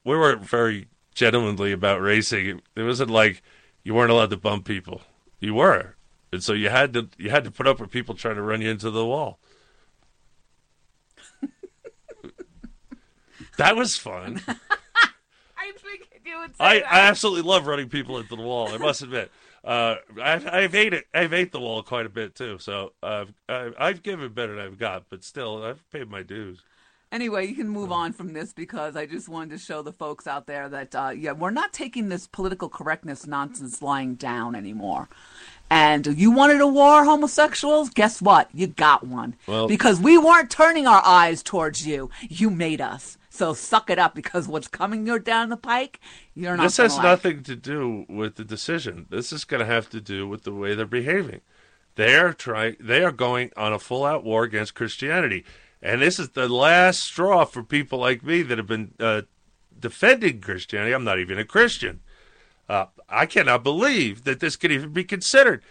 weren't very gentlemanly about racing. It wasn't like you weren't allowed to bump people. You were. And so you had to put up with people trying to run you into the wall. That was fun. I think you would say I absolutely love running people into the wall. I must admit, I've ate it. I've ate the wall quite a bit too. So I've given better than I've got, but still, I've paid my dues. Anyway, you can move on from this because I just wanted to show the folks out there that we're not taking this political correctness nonsense lying down anymore. And if you wanted a war, homosexuals, guess what? You got one. Well, because we weren't turning our eyes towards you. You made us. So suck it up, because what's coming down the pike, you're not. This has nothing to do with the decision. This is going to have to do with the way they're behaving. They are going on a full-out war against Christianity, and this is the last straw for people like me that have been defending Christianity. I'm not even a Christian. I cannot believe that this could even be considered.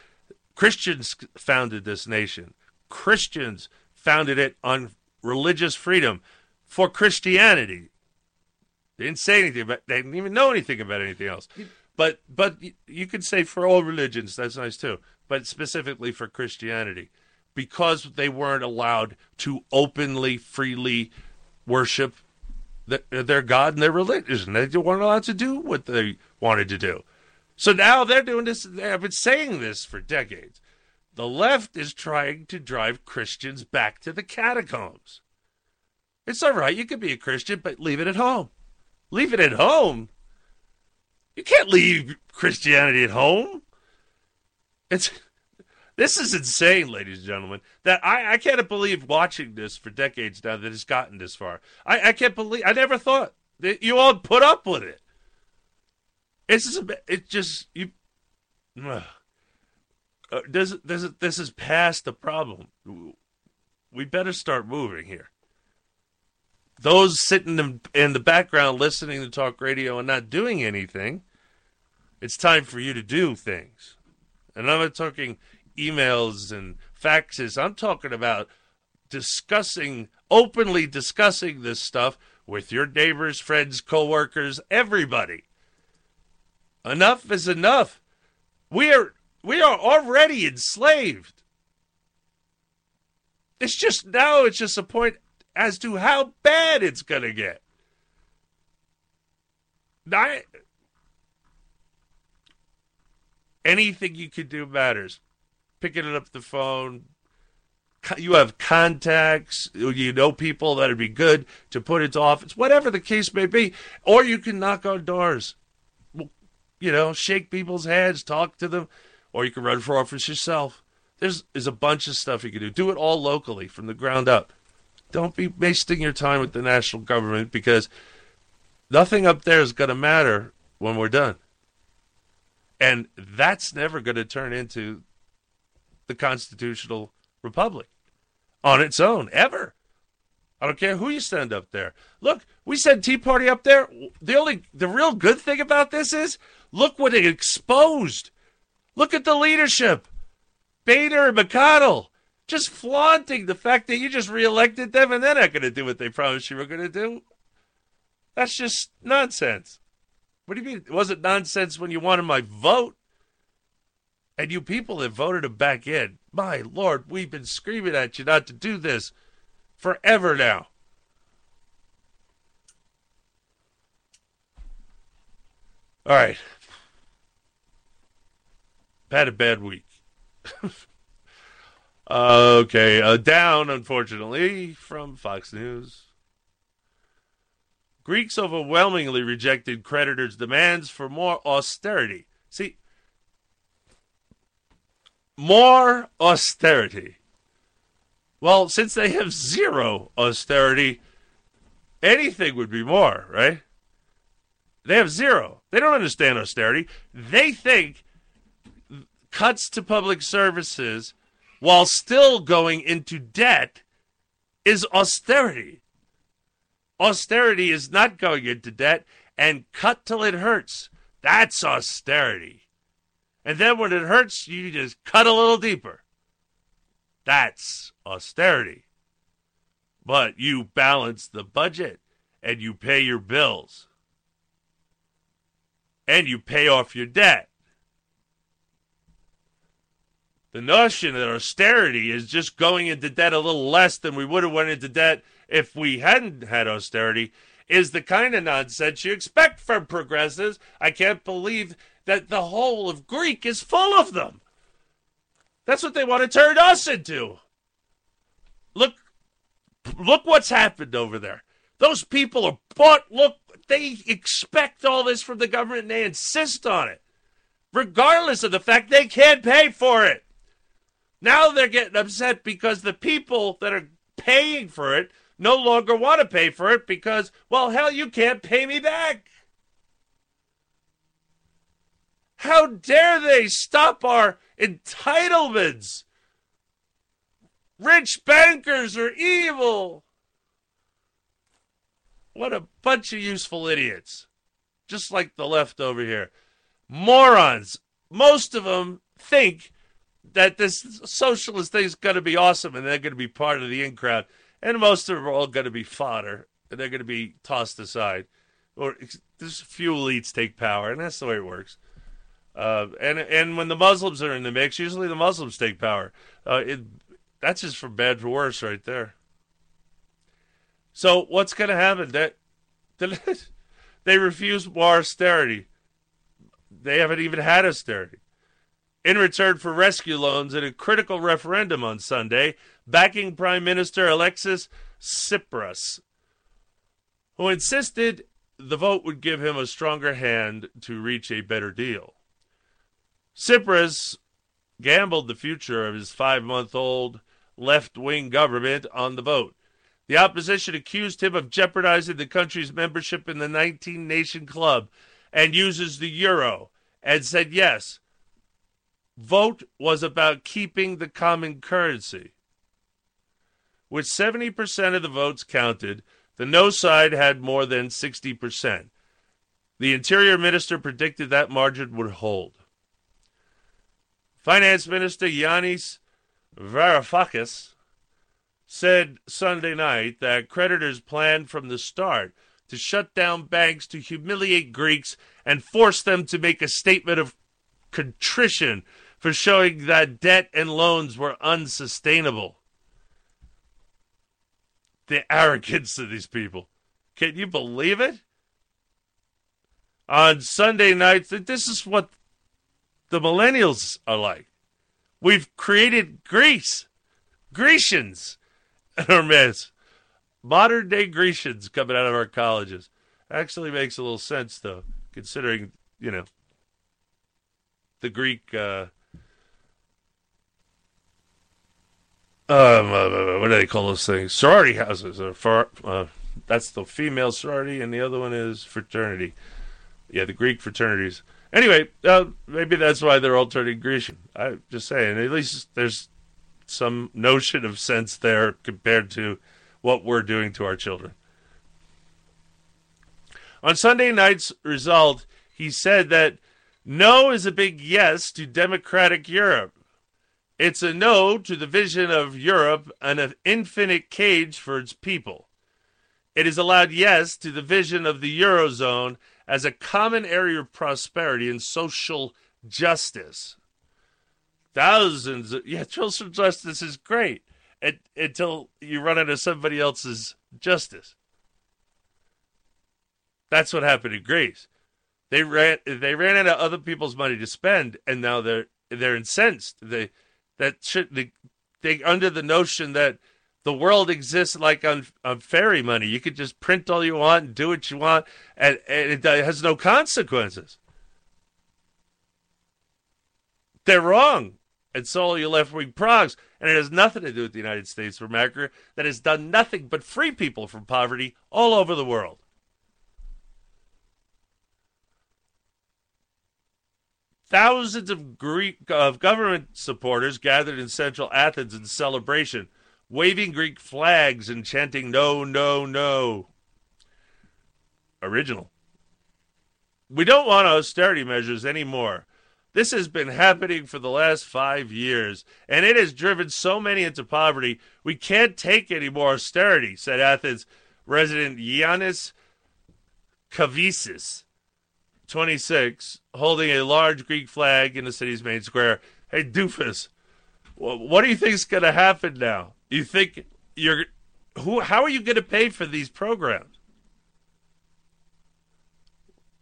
Christians founded this nation. Christians founded it on religious freedom. For Christianity, they didn't say anything about. They didn't even know anything about anything else. But you could say for all religions, that's nice too. But specifically for Christianity, because they weren't allowed to openly, freely worship their God and their religion. They weren't allowed to do what they wanted to do. So now they're doing this. I've been saying this for decades. The left is trying to drive Christians back to the catacombs. It's all right. You can be a Christian, but leave it at home. Leave it at home? You can't leave Christianity at home. This is insane, ladies and gentlemen, that I can't believe watching this for decades now that it's gotten this far. I can't believe. I never thought that you all put up with it. It's just you. This is past the problem. We better start moving here. Those sitting in the background listening to talk radio and not doing anything, it's time for you to do things. And I'm not talking emails and faxes. I'm talking about openly discussing this stuff with your neighbors, friends, coworkers, everybody. Enough is enough. We are already enslaved. It's just a point as to how bad it's going to get. Anything you can do matters. Picking it up the phone. You have contacts. You know people that would be good to put into office. Whatever the case may be. Or you can knock on doors. You know, shake people's hands. Talk to them. Or you can run for office yourself. There's a bunch of stuff you can do. Do it all locally from the ground up. Don't be wasting your time with the national government, because nothing up there is going to matter when we're done. And that's never going to turn into the constitutional republic on its own, ever. I don't care who you send up there. Look, we send Tea Party up there. The real good thing about this is, look what it exposed. Look at the leadership. Boehner and McConnell. Just flaunting the fact that you just reelected them and they're not going to do what they promised you were going to do. That's just nonsense. What do you mean? It wasn't nonsense when you wanted my vote. And you people that voted them back in, my Lord, we've been screaming at you not to do this forever now. All right. Had a bad week. Down, unfortunately, from Fox News. Greeks overwhelmingly rejected creditors' demands for more austerity. See, more austerity. Well, since they have zero austerity, anything would be more, right? They have zero. They don't understand austerity. They think cuts to public services while still going into debt is austerity. Austerity is not going into debt, and cut till it hurts. That's austerity. And then when it hurts, you just cut a little deeper. That's austerity. But you balance the budget, and you pay your bills, and you pay off your debt. The notion that austerity is just going into debt a little less than we would have went into debt if we hadn't had austerity is the kind of nonsense you expect from progressives. I can't believe that the whole of Greek is full of them. That's what they want to turn us into. Look what's happened over there. Those people are bought. Look, they expect all this from the government and they insist on it, regardless of the fact they can't pay for it. Now they're getting upset because the people that are paying for it no longer want to pay for it because, well, hell, you can't pay me back. How dare they stop our entitlements? Rich bankers are evil. What a bunch of useful idiots. Just like the left over here. Morons. Most of them think that this socialist thing's going to be awesome and they're going to be part of the in crowd. And most of them are all going to be fodder and they're going to be tossed aside. Or there's few elites take power, and that's the way it works. And when the Muslims are in the mix, usually the Muslims take power. That's just from bad to worse right there. So what's going to happen? They refuse more austerity. They haven't even had austerity. In return for rescue loans and a critical referendum on Sunday, backing Prime Minister Alexis Tsipras, who insisted the vote would give him a stronger hand to reach a better deal. Tsipras gambled the future of his 5-month-old left-wing government on the vote. The opposition accused him of jeopardizing the country's membership in the 19-nation club and uses the euro, and said, yes, vote was about keeping the common currency. With 70% of the votes counted, the no side had more than 60%. The Interior Minister predicted that margin would hold. Finance Minister Yanis Varoufakis said Sunday night that creditors planned from the start to shut down banks to humiliate Greeks and force them to make a statement of contrition for showing that debt and loans were unsustainable. The arrogance of these people. Can you believe it? On Sunday nights, this is what the millennials are like. We've created Greece. Grecians in our midst. Modern day Grecians coming out of our colleges. Actually makes a little sense, though, considering, the Greek, what do they call those things? Sorority houses. That's the female sorority, and the other one is fraternity. Yeah, the Greek fraternities. Anyway, maybe that's why they're all turning Grecian. I'm just saying, at least there's some notion of sense there compared to what we're doing to our children. On Sunday night's result, he said that no is a big yes to democratic Europe. It's a no to the vision of Europe and an infinite cage for its people. It is a loud yes to the vision of the Eurozone as a common area of prosperity and social justice. Social justice is great. Until you run into somebody else's justice. That's what happened in Greece. They ran out of other people's money to spend, and now they're incensed. They under the notion that The world exists like on fairy money. You could just print all you want and do what you want, and it has no consequences. They're wrong. And so all you left-wing progs. And it has nothing to do with the United States of America that has done nothing but free people from poverty all over the world. Thousands of government supporters gathered in central Athens in celebration, waving Greek flags and chanting, "No, no, no." Original. We don't want austerity measures anymore. This has been happening for the last 5 years, and it has driven so many into poverty, we can't take any more austerity, said Athens resident Yannis Kavisis, 26, holding a large Greek flag in the city's main square. Hey, doofus, what do you think is going to happen now? You think how are you going to pay for these programs?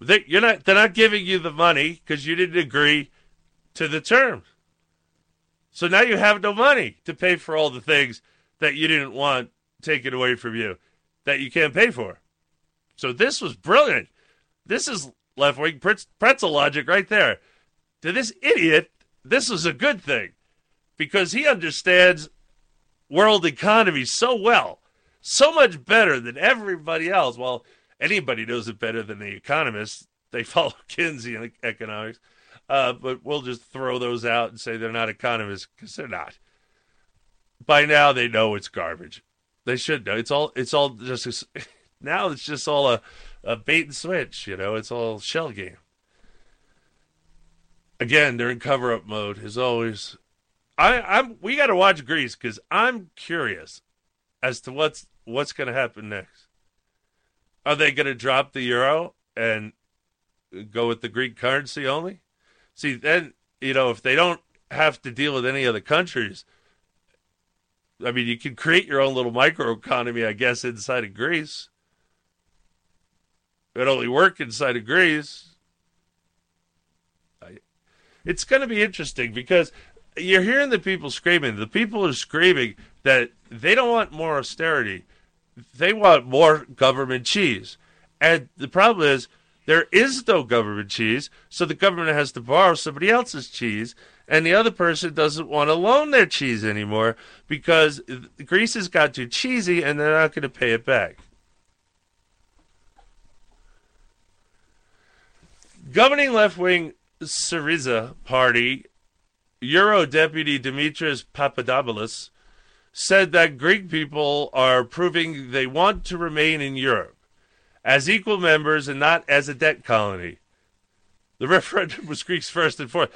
They're not giving you the money because you didn't agree to the terms. So now you have no money to pay for all the things that you didn't want taken away from you that you can't pay for. So this was brilliant. This is left-wing pretzel logic right there. To this idiot, this was a good thing because he understands world economy so well, so much better than everybody else. Well, anybody knows it better than the economists. They follow Keynesian economics. But we'll just throw those out and say they're not economists because they're not. By now, they know it's garbage. They should know. It's all just now. It's just all a bait and switch. You know, it's all shell game. Again, they're in cover-up mode as always. We got to watch Greece because I'm curious as to what's going to happen next. Are they going to drop the euro and go with the Greek currency only? See, then, you know, if they don't have to deal with any other countries, I mean, you can create your own little microeconomy, I guess, inside of Greece. It only work inside of Greece. It's going to be interesting because you're hearing the people screaming. The people are screaming that they don't want more austerity. They want more government cheese. And the problem is there is no government cheese, so the government has to borrow somebody else's cheese, and the other person doesn't want to loan their cheese anymore because Greece has got too cheesy and they're not going to pay it back. Governing left-wing Syriza party, Euro Deputy Dimitris Papadopoulos, said that Greek people are proving they want to remain in Europe as equal members and not as a debt colony. The referendum was Greeks first and foremost.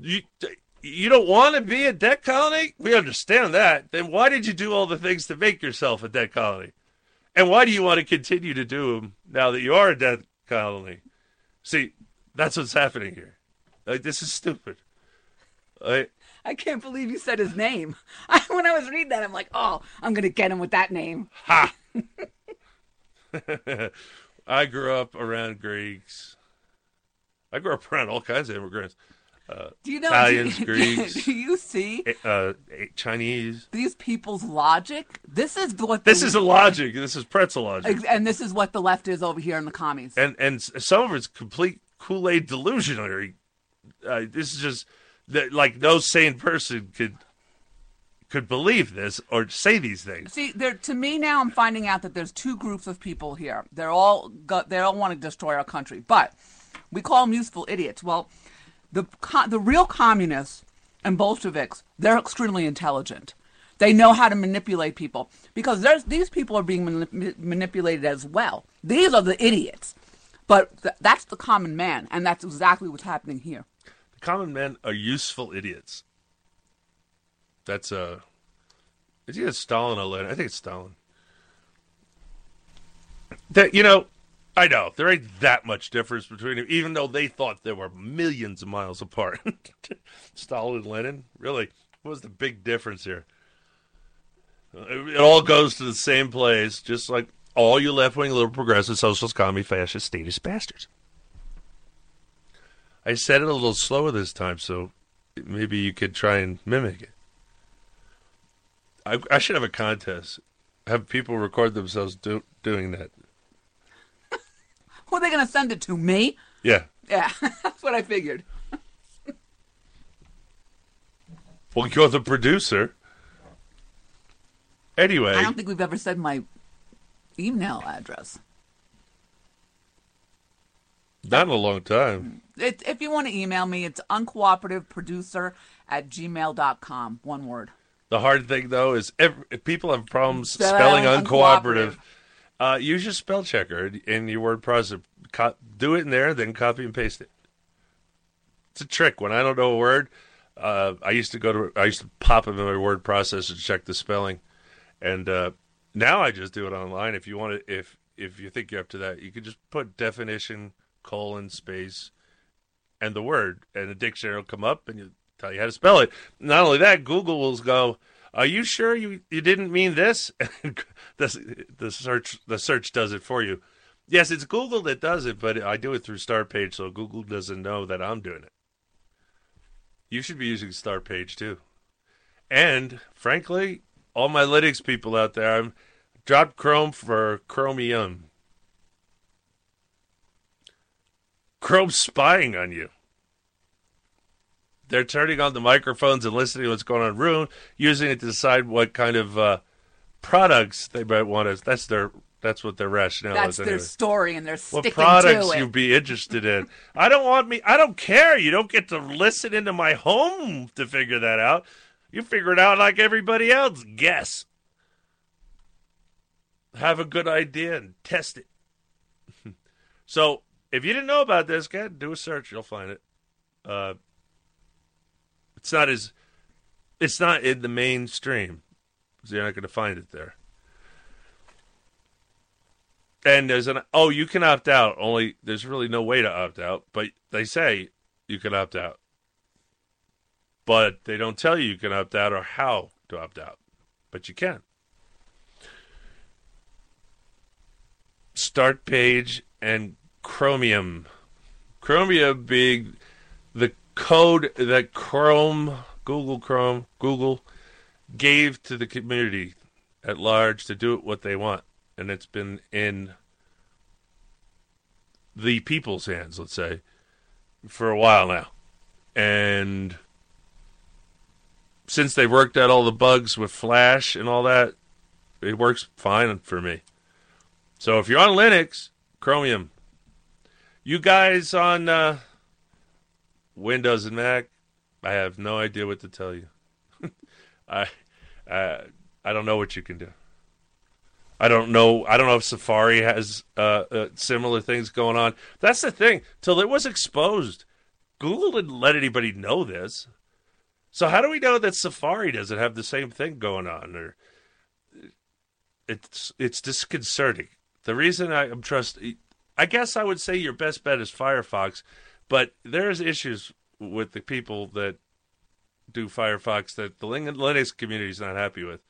You don't want to be a debt colony? We understand that. Then why did you do all the things to make yourself a debt colony? And why do you want to continue to do them now that you are a debt colony? See, that's what's happening here. Like, this is stupid. I can't believe you said his name. When I was reading that, I'm like, oh, I'm going to get him with that name. Ha! I grew up around Greeks. I grew up around all kinds of immigrants. Do you know, Italians, Greeks. Do you see? Chinese. These people's logic. This is what. This is a logic. This is pretzel logic. And this is what the left is over here in the commies. And some of it's complete Kool-Aid delusionary. This is just... That, like, no sane person could believe this or say these things. See, to me now, I'm finding out that there's two groups of people here. They all want to destroy our country, but we call them useful idiots. Well, the real communists and Bolsheviks, they're extremely intelligent. They know how to manipulate people because these people are being manipulated as well. These are the idiots, but that's the common man, and that's exactly what's happening here. Common men are useful idiots. That's is either Stalin or Lenin? I think it's Stalin. That, you know, I know there ain't that much difference between them, even though they thought they were millions of miles apart. Stalin and Lenin, really? What was the big difference here? It all goes to the same place, just like all you left-wing, liberal, progressive, socialist, commie, fascist, statist bastards. I said it a little slower this time, so maybe you could try and mimic it. I should have a contest. Have people record themselves doing that. Well, they're going to send it to me? Yeah. Yeah, that's what I figured. Well, you're the producer. Anyway. I don't think we've ever said my email address. Not in a long time. If you want to email me, it's uncooperative@gmail.com. One word. The hard thing, though, is people have problems spelling uncooperative. Use your spell checker in your word processor. Do it in there, then copy and paste it. It's a trick. When I don't know a word, I used to pop it in my word processor to check the spelling, and now I just do it online. If you want to, if you think you're up to that, you can just put definition. Space, and the word, and a dictionary will come up and it'll tell you how to spell it. Not only that, Google will go, "Are you sure you didn't mean this?" And the search does it for you. Yes, it's Google that does it, but I do it through Startpage, so Google doesn't know that I'm doing it. You should be using Startpage too. And frankly, all my Linux people out there, I've dropped Chrome for Chromium. Chrome's spying on you. They're turning on the microphones and listening to what's going on in the room, using it to decide what kind of products they might want to. That's what their rationale is. That's their story, and they're sticking to it. What products you'd be interested in. I don't care. You don't get to listen into my home to figure that out. You figure it out like everybody else. Guess. Have a good idea and test it. So, if you didn't know about this, go ahead and do a search. You'll find it. It's not in the mainstream, so you're not going to find it there. And you can opt out. Only there's really no way to opt out, but they say you can opt out, but they don't tell you can opt out or how to opt out, but you can. Start page and Chromium being the code that Google gave to the community at large to do what they want, and it's been in the people's hands, let's say, for a while now. And since they worked out all the bugs with Flash and all that, it works fine for me. So if you're on Linux, Chromium. You guys on Windows and Mac, I have no idea what to tell you. I don't know what you can do. I don't know if Safari has similar things going on. That's the thing. Till it was exposed, Google didn't let anybody know this. So how do we know that Safari doesn't have the same thing going on? Or it's disconcerting. The reason I guess I would say your best bet is Firefox, but there's issues with the people that do Firefox that the Linux community is not happy with,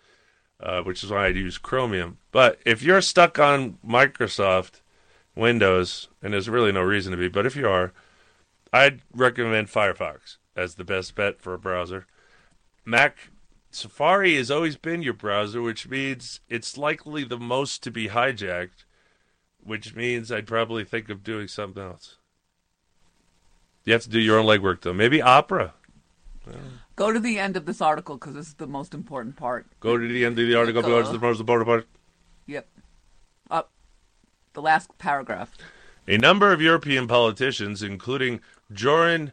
which is why I use Chromium. But if you're stuck on Microsoft Windows, and there's really no reason to be, but if you are, I'd recommend Firefox as the best bet for a browser. Mac, Safari has always been your browser, which means it's likely the most to be hijacked. Which means I'd probably think of doing something else. You have to do your own legwork, though. Maybe Opera. Go to the end of this article, because this is the most important part. Go to the end of the article, because this is the most important part. Yep. Up. The last paragraph. A number of European politicians, including Joran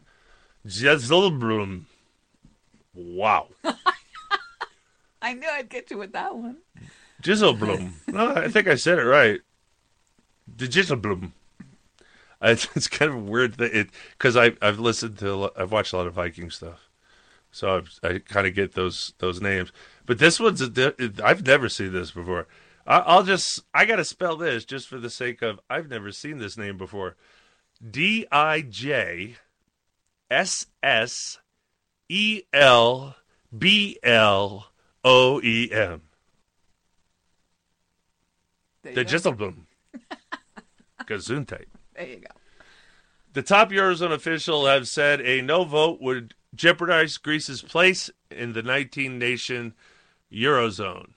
Jezelbrum. Wow. I knew I'd get you with that one. Jezelbrum. No, I think I said it right. Digital bloom. It's kind of a weird thing because I've watched a lot of Viking stuff, so I kind of get those names. But this one's I've never seen this before. I got to spell this just for the sake of I've never seen this name before. Dijsselbloem. Digital bloom. Gesundheit. There you go. The top Eurozone official have said a no vote would jeopardize Greece's place in the 19-nation Eurozone.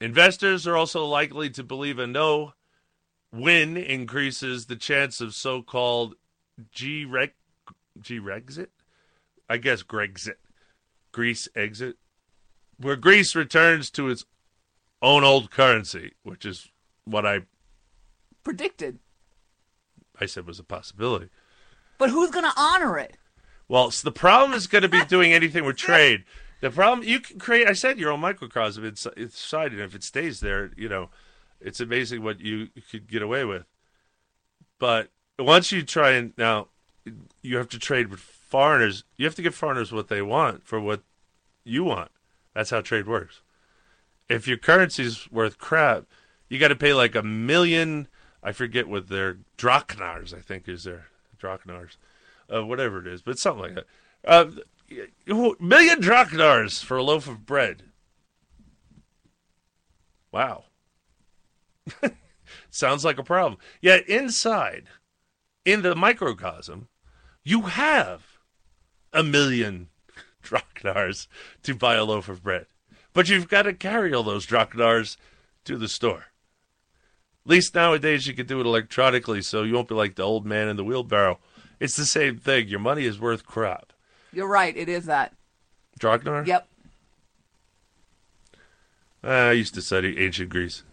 Investors are also likely to believe a no win increases the chance of so-called Grexit? I guess Grexit. Greece exit. Where Greece returns to its own old currency, which is what I predicted. I said was a possibility. But who's going to honor it? Well, so the problem is going to be doing anything with trade. The problem, you can create, I said, your own microcosm inside, and if it stays there, you know, it's amazing what you could get away with. But once you try and, now, you have to trade with foreigners. You have to give foreigners what they want for what you want. That's how trade works. If your currency's worth crap, you got to pay like a million, I forget what their drachnars, I think is their drachnars, whatever it is, but something like that. Million drachnars for a loaf of bread. Wow. Sounds like a problem. Yet inside, in the microcosm, you have a million drachnars to buy a loaf of bread. But you've got to carry all those drachnars to the store. At least nowadays you can do it electronically, so you won't be like the old man in the wheelbarrow. It's the same thing. Your money is worth crap. You're right. It is that. Drachnar? Yep. I used to study ancient Greece.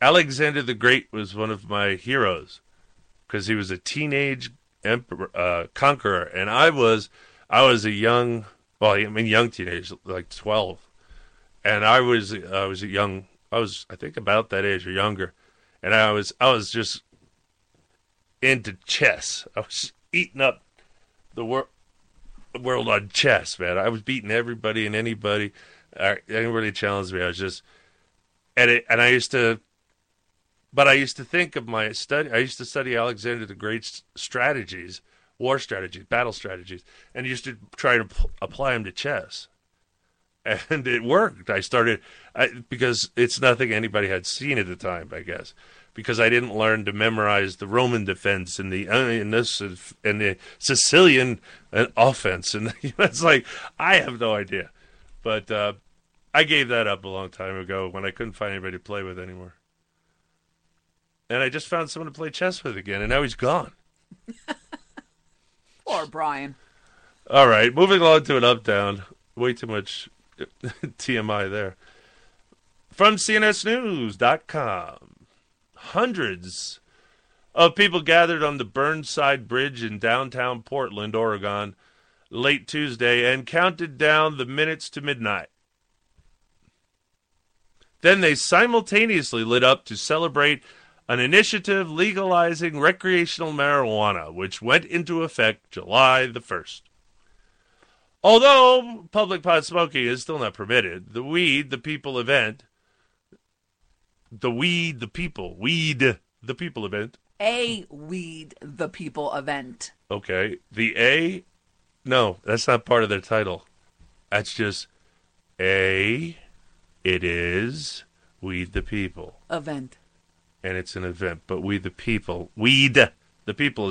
Alexander the Great was one of my heroes because he was a teenage emperor, conqueror, and I was a young, young teenager, like 12, and I was about that age or younger, and I was just into chess. I was eating up the world on chess, man. I was beating everybody and anybody. Anybody challenged me. I was just I used to study Alexander the Great's strategies, war strategies, battle strategies, and used to try to apply them to chess. And it worked. Because it's nothing anybody had seen at the time, I guess. Because I didn't learn to memorize the Roman defense and the Sicilian offense, and it's like I have no idea. But I gave that up a long time ago when I couldn't find anybody to play with anymore, and I just found someone to play chess with again, and now he's gone. Poor Brian. All right, moving on to an up down. Way too much TMI there. From CNSNews.com. Hundreds of people gathered on the Burnside Bridge in downtown Portland, Oregon, late Tuesday and counted down the minutes to midnight. Then they simultaneously lit up to celebrate an initiative legalizing recreational marijuana, which went into effect July the 1st. Although public pot smoking is still not permitted, the Weed the People event Weed the People event. Okay. No, that's not part of their title. That's just it is Weed the People event. And it's an event, but Weed the People is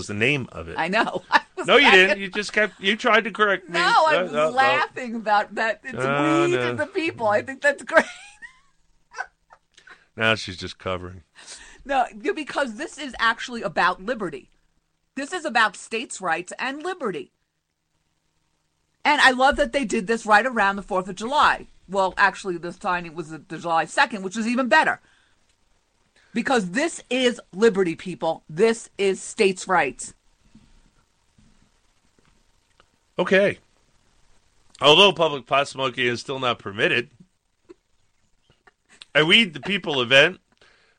the name of it. I know. You didn't. You tried to correct me. No, I was laughing about that. It's Weed and the People. I think that's great. Now she's just covering. No, because this is actually about liberty. This is about states' rights and liberty. And I love that they did this right around the 4th of July. Well, actually, this time it was the July 2nd, which is even better. Because this is liberty, people. This is states' rights. Okay. Although public pot smoking is still not permitted, a Weed the People event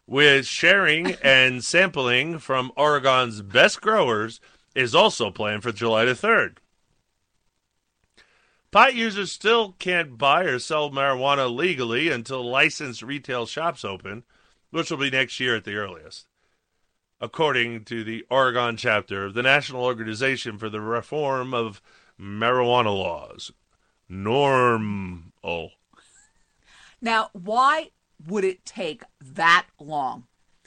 with sharing and sampling from Oregon's best growers is also planned for July the 3rd. Pot users still can't buy or sell marijuana legally until licensed retail shops open, which will be next year at the earliest, according to the Oregon chapter of the National Organization for the Reform of Marijuana Laws, NORML. Now, why would it take that long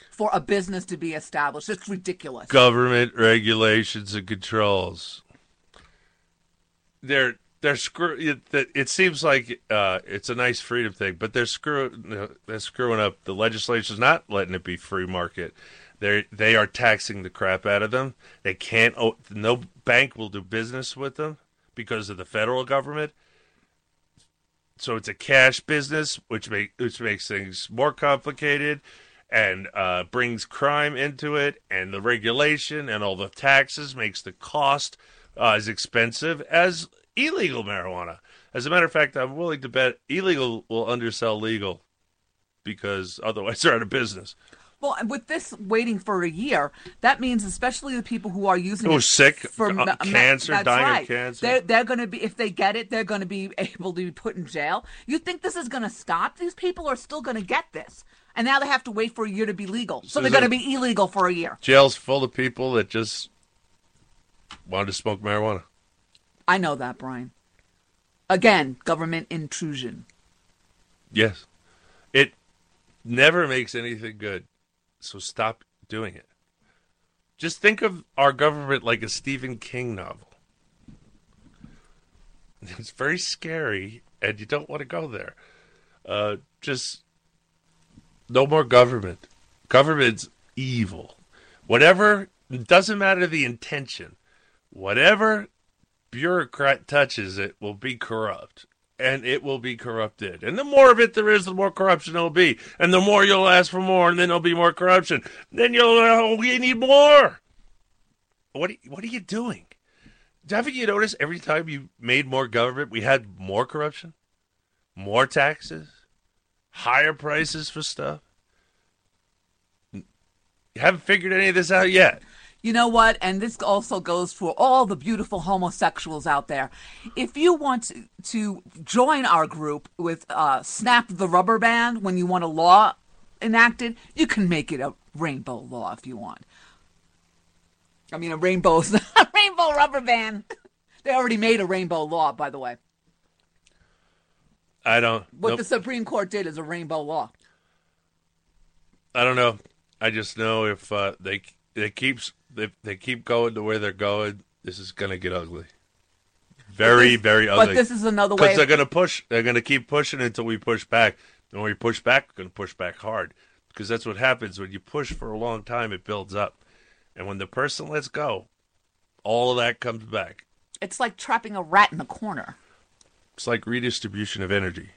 for a business to be established? It's ridiculous. Government regulations and controls. They're It seems like it's a nice freedom thing, but they're screwing up. The legislature's not letting it be free market. They are taxing the crap out of them. They can't. No bank will do business with them because of the federal government. So it's a cash business, which makes things more complicated, and brings crime into it. And the regulation and all the taxes makes the cost as expensive as illegal marijuana. As a matter of fact, I'm willing to bet illegal will undersell legal, because otherwise they're out of business. Well, with this waiting for a year, that means especially the people who are using it sick for cancer, dying of cancer. They're going to be, if they get it, they're going to be able to be put in jail. You think this is going to stop? These people are still going to get this. And now they have to wait for a year to be legal. So they're going to be illegal for a year. Jail's full of people that just wanted to smoke marijuana. I know that, Brian. Again, government intrusion. Yes. It never makes anything good. So stop doing it. Just think of our government like a Stephen King novel. It's very scary, and you don't want to go there. Just no more government. Government's evil. Whatever, it doesn't matter the intention. Whatever bureaucrat touches it will be corrupt. And it will be corrupted. And the more of it there is, the more corruption there will be. And the more you'll ask for more, and then there'll be more corruption. Then you'll, we need more. What are you doing? Haven't you noticed every time you made more government, we had more corruption? More taxes? Higher prices for stuff? You haven't figured any of this out yet. You know what? And this also goes for all the beautiful homosexuals out there. If you want to join our group with Snap the Rubber Band when you want a law enacted, you can make it a rainbow law if you want. I mean, a rainbow is not a rainbow rubber band. They already made a rainbow law, by the way. I don't. What the Supreme Court did is a rainbow law. I don't know. I just know if they keep going the way they're going, this is going to get ugly. Very ugly. But this is another way. Because they're going to push. They're going to keep pushing until we push back. And when we push back, we're going to push back hard. Because that's what happens. When you push for a long time, it builds up. And when the person lets go, all of that comes back. It's like trapping a rat in the corner. It's like redistribution of energy.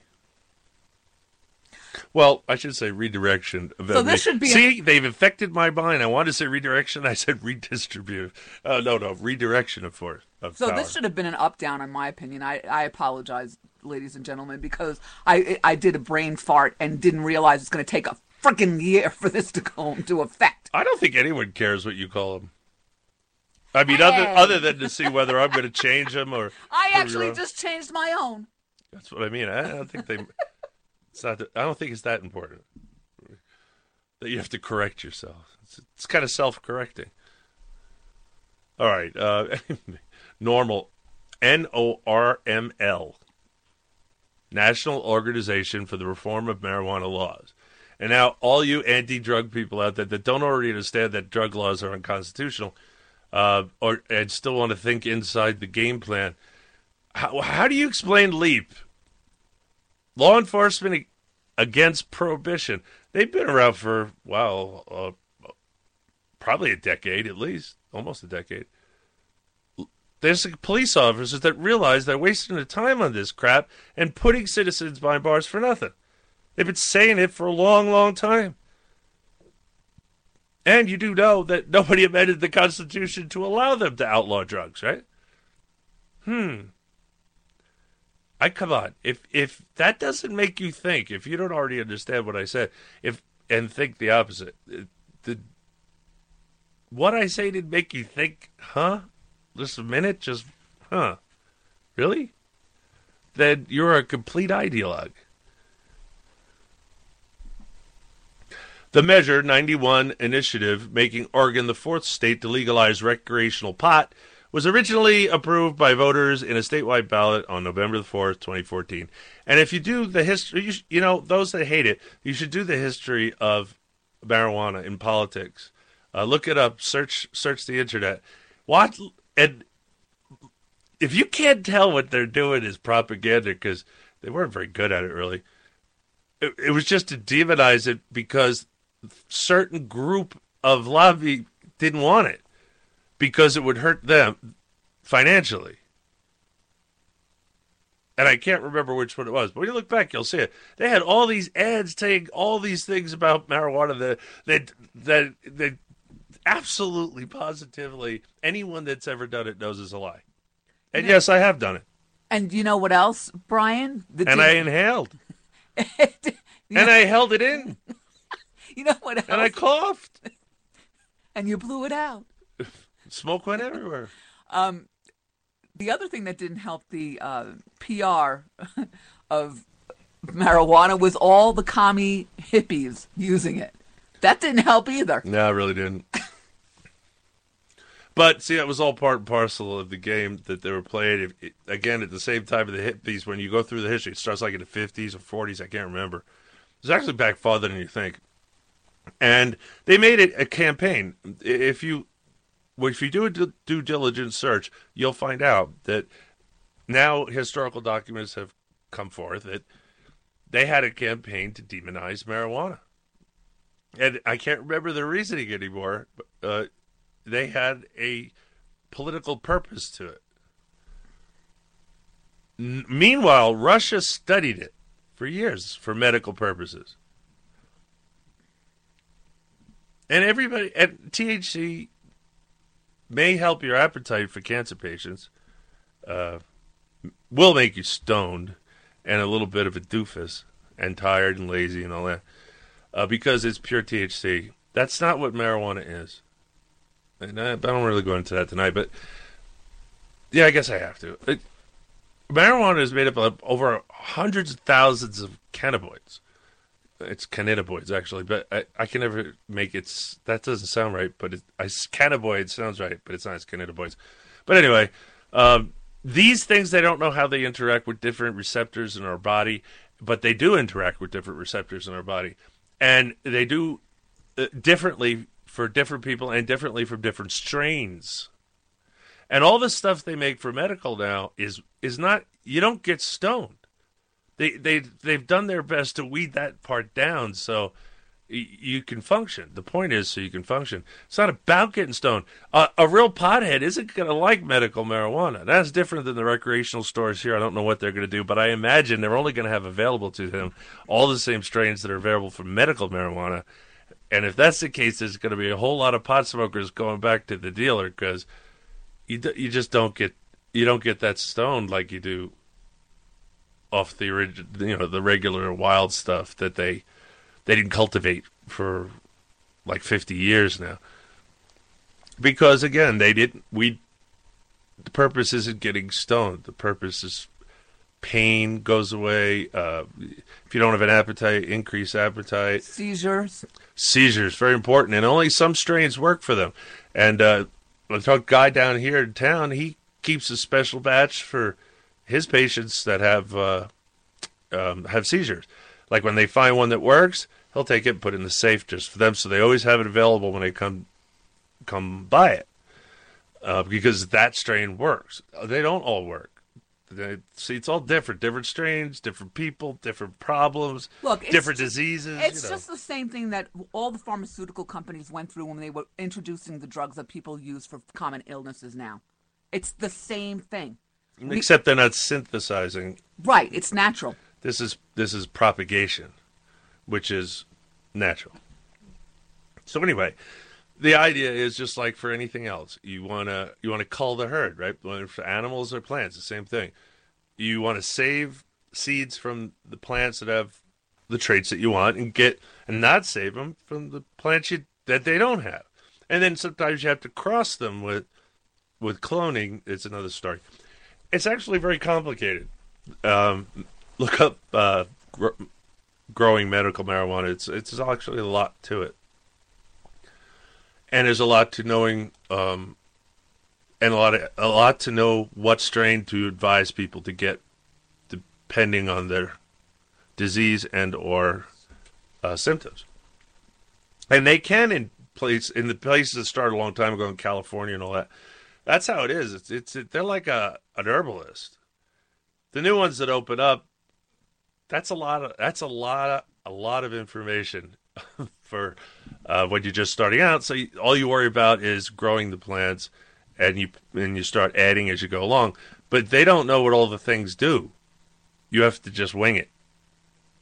Well, I should say redirection. So this should be. See, they've affected my mind. I wanted to say redirection. I said redistribute. No, redirection of force. So power. This should have been an up down, in my opinion. I apologize, ladies and gentlemen, because I did a brain fart and didn't realize it's going to take a freaking year for this to go into effect. I don't think anyone cares what you call them. I mean, other than to see whether I'm going to change them or. I actually just changed my own. That's what I mean. I don't think they. I don't think it's that important that you have to correct yourself. It's kind of self-correcting. All right. Normal. NORML. National Organization for the Reform of Marijuana Laws. And now all you anti-drug people out there that don't already understand that drug laws are unconstitutional and still want to think inside the game plan, how do you explain LEAP? Law enforcement against prohibition. They've been around for, probably a decade at least, almost a decade. There's police officers that realize they're wasting their time on this crap and putting citizens behind bars for nothing. They've been saying it for a long, long time. And you do know that nobody amended the Constitution to allow them to outlaw drugs, right? Come on, if that doesn't make you think, if you don't already understand what I said, and think the opposite, what I say didn't make you think, huh? Just a minute, really? Then you're a complete ideologue. The Measure 91 initiative making Oregon the fourth state to legalize recreational pot was originally approved by voters in a statewide ballot on November 4th, 2014. And if you do the history, those that hate it, you should do the history of marijuana in politics. Look it up, search the internet. Watch, and if you can't tell what they're doing is propaganda, because they weren't very good at it, really, it was just to demonize it because certain group of lobby didn't want it because it would hurt them financially. And I can't remember which one it was, but when you look back, you'll see it. They had all these ads saying all these things about marijuana that absolutely, positively, anyone that's ever done it knows is a lie. And yes, I have done it. And you know what else, Brian? I inhaled. And I held it in. You know what else? And I coughed. And you blew it out. Smoke went everywhere. The other thing that didn't help the PR of marijuana was all the commie hippies using it. That didn't help either. No, it really didn't. But, see, that was all part and parcel of the game that they were playing. Again, at the same time of the hippies, when you go through the history, it starts like in the 50s or 40s. I can't remember. It's actually back farther than you think. And they made it a campaign. If you do a due diligence search, you'll find out that now historical documents have come forth that they had a campaign to demonize marijuana. And I can't remember the reasoning anymore. But, they had a political purpose to it. Meanwhile, Russia studied it for years for medical purposes. And everybody at THC may help your appetite for cancer patients, will make you stoned and a little bit of a doofus and tired and lazy and all that, because it's pure THC. That's not what marijuana is. And I don't really go into that tonight, but yeah, I guess I have to. Marijuana is made up of over hundreds of thousands of cannabinoids. It's cannabinoids, actually, but I can never make it. That doesn't sound right, but cannabinoid sounds right, but it's not. It's cannabinoids. But anyway, these things, they don't know how they interact with different receptors in our body, but they do interact with different receptors in our body. And they do differently for different people and differently from different strains. And all the stuff they make for medical now is not, you don't get stoned. They've done their best to weed that part down so you can function. The point is so you can function. It's not about getting stoned. A real pothead isn't going to like medical marijuana. That's different than the recreational stores here. I don't know what they're going to do, but I imagine they're only going to have available to them all the same strains that are available for medical marijuana. And if that's the case, there's going to be a whole lot of pot smokers going back to the dealer because you just don't get that stoned like you do off the original, the regular wild stuff that they didn't cultivate for like 50 years now. Because again, the purpose isn't getting stoned. The purpose is pain goes away. If you don't have an appetite, increase appetite. Seizures, very important. And only some strains work for them. And the guy down here in town, he keeps a special batch for his patients that have seizures. Like when they find one that works, he'll take it and put it in the safe just for them, so they always have it available when they come buy it, because that strain works. They don't all work. See, it's all different. Different strains, different people, different problems. Look, different diseases. It's just the same thing that all the pharmaceutical companies went through when they were introducing the drugs that people use for common illnesses now. It's the same thing. Except they're not synthesizing. Right, it's natural. This is propagation, which is natural. So anyway, the idea is just like for anything else. You want to cull the herd, right? Whether for animals or plants, the same thing. You want to save seeds from the plants that have the traits that you want and not save them from the plants that they don't have. And then sometimes you have to cross them with cloning. It's another story. It's actually very complicated. Look up growing medical marijuana. It's actually a lot to it. And there's a lot to knowing, and a lot to know what strain to advise people to get, depending on their disease and or symptoms. And they can in places that started a long time ago in California and all that. That's how it is. They're like an herbalist. The new ones that open up, that's a lot of information for when you're just starting out. So all you worry about is growing the plants, and you start adding as you go along. But they don't know what all the things do. You have to just wing it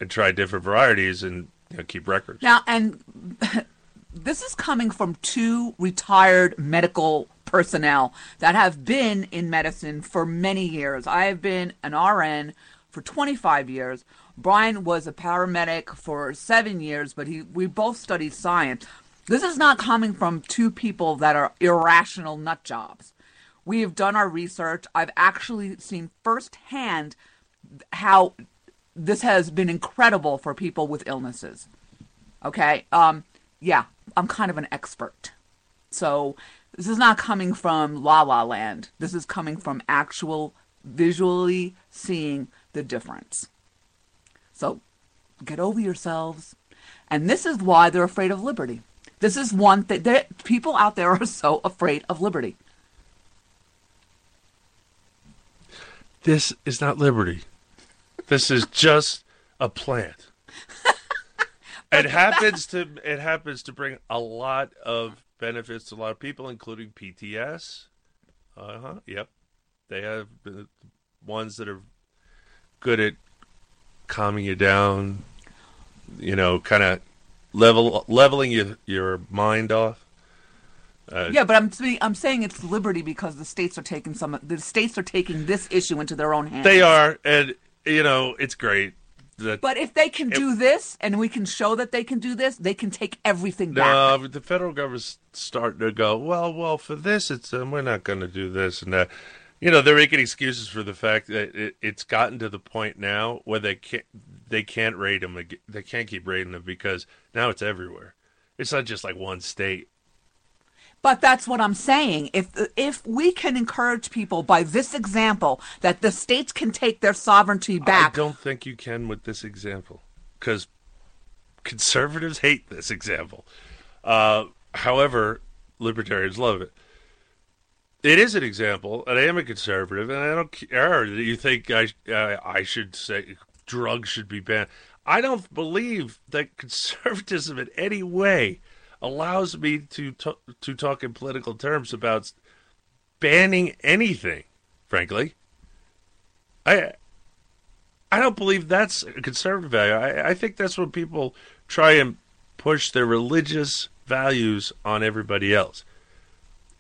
and try different varieties and keep records. Now, and this is coming from two retired medical personnel that have been in medicine for many years. I have been an RN for 25 years. Brian was a paramedic for 7 years, but we both studied science. This is not coming from two people that are irrational nut jobs. We have done our research. I've actually seen firsthand how this has been incredible for people with illnesses. Okay? I'm kind of an expert. So this is not coming from La La Land. This is coming from actual visually seeing the difference. So get over yourselves. And this is why they're afraid of liberty. This is one thing. People out there are so afraid of liberty. This is not liberty. This is just a plant. It happens to bring a lot of benefits to a lot of people, including PTS. Yep. They have the ones that are good at calming you down, kind of leveling your mind off. But I'm saying it's liberty because the states are taking this issue into their own hands. They are, and it's great. But if they can do this, and we can show that they can do this, they can take everything back. No, the federal government's starting to go, well, for this, it's we're not going to do this and that. They're making excuses for the fact that it's gotten to the point now where they can't raid them. They can't keep raiding them because now it's everywhere. It's not just like one state. But that's what I'm saying. If we can encourage people by this example that the states can take their sovereignty back. I don't think you can with this example because conservatives hate this example. However, libertarians love it. It is an example, and I am a conservative, and I don't care that you think I should say drugs should be banned. I don't believe that conservatism in any way allows me to talk in political terms about banning anything, frankly. I don't believe that's a conservative value. I think that's when people try and push their religious values on everybody else.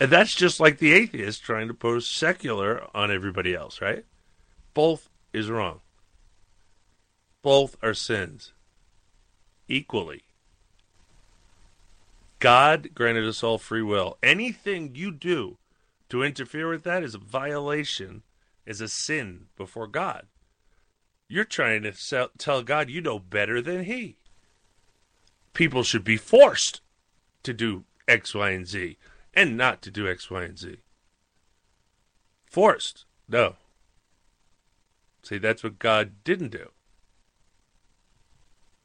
And that's just like the atheist trying to push secular on everybody else, right? Both is wrong. Both are sins. Equally. God granted us all free will. Anything you do to interfere with that is a violation, is a sin before God. You're trying to tell God you know better than He. People should be forced to do X, Y, and Z, and not to do X, Y, and Z. Forced? No. See, that's what God didn't do.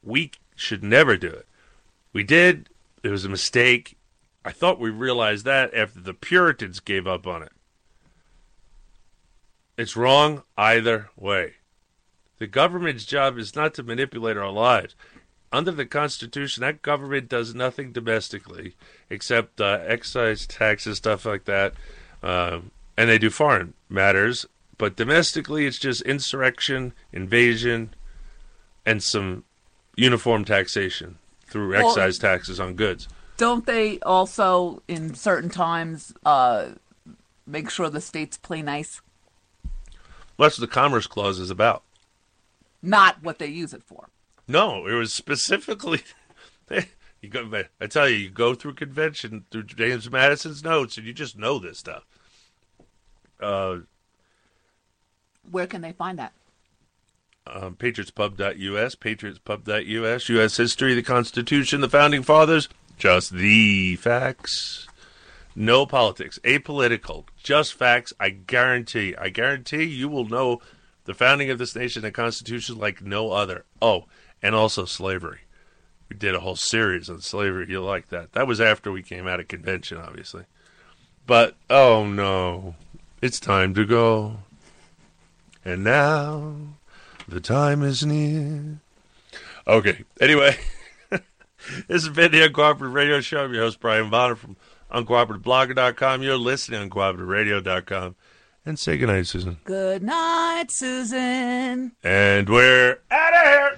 We should never do it. We did. It was a mistake. I thought we realized that after the Puritans gave up on it. It's wrong either way. The government's job is not to manipulate our lives. Under the Constitution, that government does nothing domestically except excise taxes, stuff like that, and they do foreign matters. But domestically, it's just insurrection, invasion, and some uniform taxation through excise taxes on goods. Don't they also, in certain times, make sure the states play nice? Well, that's what the Commerce Clause is about. Not what they use it for. No, it was specifically. I tell you, you go through convention, through James Madison's notes, and you just know this stuff. Where can they find that? Patriotspub.us, patriotspub.us, U.S. history, the Constitution, the Founding Fathers, just the facts, no politics, apolitical, just facts. I guarantee you will know the founding of this nation, the Constitution, like no other. Oh, and also slavery. We did a whole series on slavery. You'll like that. That was after we came out of convention, obviously. But, oh no, it's time to go. And now, the time is near. Okay, anyway, this has been the Uncooperative Radio Show. I'm your host, Brian Bonner from UncooperativeBlogger.com. You're listening to UncooperativeRadio.com. And say goodnight, Susan. Good night, Susan. And we're out of here.